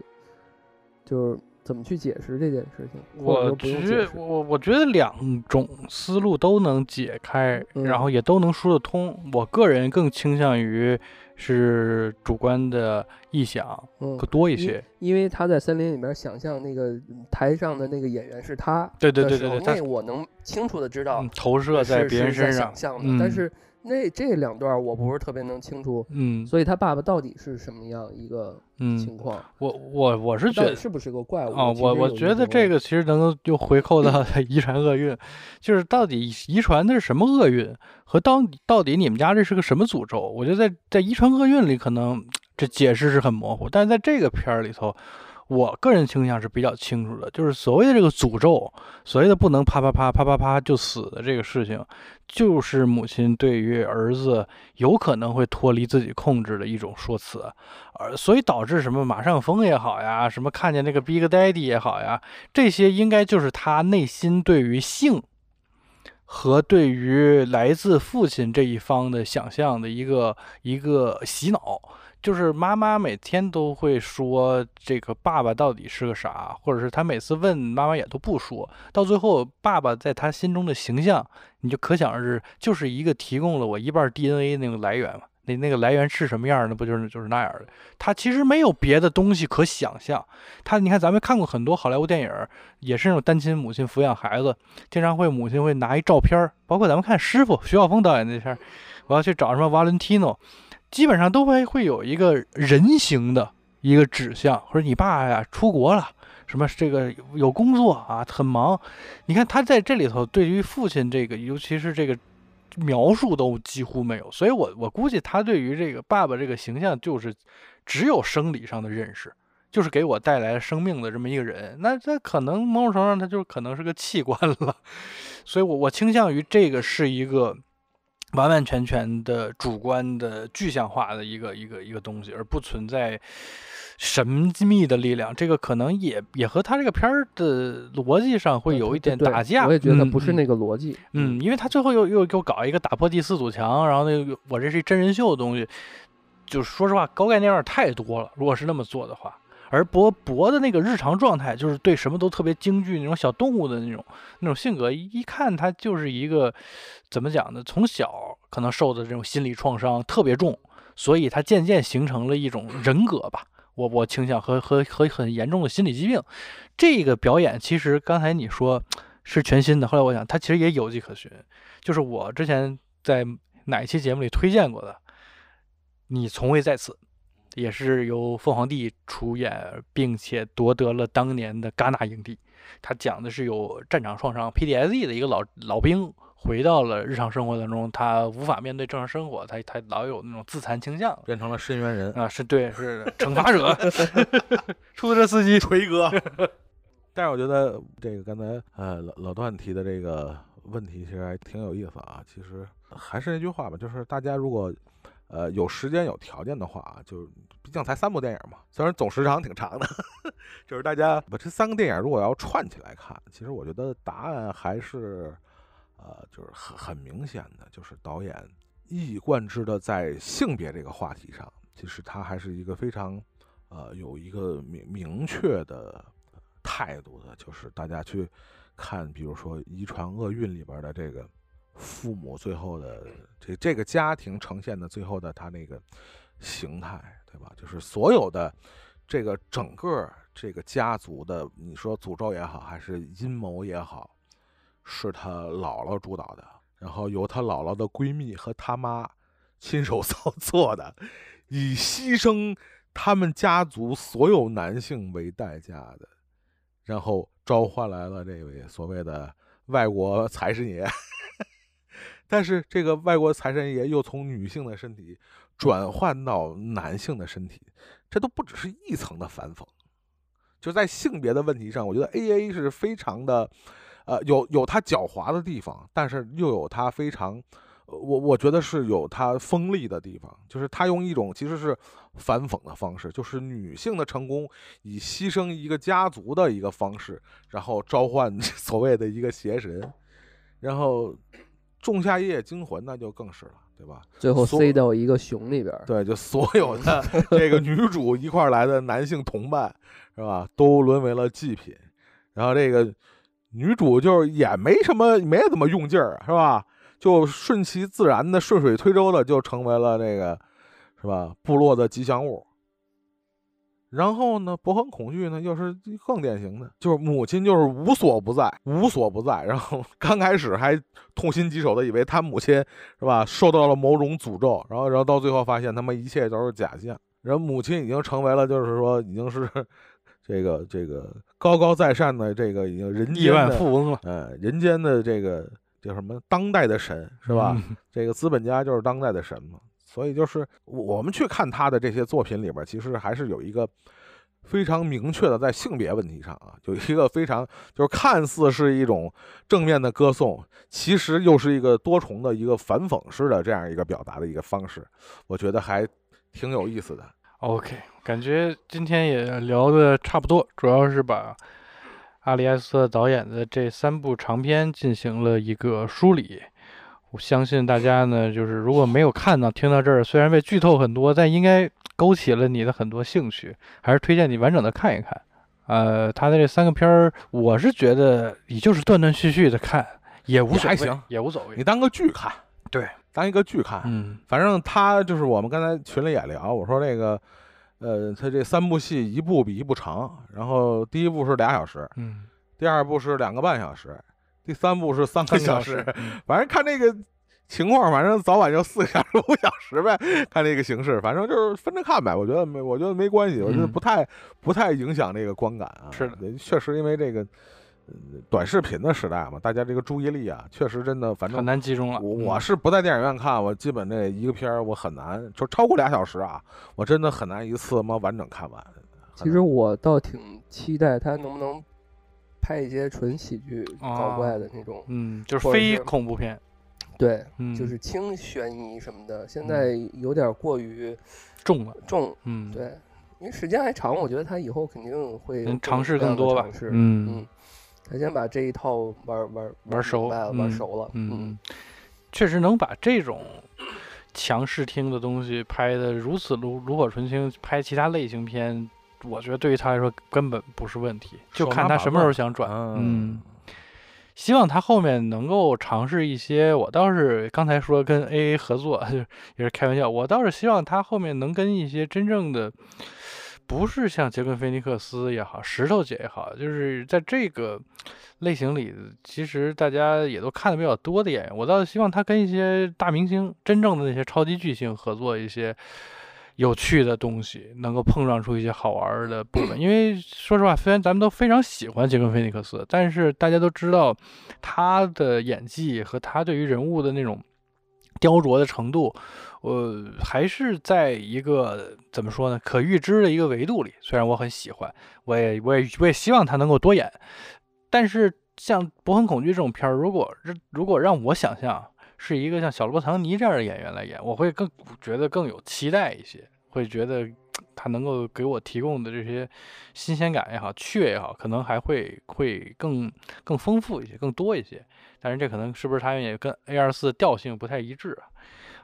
就是怎么去解释这件事情？我觉我我觉得两种思路都能解开，嗯、然后也都能说得通。我个人更倾向于是主观的臆想更多一些、嗯因，因为他在森林里面想象那个台上的那个演员是他，对对对对对，那我能清楚的知道、嗯、投射在别人身上，是是想象的，嗯、但是。那这两段我不是特别能清楚，嗯，所以他爸爸到底是什么样一个情况？嗯、我我我是觉得是不是个怪物啊、哦？我我觉得这个其实能够又回扣到遗传厄运，就是到底遗传的是什么厄运，和到到底你们家这是个什么诅咒？我觉得在在遗传厄运里可能这解释是很模糊，但是在这个片儿里头，我个人倾向是比较清楚的，就是所谓的这个诅咒，所谓的不能啪啪啪啪啪啪就死的这个事情，就是母亲对于儿子有可能会脱离自己控制的一种说辞，而所以导致什么马上疯也好呀，什么看见那个 Big Daddy 也好呀，这些应该就是他内心对于性和对于来自父亲这一方的想象的一个一个洗脑。就是妈妈每天都会说这个爸爸到底是个啥，或者是他每次问妈妈也都不说，到最后爸爸在他心中的形象，你就可想而知，就是一个提供了我一半 D N A 那个来源嘛，那那个来源是什么样的，不就是就是那样的。他其实没有别的东西可想象。他你看咱们看过很多好莱坞电影，也是那种单亲母亲抚养孩子，经常会母亲会拿一照片，包括咱们看师傅徐晓峰导演那片，我要去找什么 Valentino。基本上都会会有一个人形的一个指向，或者你爸呀出国了，什么这个有工作啊，很忙。你看他在这里头对于父亲这个，尤其是这个描述都几乎没有，所以我我估计他对于这个爸爸这个形象就是只有生理上的认识，就是给我带来生命的这么一个人。那他可能某种程度上他就可能是个器官了，所以我我倾向于这个是一个。完完全全的主观的具象化的一个一个一个东西，而不存在神秘的力量。这个可能也也和他这个片儿的逻辑上会有一点打架。对对对，我也觉得不是那个逻辑。嗯，嗯因为他最后又又给我搞一个打破第四堵墙，然后那个我这是真人秀的东西，就是说实话高概念有点太多了。如果是那么做的话。而博博的那个日常状态，就是对什么都特别惊惧，那种小动物的那种那种性格，一看他就是一个怎么讲呢？从小可能受的这种心理创伤特别重，所以他渐渐形成了一种人格吧。我我倾向和和和很严重的心理疾病。这个表演其实刚才你说是全新的，后来我想他其实也有迹可循，就是我之前在哪一期节目里推荐过的，你从未在此。也是由凤凰帝出演，并且夺得了当年的戛纳影帝。他讲的是有战场创伤 P T S D 的一个老老兵，回到了日常生活当中，他无法面对正常生活，他他老有那种自残倾向，变成了深渊人啊，是对，是惩罚者，出租车司机锤哥。但是我觉得这个刚才呃老老段提的这个问题其实还挺有意思啊。其实还是那句话吧，就是大家如果。呃，有时间有条件的话，就毕竟才三部电影嘛，虽然总时长挺长的，呵呵就是大家把这三个电影如果要串起来看，其实我觉得答案还是，呃，就是很很明显的，就是导演一以贯之的在性别这个话题上，其实他还是一个非常，呃，有一个明明确的态度的，就是大家去看，比如说《遗传厄运》里边的这个。父母最后的这这个家庭呈现的最后的他那个形态，对吧？就是所有的这个整个这个家族的，你说诅咒也好，还是阴谋也好，是他姥姥主导的，然后由他姥姥的闺蜜和他妈亲手操作的，以牺牲他们家族所有男性为代价的，然后召唤来了这位所谓的外国财神爷。但是这个外国财神爷又从女性的身体转换到男性的身体，这都不只是一层的反讽。就在性别的问题上，我觉得 A A 是非常的，呃，有有它狡猾的地方，但是又有它非常，我我觉得是有它锋利的地方，就是它用一种其实是反讽的方式，就是女性的成功以牺牲一个家族的一个方式，然后召唤所谓的一个邪神，然后。《仲夏夜惊魂》那就更是了，对吧？最后塞到一个熊里边，对，就所有的这个女主一块来的男性同伴是吧，都沦为了祭品。然后这个女主就是也没什么，没怎么用劲儿，是吧？就顺其自然的、顺水推舟的，就成为了这个是吧部落的吉祥物。然后呢，伯恒恐惧呢，又是更典型的，就是母亲就是无所不在，无所不在。然后刚开始还痛心疾首的以为他母亲是吧受到了某种诅咒，然后然后到最后发现他们一切都是假象。然后母亲已经成为了，就是说已经是这个这个高高在上的这个已经人间亿万富翁了，呃、嗯，人间的这个叫什么当代的神是吧？嗯、这个资本家就是当代的神嘛。所以就是我们去看他的这些作品里边，其实还是有一个非常明确的在性别问题上啊，有一个非常就是看似是一种正面的歌颂，其实又是一个多重的一个反讽式的这样一个表达的一个方式，我觉得还挺有意思的。OK， 感觉今天也聊的差不多，主要是把阿里埃斯特导演的这三部长片进行了一个梳理。我相信大家呢，就是如果没有看到听到这儿，虽然被剧透很多，但应该勾起了你的很多兴趣，还是推荐你完整的看一看。呃，他的这三个片儿，我是觉得你就是断断续续的看也无所谓，也, 也无所谓，你当个剧看，对，当一个剧看。嗯，反正他就是我们刚才群里也聊，我说这个，呃，他这三部戏一部比一部长，然后第一部是俩小时，嗯，第二部是两个半小时。第三部是三个小时，反正看这个情况，反正早晚就四个小时、五小时呗，看这个形式，反正就是分着看呗。我觉得没，我觉得没关系，我觉得不太、嗯、不太影响这个观感啊。是的，确实因为这个、呃、短视频的时代嘛，大家这个注意力啊，确实真的反正很难集中了。我我是不在电影院看，我基本这一个片儿我很难就超过俩小时啊，我真的很难一次嘛完整看完。其实我倒挺期待它能不能拍一些纯喜剧搞怪的那种，啊、嗯，就是非恐怖片，对，嗯、就是轻悬疑什么的。现在有点过于重了，重，嗯，对，因为时间还长，我觉得他以后肯定会能尝试更多吧，嗯嗯，他先把这一套玩玩玩熟了，玩熟了，嗯，嗯嗯确实能把这种强视听的东西拍的如此炉炉火纯青，拍其他类型片。我觉得对于他来说根本不是问题，就看他什么时候想转。嗯，希望他后面能够尝试一些。我倒是刚才说跟 A A 合作，也是开玩笑。我倒是希望他后面能跟一些真正的，不是像杰昆菲尼克斯也好，石头姐也好，就是在这个类型里，其实大家也都看的比较多的演员。我倒是希望他跟一些大明星，真正的那些超级巨星合作一些。有趣的东西能够碰撞出一些好玩的部分，因为说实话，虽然咱们都非常喜欢杰昆·菲尼克斯，但是大家都知道他的演技和他对于人物的那种雕琢的程度，呃，还是在一个怎么说呢，可预知的一个维度里。虽然我很喜欢，我也我也我也希望他能够多演，但是像《伯恒恐惧》这种片儿，如果如果让我想象。是一个像小罗伯·唐尼这样的演员来演，我会更觉得更有期待一些，会觉得他能够给我提供的这些新鲜感也好，趣味也好，可能还会会更更丰富一些，更多一些。但是这可能是不是他也跟 A 二十四 调性不太一致啊？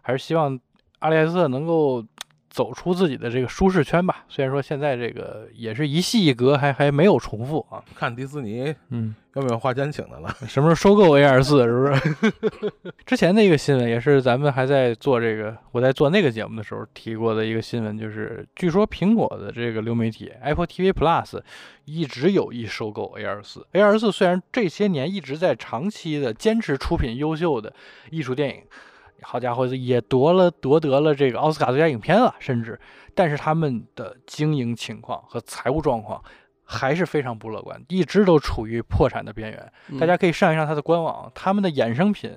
还是希望阿里埃斯特能够走出自己的这个舒适圈吧。虽然说现在这个也是一戏一格，还还没有重复啊。看迪士尼，嗯。要不要花钱请他了？什么时候收购 A 二十四？是不是？之前的一个新闻也是咱们还在做这个，我在做那个节目的时候提过的一个新闻，就是据说苹果的这个流媒体 Apple T V Plus 一直有意收购 A 二十四。A 二十四 虽然这些年一直在长期的坚持出品优秀的艺术电影，好家伙也夺了夺得了这个奥斯卡最佳影片了，甚至，但是他们的经营情况和财务状况。还是非常不乐观，一直都处于破产的边缘。嗯、大家可以上一上它的官网，他们的衍生品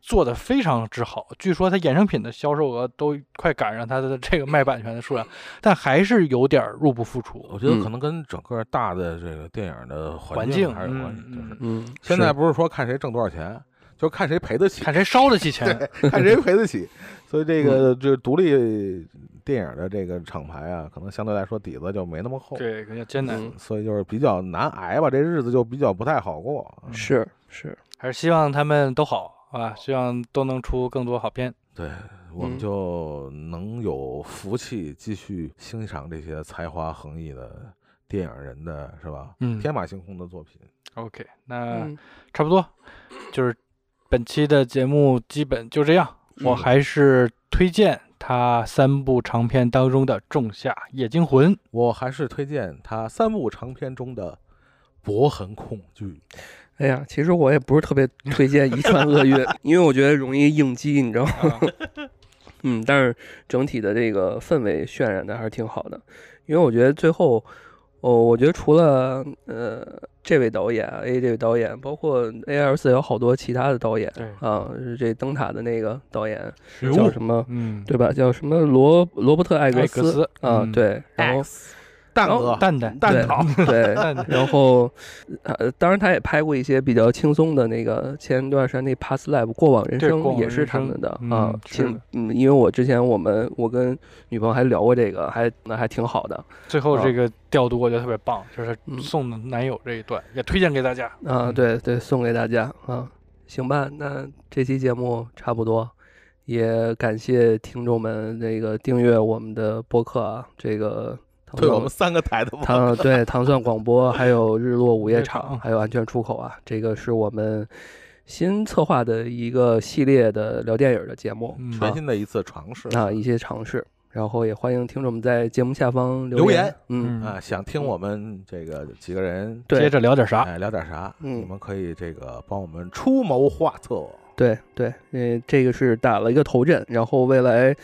做得非常之好，据说它衍生品的销售额都快赶上它的这个卖版权的数量，但还是有点入不敷出。我觉得可能跟整个大的这个电影的环境还是有关系。就是，嗯，现在不是说看谁挣多少钱，就看谁赔得起，看谁烧得起钱，看谁赔得起。所以这个这独立电影的这个厂牌啊，可能相对来说底子就没那么厚，对，比较艰难，所以就是比较难挨吧，这日子就比较不太好过。是是，还是希望他们都好啊，希望都能出更多好片。对，我们就能有福气继续欣赏这些才华横溢的电影人的是吧？嗯，天马行空的作品。OK， 那差不多，嗯、就是本期的节目基本就这样。我还是推荐他三部长片当中的《仲夏夜惊魂》，我还是推荐他三部长片中的《博很恐惧》。哎呀，其实我也不是特别推荐《遗传厄运》，因为我觉得容易应激，你知道吗？嗯，但是整体的这个氛围渲染的还是挺好的，因为我觉得最后。哦，我觉得除了呃这位导演 A 这位导演，包括 A 二十四 有好多其他的导演啊，这灯塔的那个导演叫什么？嗯，对吧？叫什么罗罗伯特艾格斯啊？对，然后蛋哥蛋蛋蛋桃对，然后当然他也拍过一些比较轻松的那个，前段时间那 Past Life 过往人生也是他们的啊，挺嗯，因为我之前我们我跟女朋友还聊过这个，还那还挺好的。最后这个。调度我觉得特别棒，就是送男友这一段、嗯、也推荐给大家啊，对对，送给大家啊，行吧，那这期节目差不多，也感谢听众们那个订阅我们的播客啊，这个对我们三个台的播客，对糖蒜广播，还有日落午夜场，还有安全出口啊，这个是我们。新策划的一个系列的聊电影的节目，嗯啊、全新的一次尝试啊，一些尝试。然后也欢迎听众们在节目下方留言，留言嗯啊，想听我们这个几个人接着聊点啥，哎、聊点啥，嗯、你们可以这个帮我们出谋划策。对对，呃，这个是打了一个头阵，然后未来，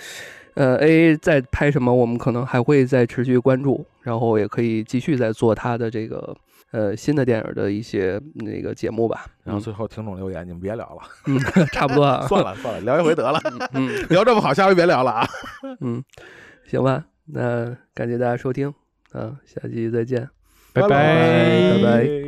呃 ，A 再拍什么，我们可能还会再持续关注，然后也可以继续再做他的这个。呃，新的电影的一些那个节目吧，然后最后听众留言，你们别聊了，嗯，差不多啊，算了算了，聊一回得了，嗯，聊这么好，下回别聊了啊，嗯，行吧，那感谢大家收听，啊，下期再见，拜拜拜拜。